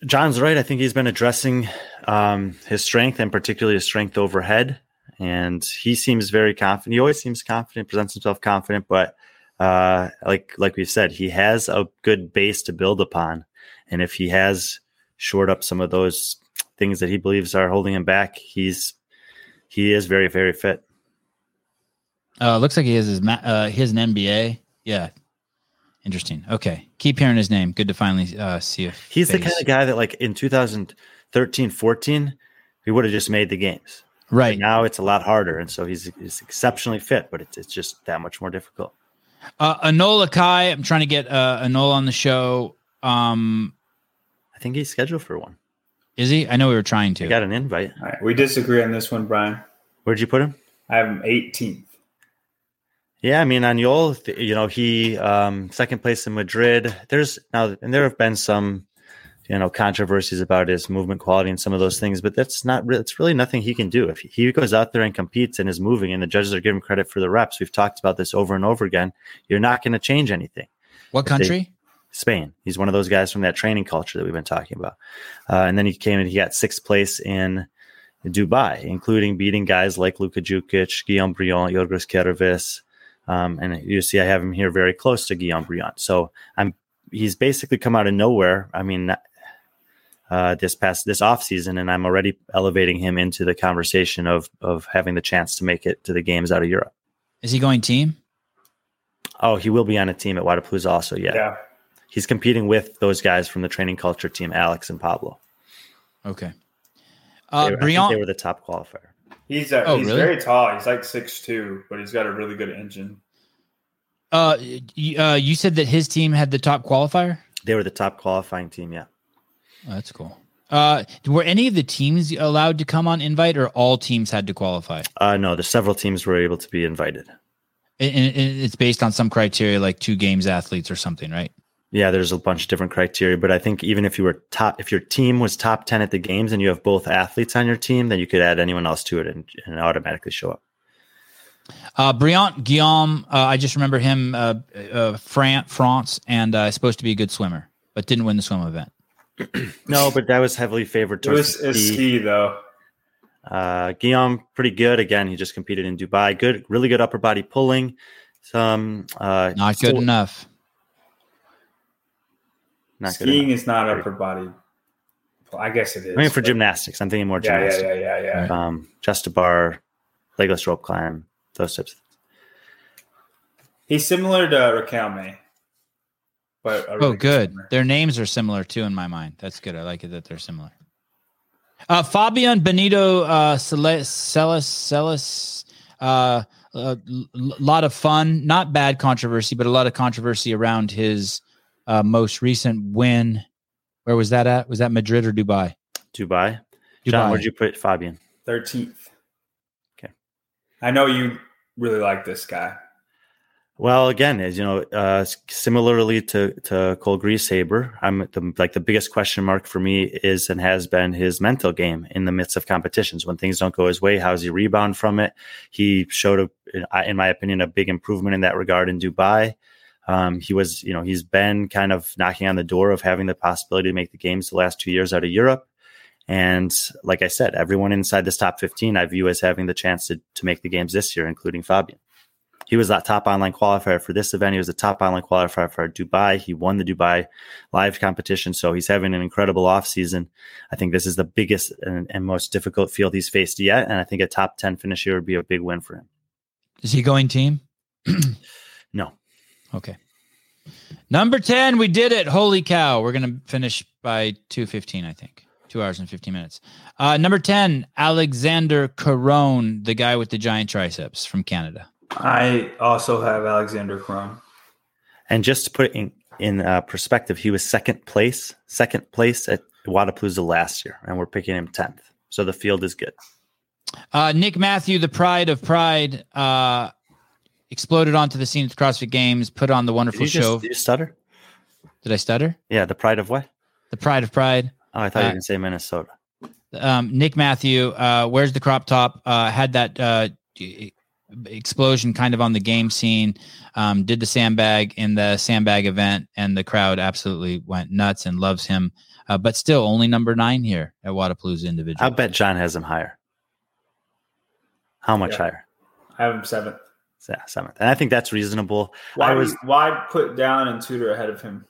John's right. I think he's been addressing his strength and particularly his strength overhead. And he seems very confident. He always seems confident, presents himself confident, but like we've said, he has a good base to build upon. And if he has shored up some of those things that he believes are holding him back, he is very, very fit. Looks like he has an MBA. Yeah. Interesting. Okay. Keep hearing his name. Good to finally see him. He's the kind of guy that like in 2013, 14, he would have just made the games. Right. But now it's a lot harder. And so he's exceptionally fit, but it's just that much more difficult. Enola Kai. I'm trying to get Enola on the show. I think he's scheduled for one. Is he? I know we were trying to. I got an invite. All right. We disagree on this one, Brian. Where'd you put him? I have him 18th. Yeah, I mean, Anyol, you know, he second place in Madrid. There have been some, you know, controversies about his movement quality and some of those things, but that's not really, it's really nothing he can do. If he goes out there and competes and is moving and the judges are giving credit for the reps, we've talked about this over and over again, you're not going to change anything. What country? Spain. He's one of those guys from that training culture that we've been talking about. And then he came and he got sixth place in Dubai, including beating guys like Luka Jukic, Guillaume Briand, Yorgos Kervis. And you see, I have him here very close to Guillaume Briand. So he's basically come out of nowhere. I mean, this off season, and I'm already elevating him into the conversation of having the chance to make it to the games out of Europe. Is he going team? Oh, he will be on a team at Wadapalooza also. Yeah. He's competing with those guys from the training culture team, Alex and Pablo. Okay. They were the top qualifier. He's very tall. He's like 6'2", but he's got a really good engine. You said that his team had the top qualifier? They were the top qualifying team, yeah. Oh, that's cool. Were any of the teams allowed to come on invite, or all teams had to qualify? No, there's several teams were able to be invited. And it's based on some criteria, like 2 games athletes or something, right? Yeah, there's a bunch of different criteria, but I think even if you were if your team was top 10 at the games and you have both athletes on your team, then you could add anyone else to it and automatically show up. Briant Guillaume, I just remember him, France, and supposed to be a good swimmer, but didn't win the swim event. No, but that was heavily favored towards the ski though. Guillaume, pretty good. Again, he just competed in Dubai. Good, really good upper body pulling. Not good enough. Skiing is not upper body. Well, I guess it is. I mean, for gymnastics. I'm thinking more gymnastics. Yeah. Just a bar, legless rope climb, those types of things. He's similar to Raquel May. But good. Swimmer. Their names are similar, too, in my mind. That's good. I like it that they're similar. Fabian Benito Celis. A lot of fun. Not bad controversy, but a lot of controversy around his most recent win. Where was that at? Was that Madrid or Dubai? Dubai. John, where'd you put Fabian? 13th. Okay. I know you really like this guy. Well, again, as you know, similarly to Cole Grieshaber, the biggest question mark for me is and has been his mental game in the midst of competitions. When things don't go his way, how does he rebound from it? He showed, in my opinion, a big improvement in that regard in Dubai. He's been kind of knocking on the door of having the possibility to make the games the last 2 years out of Europe. And like I said, everyone inside this top 15, I view as having the chance to make the games this year, including Fabian. He was that top online qualifier for this event. He was the top online qualifier for Dubai. He won the Dubai live competition. So he's having an incredible off season. I think this is the biggest and most difficult field he's faced yet. And I think a top 10 finish here would be a big win for him. Is he going team? No. Okay. Number 10, we did it. Holy cow. We're going to finish by 2:15, I think. 2 hours and 15 minutes. Number 10, Alexander Carone, the guy with the giant triceps from Canada. I also have Alexander Carone. And just to put it in perspective, he was second place at Wadapalooza last year, and we're picking him 10th. So the field is good. Nick Matthew, the pride of pride, exploded onto the scene at the CrossFit Games, put on the wonderful show. Did you stutter? Did I stutter? Yeah, the pride of what? The pride of pride. Oh, I thought you were going to say Minnesota. Nick Matthew, wears the crop top, had that explosion kind of on the game scene, did the sandbag in the sandbag event, and the crowd absolutely went nuts and loves him. But still only number 9 here at Wadapalooza individual. I bet John has him higher. How much higher? I have him 7th. Yeah, 7th. And I think that's reasonable. Why put down and Tudor ahead of him?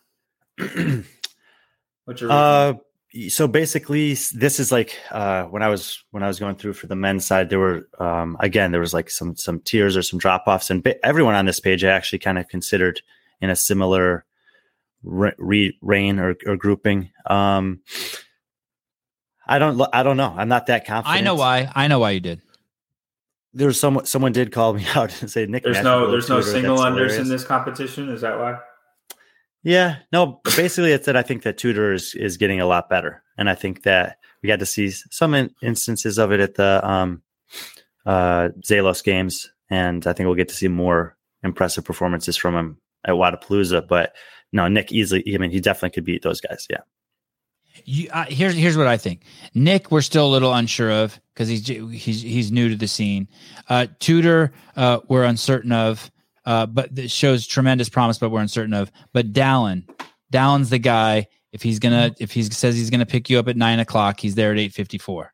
What's your reason? So basically, this is like when I was going through for the men's side, there were there was like some tiers or some drop offs, and everyone on this page I actually kind of considered in a similar reign or grouping. I don't know. I'm not that confident. I know why you did. There was someone did call me out and say, Nick, there's no single unders in this competition. Is that why? Yeah, no, basically it's that I think that Tudor is getting a lot better. And I think that we got to see some instances of it at the Zalos Games. And I think we'll get to see more impressive performances from him at Wadapalooza. But no, Nick easily, I mean, he definitely could beat those guys. Yeah. Here's what I think. Nick, we're still a little unsure of because he's new to the scene. Tudor, we're uncertain of. But it shows tremendous promise, but we're uncertain of. But Dallin's the guy. If he says he's gonna pick you up at 9:00, he's there at 8:54,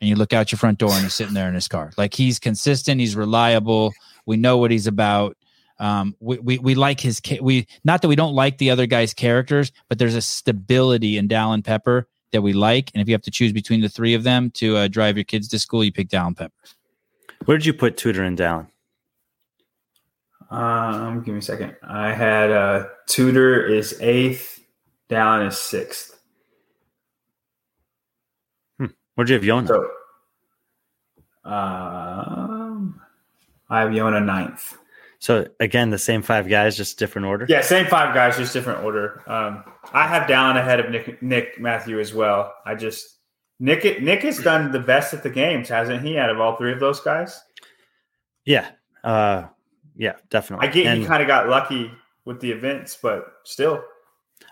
and you look out your front door and he's sitting there in his car. Like, he's consistent, he's reliable. We know what he's about. We like his not that we don't like the other guys' characters, but there's a stability in Dallin Pepper that we like. And if you have to choose between the three of them to drive your kids to school, you pick Dallin Pepper. Where did you put Tudor and Dallin? Give me a second. I had Tudor is 8th, Dallin is 6th. Where'd you have Yona? So, I have Yona 9th. So again, the same 5 guys, just different order. Yeah, same 5 guys, just different order. I have Dallin ahead of Nick Matthew as well. Nick has done the best at the games, hasn't he? Out of all 3 of those guys. Yeah. Yeah, definitely. I get you kind of got lucky with the events, but still.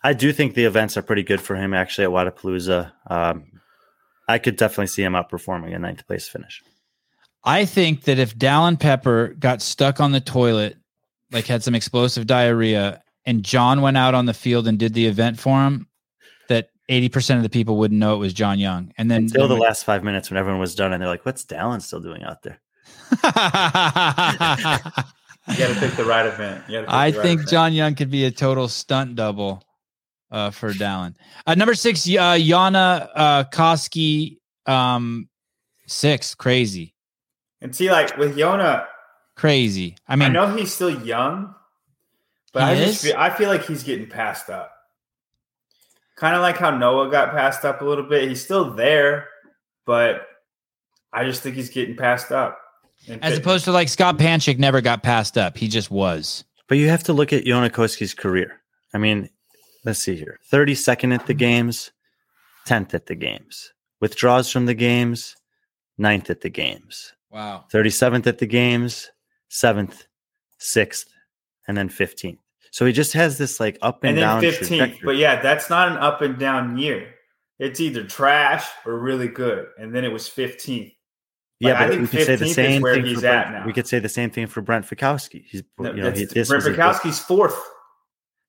I do think the events are pretty good for him, actually, at Wadapalooza. I could definitely see him outperforming a 9th place finish. I think that if Dallin Pepper got stuck on the toilet, like had some explosive diarrhea, and John went out on the field and did the event for him, that 80% of the people wouldn't know it was John Young. And then until the last 5 minutes when everyone was done, and they're like, what's Dallin still doing out there? You got to pick the right event. I think John Young could be a total stunt double for Dallin. Number 6, Yana Koski, 6, crazy. And see, like with Yona, crazy. I mean, I know he's still young, but I feel like he's getting passed up. Kind of like how Noah got passed up a little bit. He's still there, but I just think he's getting passed up. As opposed to like Scott Panchik never got passed up. He just was. But you have to look at Yona Koski's career. I mean, let's see here. 32nd at the games, 10th at the games. Withdraws from the games, 9th at the games. Wow. 37th at the games, 7th, 6th, and then 15th. So he just has this like up and down. And then 15th. Trajectory. But yeah, that's not an up and down year. It's either trash or really good. And then it was 15th. Yeah, but I think we could say the same thing he's at now. We could say the same thing for Brent Fikowski. Brent Fikowski's 4th.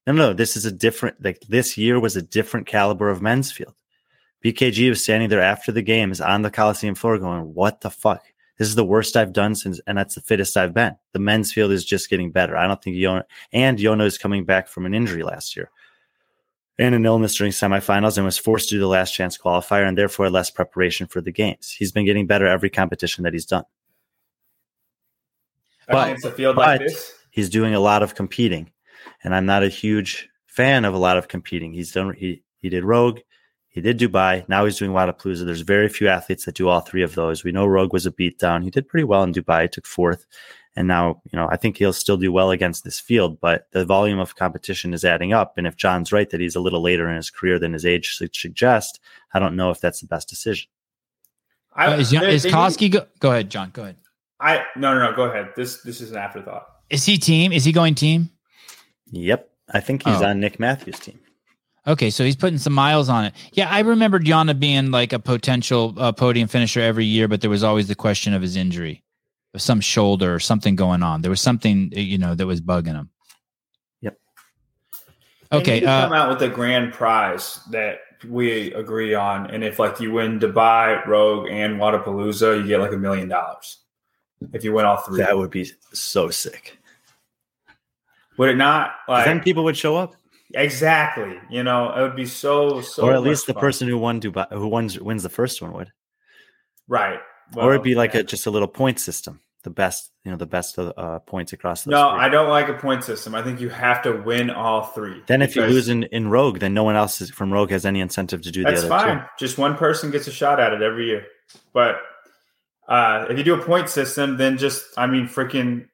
No, this is a different. Like this year was a different caliber of men's field. BKG was standing there after the games on the Coliseum floor, going, "What the fuck? This is the worst I've done since, and that's the fittest I've been." The men's field is just getting better. I don't think Yona is coming back from an injury last year and an illness during semifinals, and was forced to do the last chance qualifier, and therefore less preparation for the games. He's been getting better every competition that he's done. He's doing a lot of competing, and I'm not a huge fan of a lot of competing. He's done. He did Rogue. He did Dubai. Now he's doing Wadapalooza. There's very few athletes that do all 3 of those. We know Rogue was a beatdown. He did pretty well in Dubai. Took 4th. And now, you know, I think he'll still do well against this field, but the volume of competition is adding up. And if John's right that he's a little later in his career than his age suggests, I don't know if that's the best decision. Go ahead, John. Go ahead. No. Go ahead. This is an afterthought. Is he team? Is he going team? Yep. I think he's on Nick Matthews' team. Okay, so he's putting some miles on it. Yeah, I remember Gianna being like a potential podium finisher every year, but there was always the question of his injury, of some shoulder or something going on. There was something, you know, that was bugging him. Yep. Okay. You come out with a grand prize that we agree on, and if like you win Dubai, Rogue, and Wadapalooza, you get like $1 million. If you win all three, that would be so sick. Would it not? Like, then people would show up. Exactly. You know, it would be so. Or at least the fun. Person who won Dubai, who wins the first one would. Right. Well, or it'd be like just a little point system. The best points across the. No, three. I don't like a point system. I think you have to win all three. Then if you lose in Rogue, then no one else from Rogue has any incentive to do the other two. That's fine. Just one person gets a shot at it every year. But if you do a point system, then freaking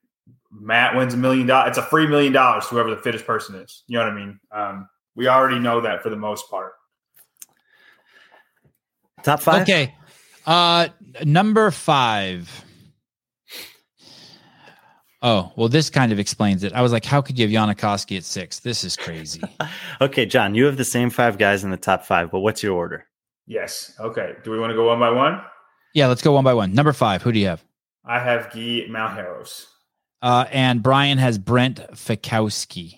Matt wins $1 million. It's a free $1 million to whoever the fittest person is. You know what I mean? We already know that for the most part. Top five. Okay. Number five. Oh, well, this kind of explains it. I was like, how could you have Janikowski at 6? This is crazy. Okay, John, you have the same 5 guys in the top 5, but what's your order? Yes. Okay. Do we want to go one by one? Yeah, let's go one by one. Number 5, who do you have? I have Guy Malheros. And Brian has Brent Fikowski.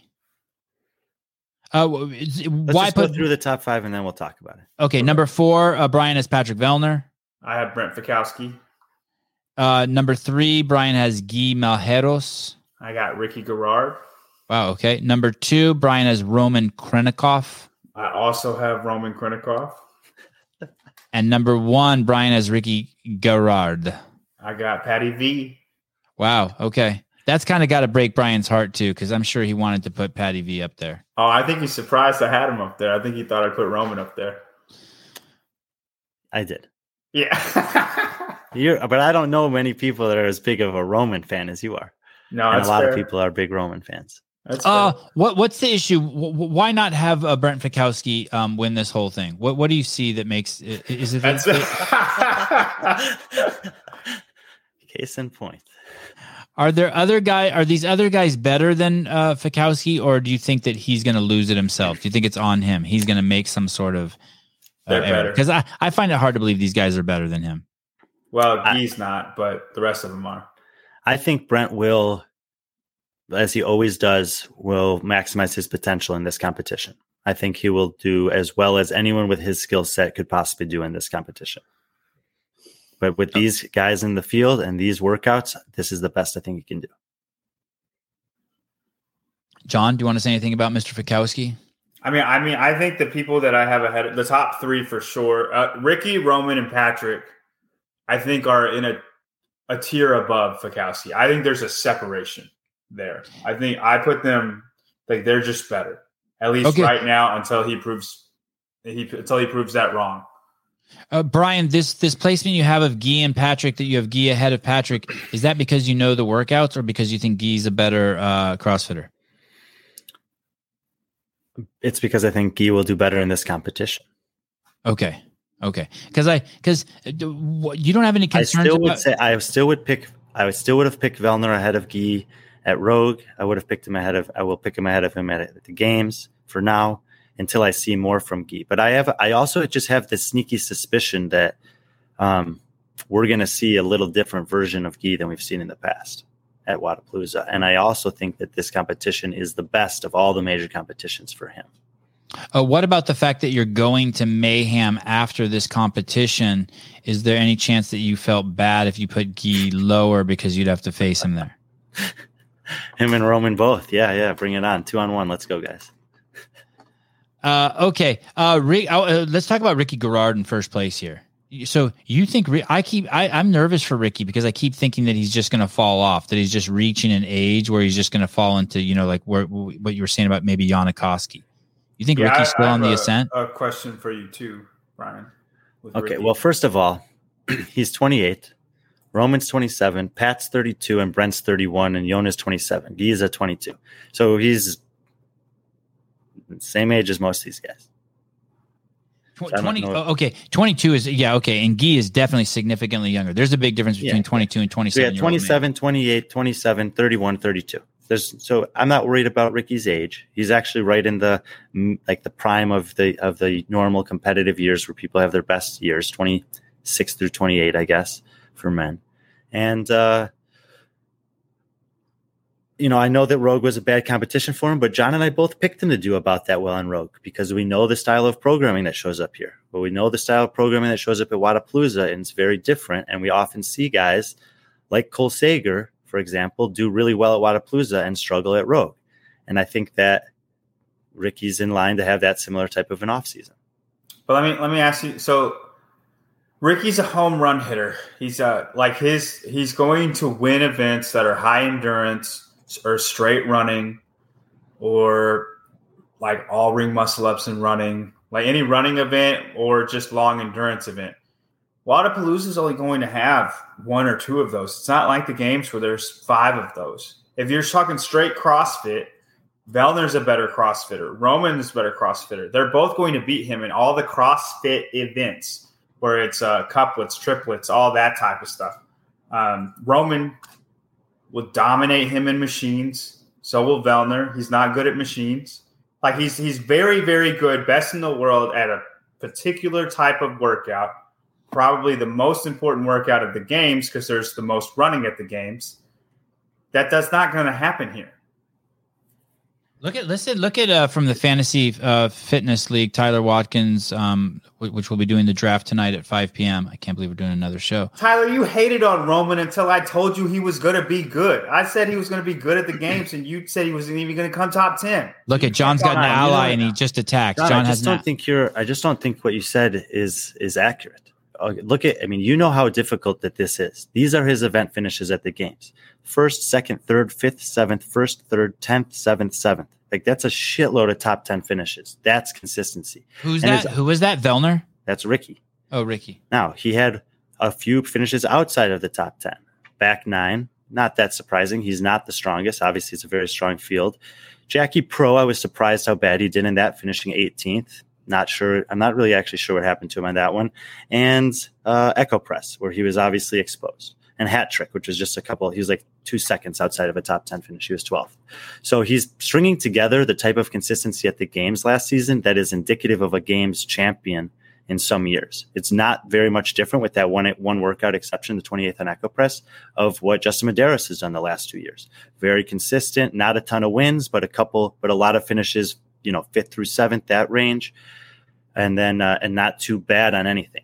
Let's go through the top 5 and then we'll talk about it. Okay, number 4, Brian has Patrick Vellner. I have Brent Fikowski. Number 3, Brian has Guy Malheros. I got Ricky Garrard. Wow, okay. Number 2, Brian has Roman Krennikov. I also have Roman Krennikov. And number 1, Brian has Ricky Garrard. I got Patty V. Wow, okay. That's kind of got to break Brian's heart, too, because I'm sure he wanted to put Patty V up there. Oh, I think he's surprised I had him up there. I think he thought I put Roman up there. I did. Yeah. But I don't know many people that are as big of a Roman fan as you are. No, and a lot of people are big Roman fans. What's the issue? Why not have Brent Fikowski win this whole thing? What do you see that makes it? Is it that case in point? Are these other guys better than Fikowski, or do you think that he's going to lose it himself? Do you think it's on him? He's going to make some sort of error? Because I find it hard to believe these guys are better than him. Well, he's not, but the rest of them are. I think Brent will, as he always does, will maximize his potential in this competition. I think he will do as well as anyone with his skill set could possibly do in this competition. But with these guys in the field and these workouts, this is the best I think he can do. John, do you want to say anything about Mr. Fikowski? I mean, I think the people that I have ahead, the top 3 for sure, Ricky, Roman, and Patrick, I think are in a tier above Fikowski. I think there's a separation there. I think I put them like they're just better, at least right now, until he proves that wrong. Brian, this placement you have of Guy and Patrick, that you have Guy ahead of Patrick, is that because you know the workouts or because you think Guy's a better CrossFitter? It's because I think Guy will do better in this competition. Okay. Because you don't have any concerns. I still would have picked Vellner ahead of Guy at Rogue. I will pick him ahead of him at the games for now, until I see more from Guy. But I also just have this sneaky suspicion that we're going to see a little different version of Guy than we've seen in the past at Wadapalooza. And I also think that this competition is the best of all the major competitions for him. What about the fact that you're going to Mayhem after this competition? Is there any chance that you felt bad if you put Guy lower because you'd have to face him there? Him and Roman both. Yeah. Bring it on. 2-on-1. Let's go, guys. Okay. Let's talk about Ricky Garrard in first place here. So you think I'm nervous for Ricky because I keep thinking that he's just going to fall off, that he's just reaching an age where he's just going to fall into, you know, like what you were saying about maybe Janikowski. You think Ricky's still on the ascent? A question for you too, Brian. Okay. Ricky. Well, first of all, he's 28. Roman's 27, Pat's 32, and Brent's 31, and Yona's 27. Guy is at 22. So he's the same age as most of these guys. So 20, okay, 22 is, yeah, okay, and Guy is definitely significantly younger. There's a big difference between 22 and 27. Yeah, 27, 28, 27, 31, 32. So I'm not worried about Ricky's age. He's actually right in the like the prime of the normal competitive years where people have their best years, 26 through 28, I guess, for men. And you know, I know that Rogue was a bad competition for him, but John and I both picked him to do about that well on Rogue because we know the style of programming that shows up here. But we know the style of programming that shows up at Wadapalooza, and it's very different. And we often see guys like Cole Sager, for example, do really well at Wadapalooza and struggle at Rogue. And I think that Ricky's in line to have that similar type of an offseason. But let me ask you, so Ricky's a home run hitter. He's he's going to win events that are high endurance or straight running or like all ring muscle ups and running, like any running event or just long endurance event. Wadapalooza is only going to have one or two of those. It's not like the games where there's five of those. If you're talking straight CrossFit, Vellner's a better CrossFitter. Roman's a better CrossFitter. They're both going to beat him in all the CrossFit events where it's couplets, triplets, all that type of stuff. Roman will dominate him in machines. So will Vellner. He's not good at machines. Like he's very, very good, best in the world at a particular type of workout. Probably the most important workout of the games because there's the most running at the games. That's not going to happen here. Look at from the Fantasy Fitness League, Tyler Watkins, which will be doing the draft tonight at 5 p.m. I can't believe we're doing another show. Tyler, you hated on Roman until I told you he was going to be good. I said he was going to be good at the games, and you said he wasn't even going to come top 10. Look at John's got an ally, and he just attacks. I just don't think what you said is accurate. You know how difficult that this is. These are his event finishes at the games. 1st, 2nd, 3rd, 5th, 7th, 1st, 3rd, 10th, 7th, 7th. Like that's a shitload of top 10 finishes. That's consistency. Who was that? Vellner? That's Ricky. Oh, Ricky. Now he had a few finishes outside of the top 10. Back 9. Not that surprising. He's not the strongest. Obviously it's a very strong field. Jackie Pro, I was surprised how bad he did in that, finishing 18th. Not sure. I'm not really actually sure what happened to him on that one. And Echo Press, where he was obviously exposed. And Hat Trick, which was just a couple. He was like 2 seconds outside of a top 10 finish. He was 12th. So he's stringing together the type of consistency at the games last season that is indicative of a games champion in some years. It's not very much different with that one workout exception, the 28th on Echo Press, of what Justin Medeiros has done the last 2 years. Very consistent. Not a ton of wins, but a lot of finishes. 5th through 7th, that range, and then and not too bad on anything.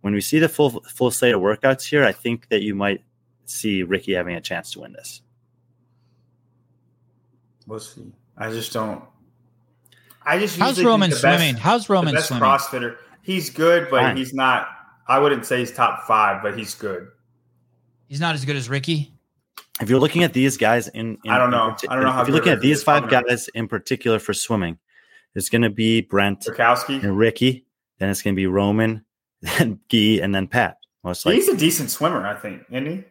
When we see the full slate of workouts here, I think that you might see Ricky having a chance to win this. We'll see. I just don't. How's Roman swimming? How's Roman swimming? Best CrossFitter. He's good, but fine. He's not. I wouldn't say he's top 5, but he's good. He's not as good as Ricky. If you're looking at these guys in I don't know. I don't know how. If you're looking at these 5 guys in particular for swimming, it's going to be Brent Rakowski and Ricky. Then it's going to be Roman, then Guy, and then Pat. Most likely. He's a decent swimmer, I think, isn't he?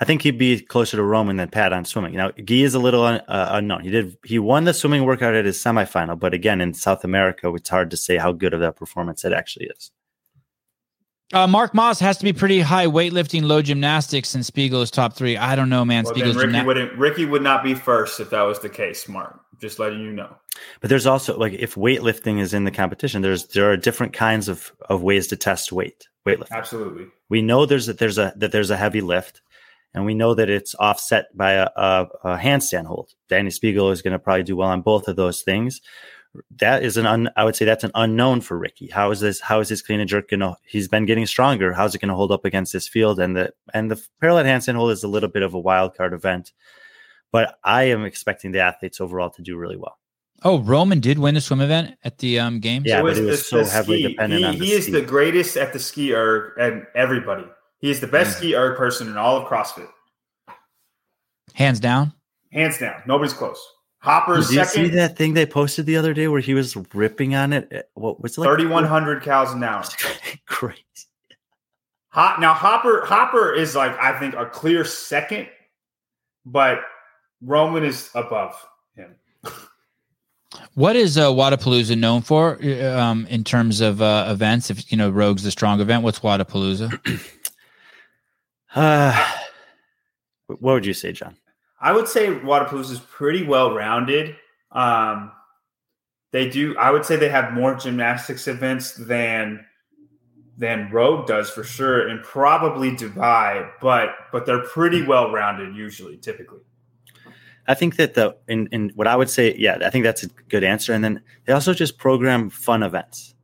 I think he'd be closer to Roman than Pat on swimming. Now, Guy is a little unknown. He won the swimming workout at his semifinal, but again, in South America, it's hard to say how good of that performance it actually is. Mark Moss has to be pretty high weightlifting, low gymnastics, and Spiegel is top 3. I don't know, man. Well, Ricky would not be first if that was the case, Mark. Just letting you know. But there's also, like, if weightlifting is in the competition, there are different kinds of ways to test weightlifting. Absolutely. We know there's a heavy lift, and we know that it's offset by a handstand hold. Danny Spiegel is going to probably do well on both of those things. That is I would say that's an unknown for Ricky. How is this clean and jerk gonna? He's been getting stronger. How's it gonna hold up against this field? And the parallel handstand hold is a little bit of a wild card event, but I am expecting the athletes overall to do really well. Oh, Roman did win the swim event at the games. Yeah, but he was so heavily dependent on the ski. He is the greatest at the ski erg, and everybody. He is the best ski erg person in all of CrossFit. Hands down. Hands down. Nobody's close. Hopper's second. You see that thing they posted the other day where he was ripping on it? What was it like? 3,100 cows an hour. Crazy. Now Hopper is like, I think, a clear second, but Roman is above him. What is Wadapalooza known for in terms of events? If, you know, Rogue's the strong event, what's Wadapalooza? What would you say, John? I would say Wadapalooza is pretty well-rounded. I would say they have more gymnastics events than Rogue does for sure, and probably Dubai, but they're pretty well-rounded usually, typically. I think that in what I would say, yeah, I think that's a good answer. And then they also just program fun events,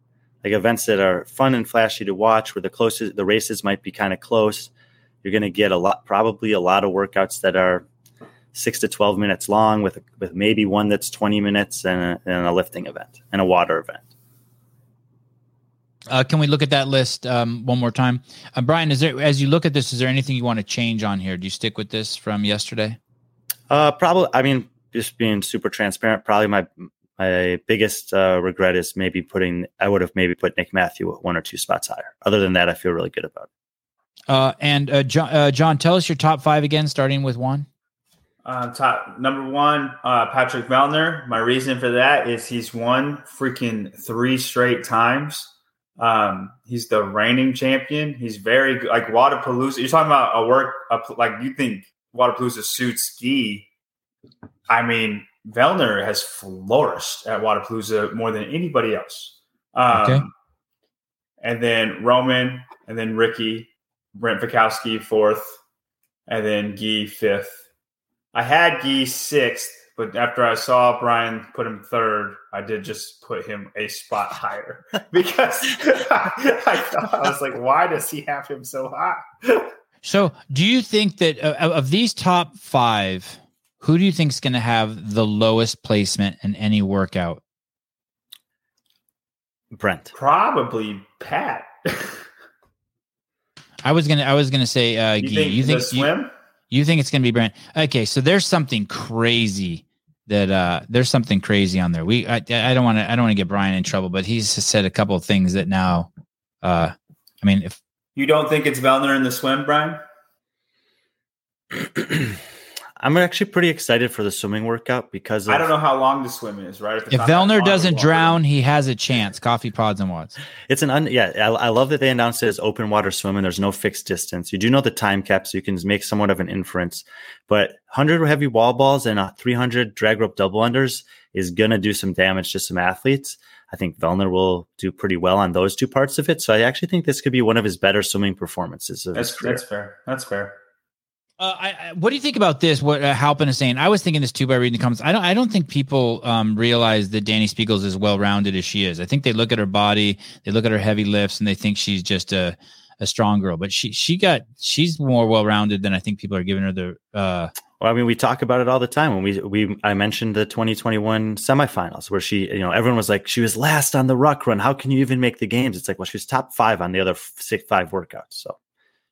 like events that are fun and flashy to watch, where the races might be kind of close. You're going to get probably a lot of workouts that are 6 to 12 minutes long, with maybe one that's 20 minutes, and a lifting event and a water event. Can we look at that list one more time, Brian? As you look at this, is there anything you want to change on here? Do you stick with this from yesterday? Probably. I mean, just being super transparent. Probably my biggest regret is I would have maybe put Nick Matthew one or two spots higher. Other than that, I feel really good about it. John, tell us your top five again, starting with one. Top number one, Patrick Vellner. My reason for that is he's won freaking 3 straight times. He's the reigning champion. He's very good. Like Wadapalooza. You're talking about like you think Wadapalooza suit ski. I mean, Vellner has flourished at Wadapalooza more than anybody else. Okay. And then Roman, and then Ricky. Brent Fikowski 4th, and then Guy 5th. I had Guy 6th, but after I saw Brian put him 3rd, I did just put him a spot higher because I was like, why does he have him so high? So do you think that of these top 5, who do you think is going to have the lowest placement in any workout? Brent. Probably Pat. I was gonna say, Guy. You think it's gonna be Brent? Okay, so there's something crazy on there. I don't want to get Brian in trouble, but he's said a couple of things that now. I mean, if you don't think it's Vellner in the swim, Brian, I'm actually pretty excited for the swimming workout because I don't know how long the swim is. Right? If Vellner doesn't drown, he has a chance. Coffee pods and watts. I love that they announced it as open water swim and there's no fixed distance. You do know the time cap, so you can make somewhat of an inference. But 100 heavy wall balls and 300 drag rope double unders is gonna do some damage to some athletes. I think Vellner will do pretty well on those two parts of it. So I actually think this could be one of his better swimming performances of his career. That's fair. That's fair. What do you think about this? What Halpin is saying? I was thinking this too by reading the comments. I don't think people realize that Danny Spiegel is as well-rounded as she is. I think they look at her body, they look at her heavy lifts, and they think she's just a strong girl. But she's more well-rounded than I think people are giving her the. Well, I mean, we talk about it all the time. When I mentioned the 2021 semifinals where she, you know, everyone was like, she was last on the ruck run. How can you even make the games? It's like, well, she was top 5 on the other 5 workouts, so.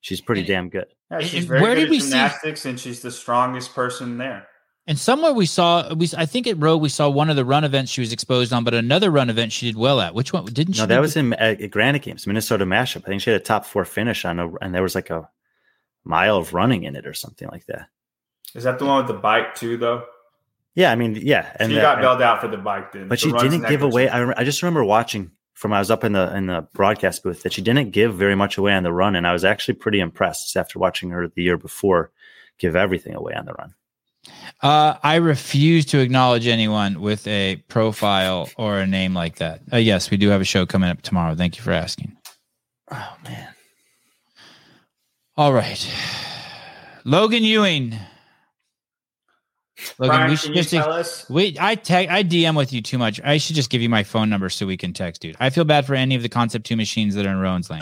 She's pretty damn good. Yeah, she's very good at gymnastics, and she's the strongest person there. And somewhere I think at Rogue, we saw one of the run events she was exposed on, but another run event she did well at. Which one didn't she? No, that was at Granite Games, Minnesota Mashup. I think she had a top 4 finish and there was like a mile of running in it or something like that. Is that the one with the bike too, though? Yeah, I mean, yeah. And she got bailed out for the bike then. But she didn't give away. I just remember watching. I was up in the broadcast booth that she didn't give very much away on the run. And I was actually pretty impressed after watching her the year before give everything away on the run. I refuse to acknowledge anyone with a profile or a name like that. Yes, we do have a show coming up tomorrow. Thank you for asking. Oh, man. All right. Logan Ewing. Logan, Brian, I DM with you too much. I should just give you my phone number so we can text, dude. I feel bad for any of the Concept 2 machines that are in Rowan's lane.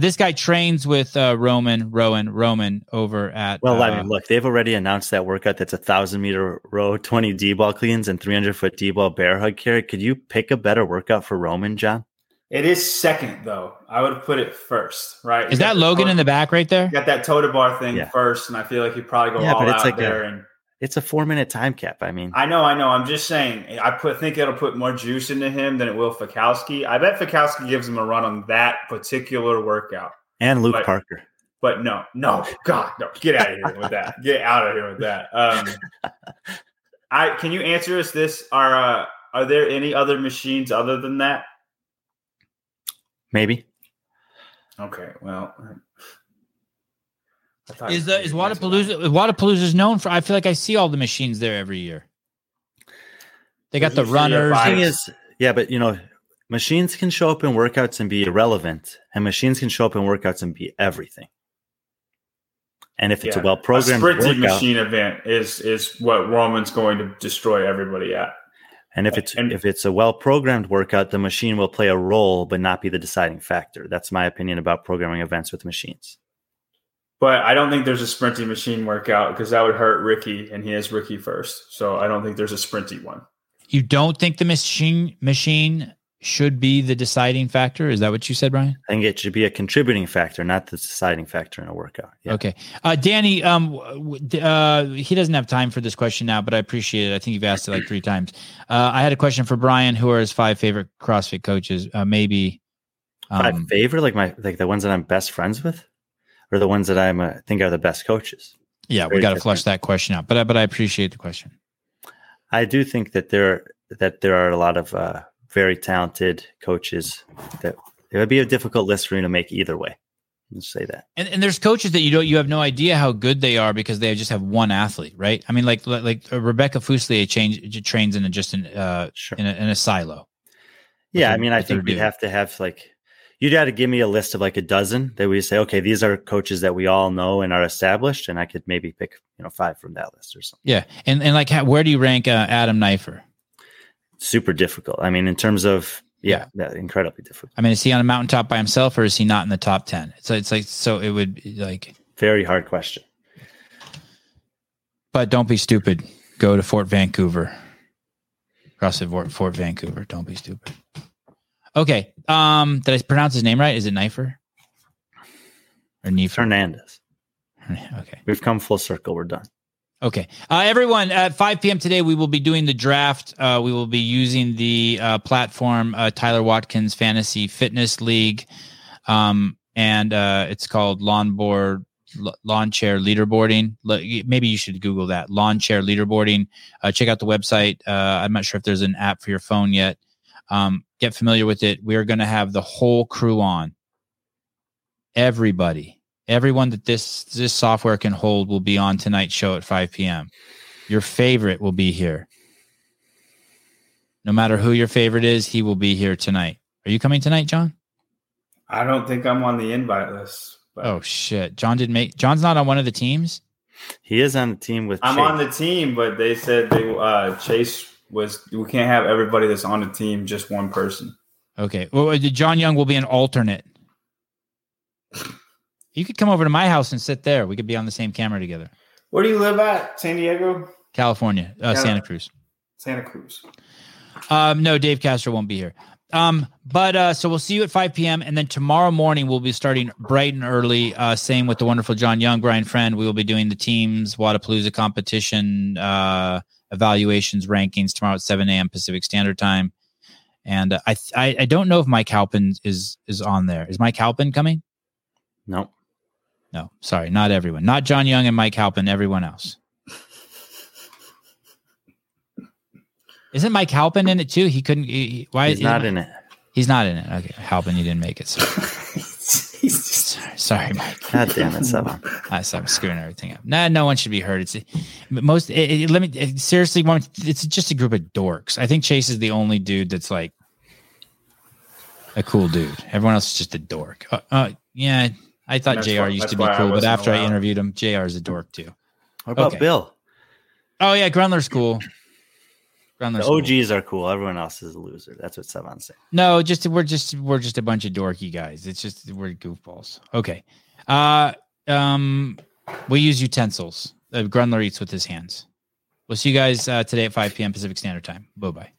This guy trains with Roman over at. Well, I mean, look, they've already announced that workout. That's 1,000-meter row, 20 D-ball cleans, and 300-foot D-ball bear hug carry. Could you pick a better workout for Roman, John? It is second, though. I would put it first, right? Is that Logan in the back right there? You got that toe to bar thing first, and I feel like he'd probably go all out like there and. It's a 4-minute time cap. I mean, I know. I'm just saying. I think it'll put more juice into him than it will Fikowski. I bet Fikowski gives him a run on that particular workout. And Luke Parker. But no, God, no, get out of here with that. Get out of here with that. Can you answer us this? Are there any other machines other than that? Maybe. Okay, well. Is Wadapalooza is known for, I feel like I see all the machines there every year. They got the runners. The thing is, yeah, but machines can show up in workouts and be irrelevant, and machines can show up in workouts and be everything. And if it's a well-programmed a sprinting workout, machine event is what Roman's going to destroy everybody at. And if it's a well-programmed workout, the machine will play a role but not be the deciding factor. That's my opinion about programming events with machines. But I don't think there's a sprinting machine workout because that would hurt Ricky, and he has Ricky first. So I don't think there's a sprinty one. You don't think the machine should be the deciding factor? Is that what you said, Brian? I think it should be a contributing factor, not the deciding factor in a workout. Yeah. Okay. Danny, he doesn't have time for this question now, but I appreciate it. I think you've asked it like 3 times. I had a question for Brian. Who are his 5 favorite CrossFit coaches? Maybe. 5 favorite? Like the ones that I'm best friends with? Or the ones that I think are the best coaches? Yeah, we got to flush that question out. But I appreciate the question. I do think that there are a lot of very talented coaches that it would be a difficult list for you to make either way. Let's say that. And there's coaches that you have no idea how good they are because they just have one athlete, right? I mean, like Rebecca Fuselier trains in a silo. Yeah, I mean, I think you'd have to have you'd have to give me a list of 12 that we say, okay, these are coaches that we all know and are established, and I could maybe pick 5 from that list or something. Yeah, and where do you rank Adam Knifer? Super difficult. I mean, in terms of incredibly difficult. I mean, is he on a mountaintop by himself, or is he not in the top 10? So it would be very hard question. But don't be stupid. Go to Fort Vancouver. CrossFit Fort Vancouver. Don't be stupid. Okay. Did I pronounce his name right? Is it Knifer? Or Knifer? Hernandez. Okay. We've come full circle. We're done. Okay. Everyone, at 5 p.m. today, we will be doing the draft. We will be using the platform Tyler Watkins Fantasy Fitness League. And it's called Lawn Chair Leaderboarding. Maybe you should Google that. Lawn Chair Leaderboarding. Check out the website. I'm not sure if there's an app for your phone yet. Get familiar with it. We are going to have the whole crew on. Everyone that this software can hold will be on tonight's show at 5 p.m. Your favorite will be here. No matter who your favorite is, he will be here tonight. Are you coming tonight, John? I don't think I'm on the invite list. But... Oh shit. John's not on one of the teams. He is on the team with. I'm Chase. On the team, but they said they Chase. We can't have everybody that's on the team, just one person. Okay. Well, John Young will be an alternate. You could come over to my house and sit there. We could be on the same camera together. Where do you live at? San Diego? California. Santa Cruz. Santa Cruz. No, Dave Castro won't be here. So we'll see you at 5 p.m. And then tomorrow morning, we'll be starting bright and early. Same with the wonderful John Young, Brian Friend. We will be doing the teams, Wadapalooza competition, evaluations, rankings tomorrow at 7 a.m. Pacific Standard Time. And I don't know if Mike Halpin is on there. Is Mike Halpin coming? No. No, sorry, not everyone. Not John Young and Mike Halpin, everyone else. Isn't Mike Halpin in it too? He couldn't. He's not in it. He's not in it. Okay, Halpin, you didn't make it. So. Sorry, Mike. God damn it, Sevan. I'm screwing everything up. No one should be hurt. It's just a group of dorks. I think Chase is the only dude that's like a cool dude. Everyone else is just a dork. Yeah, I thought JR used to be cool, but after I interviewed him, JR is a dork too. What about Bill? Oh yeah, Grundler's cool. The OGs are cool. Everyone else is a loser. That's what Sevan said. No, we're just a bunch of dorky guys. It's just we're goofballs. Okay. We use utensils. Grundler eats with his hands. We'll see you guys today at 5 p.m. Pacific Standard Time. Bye bye.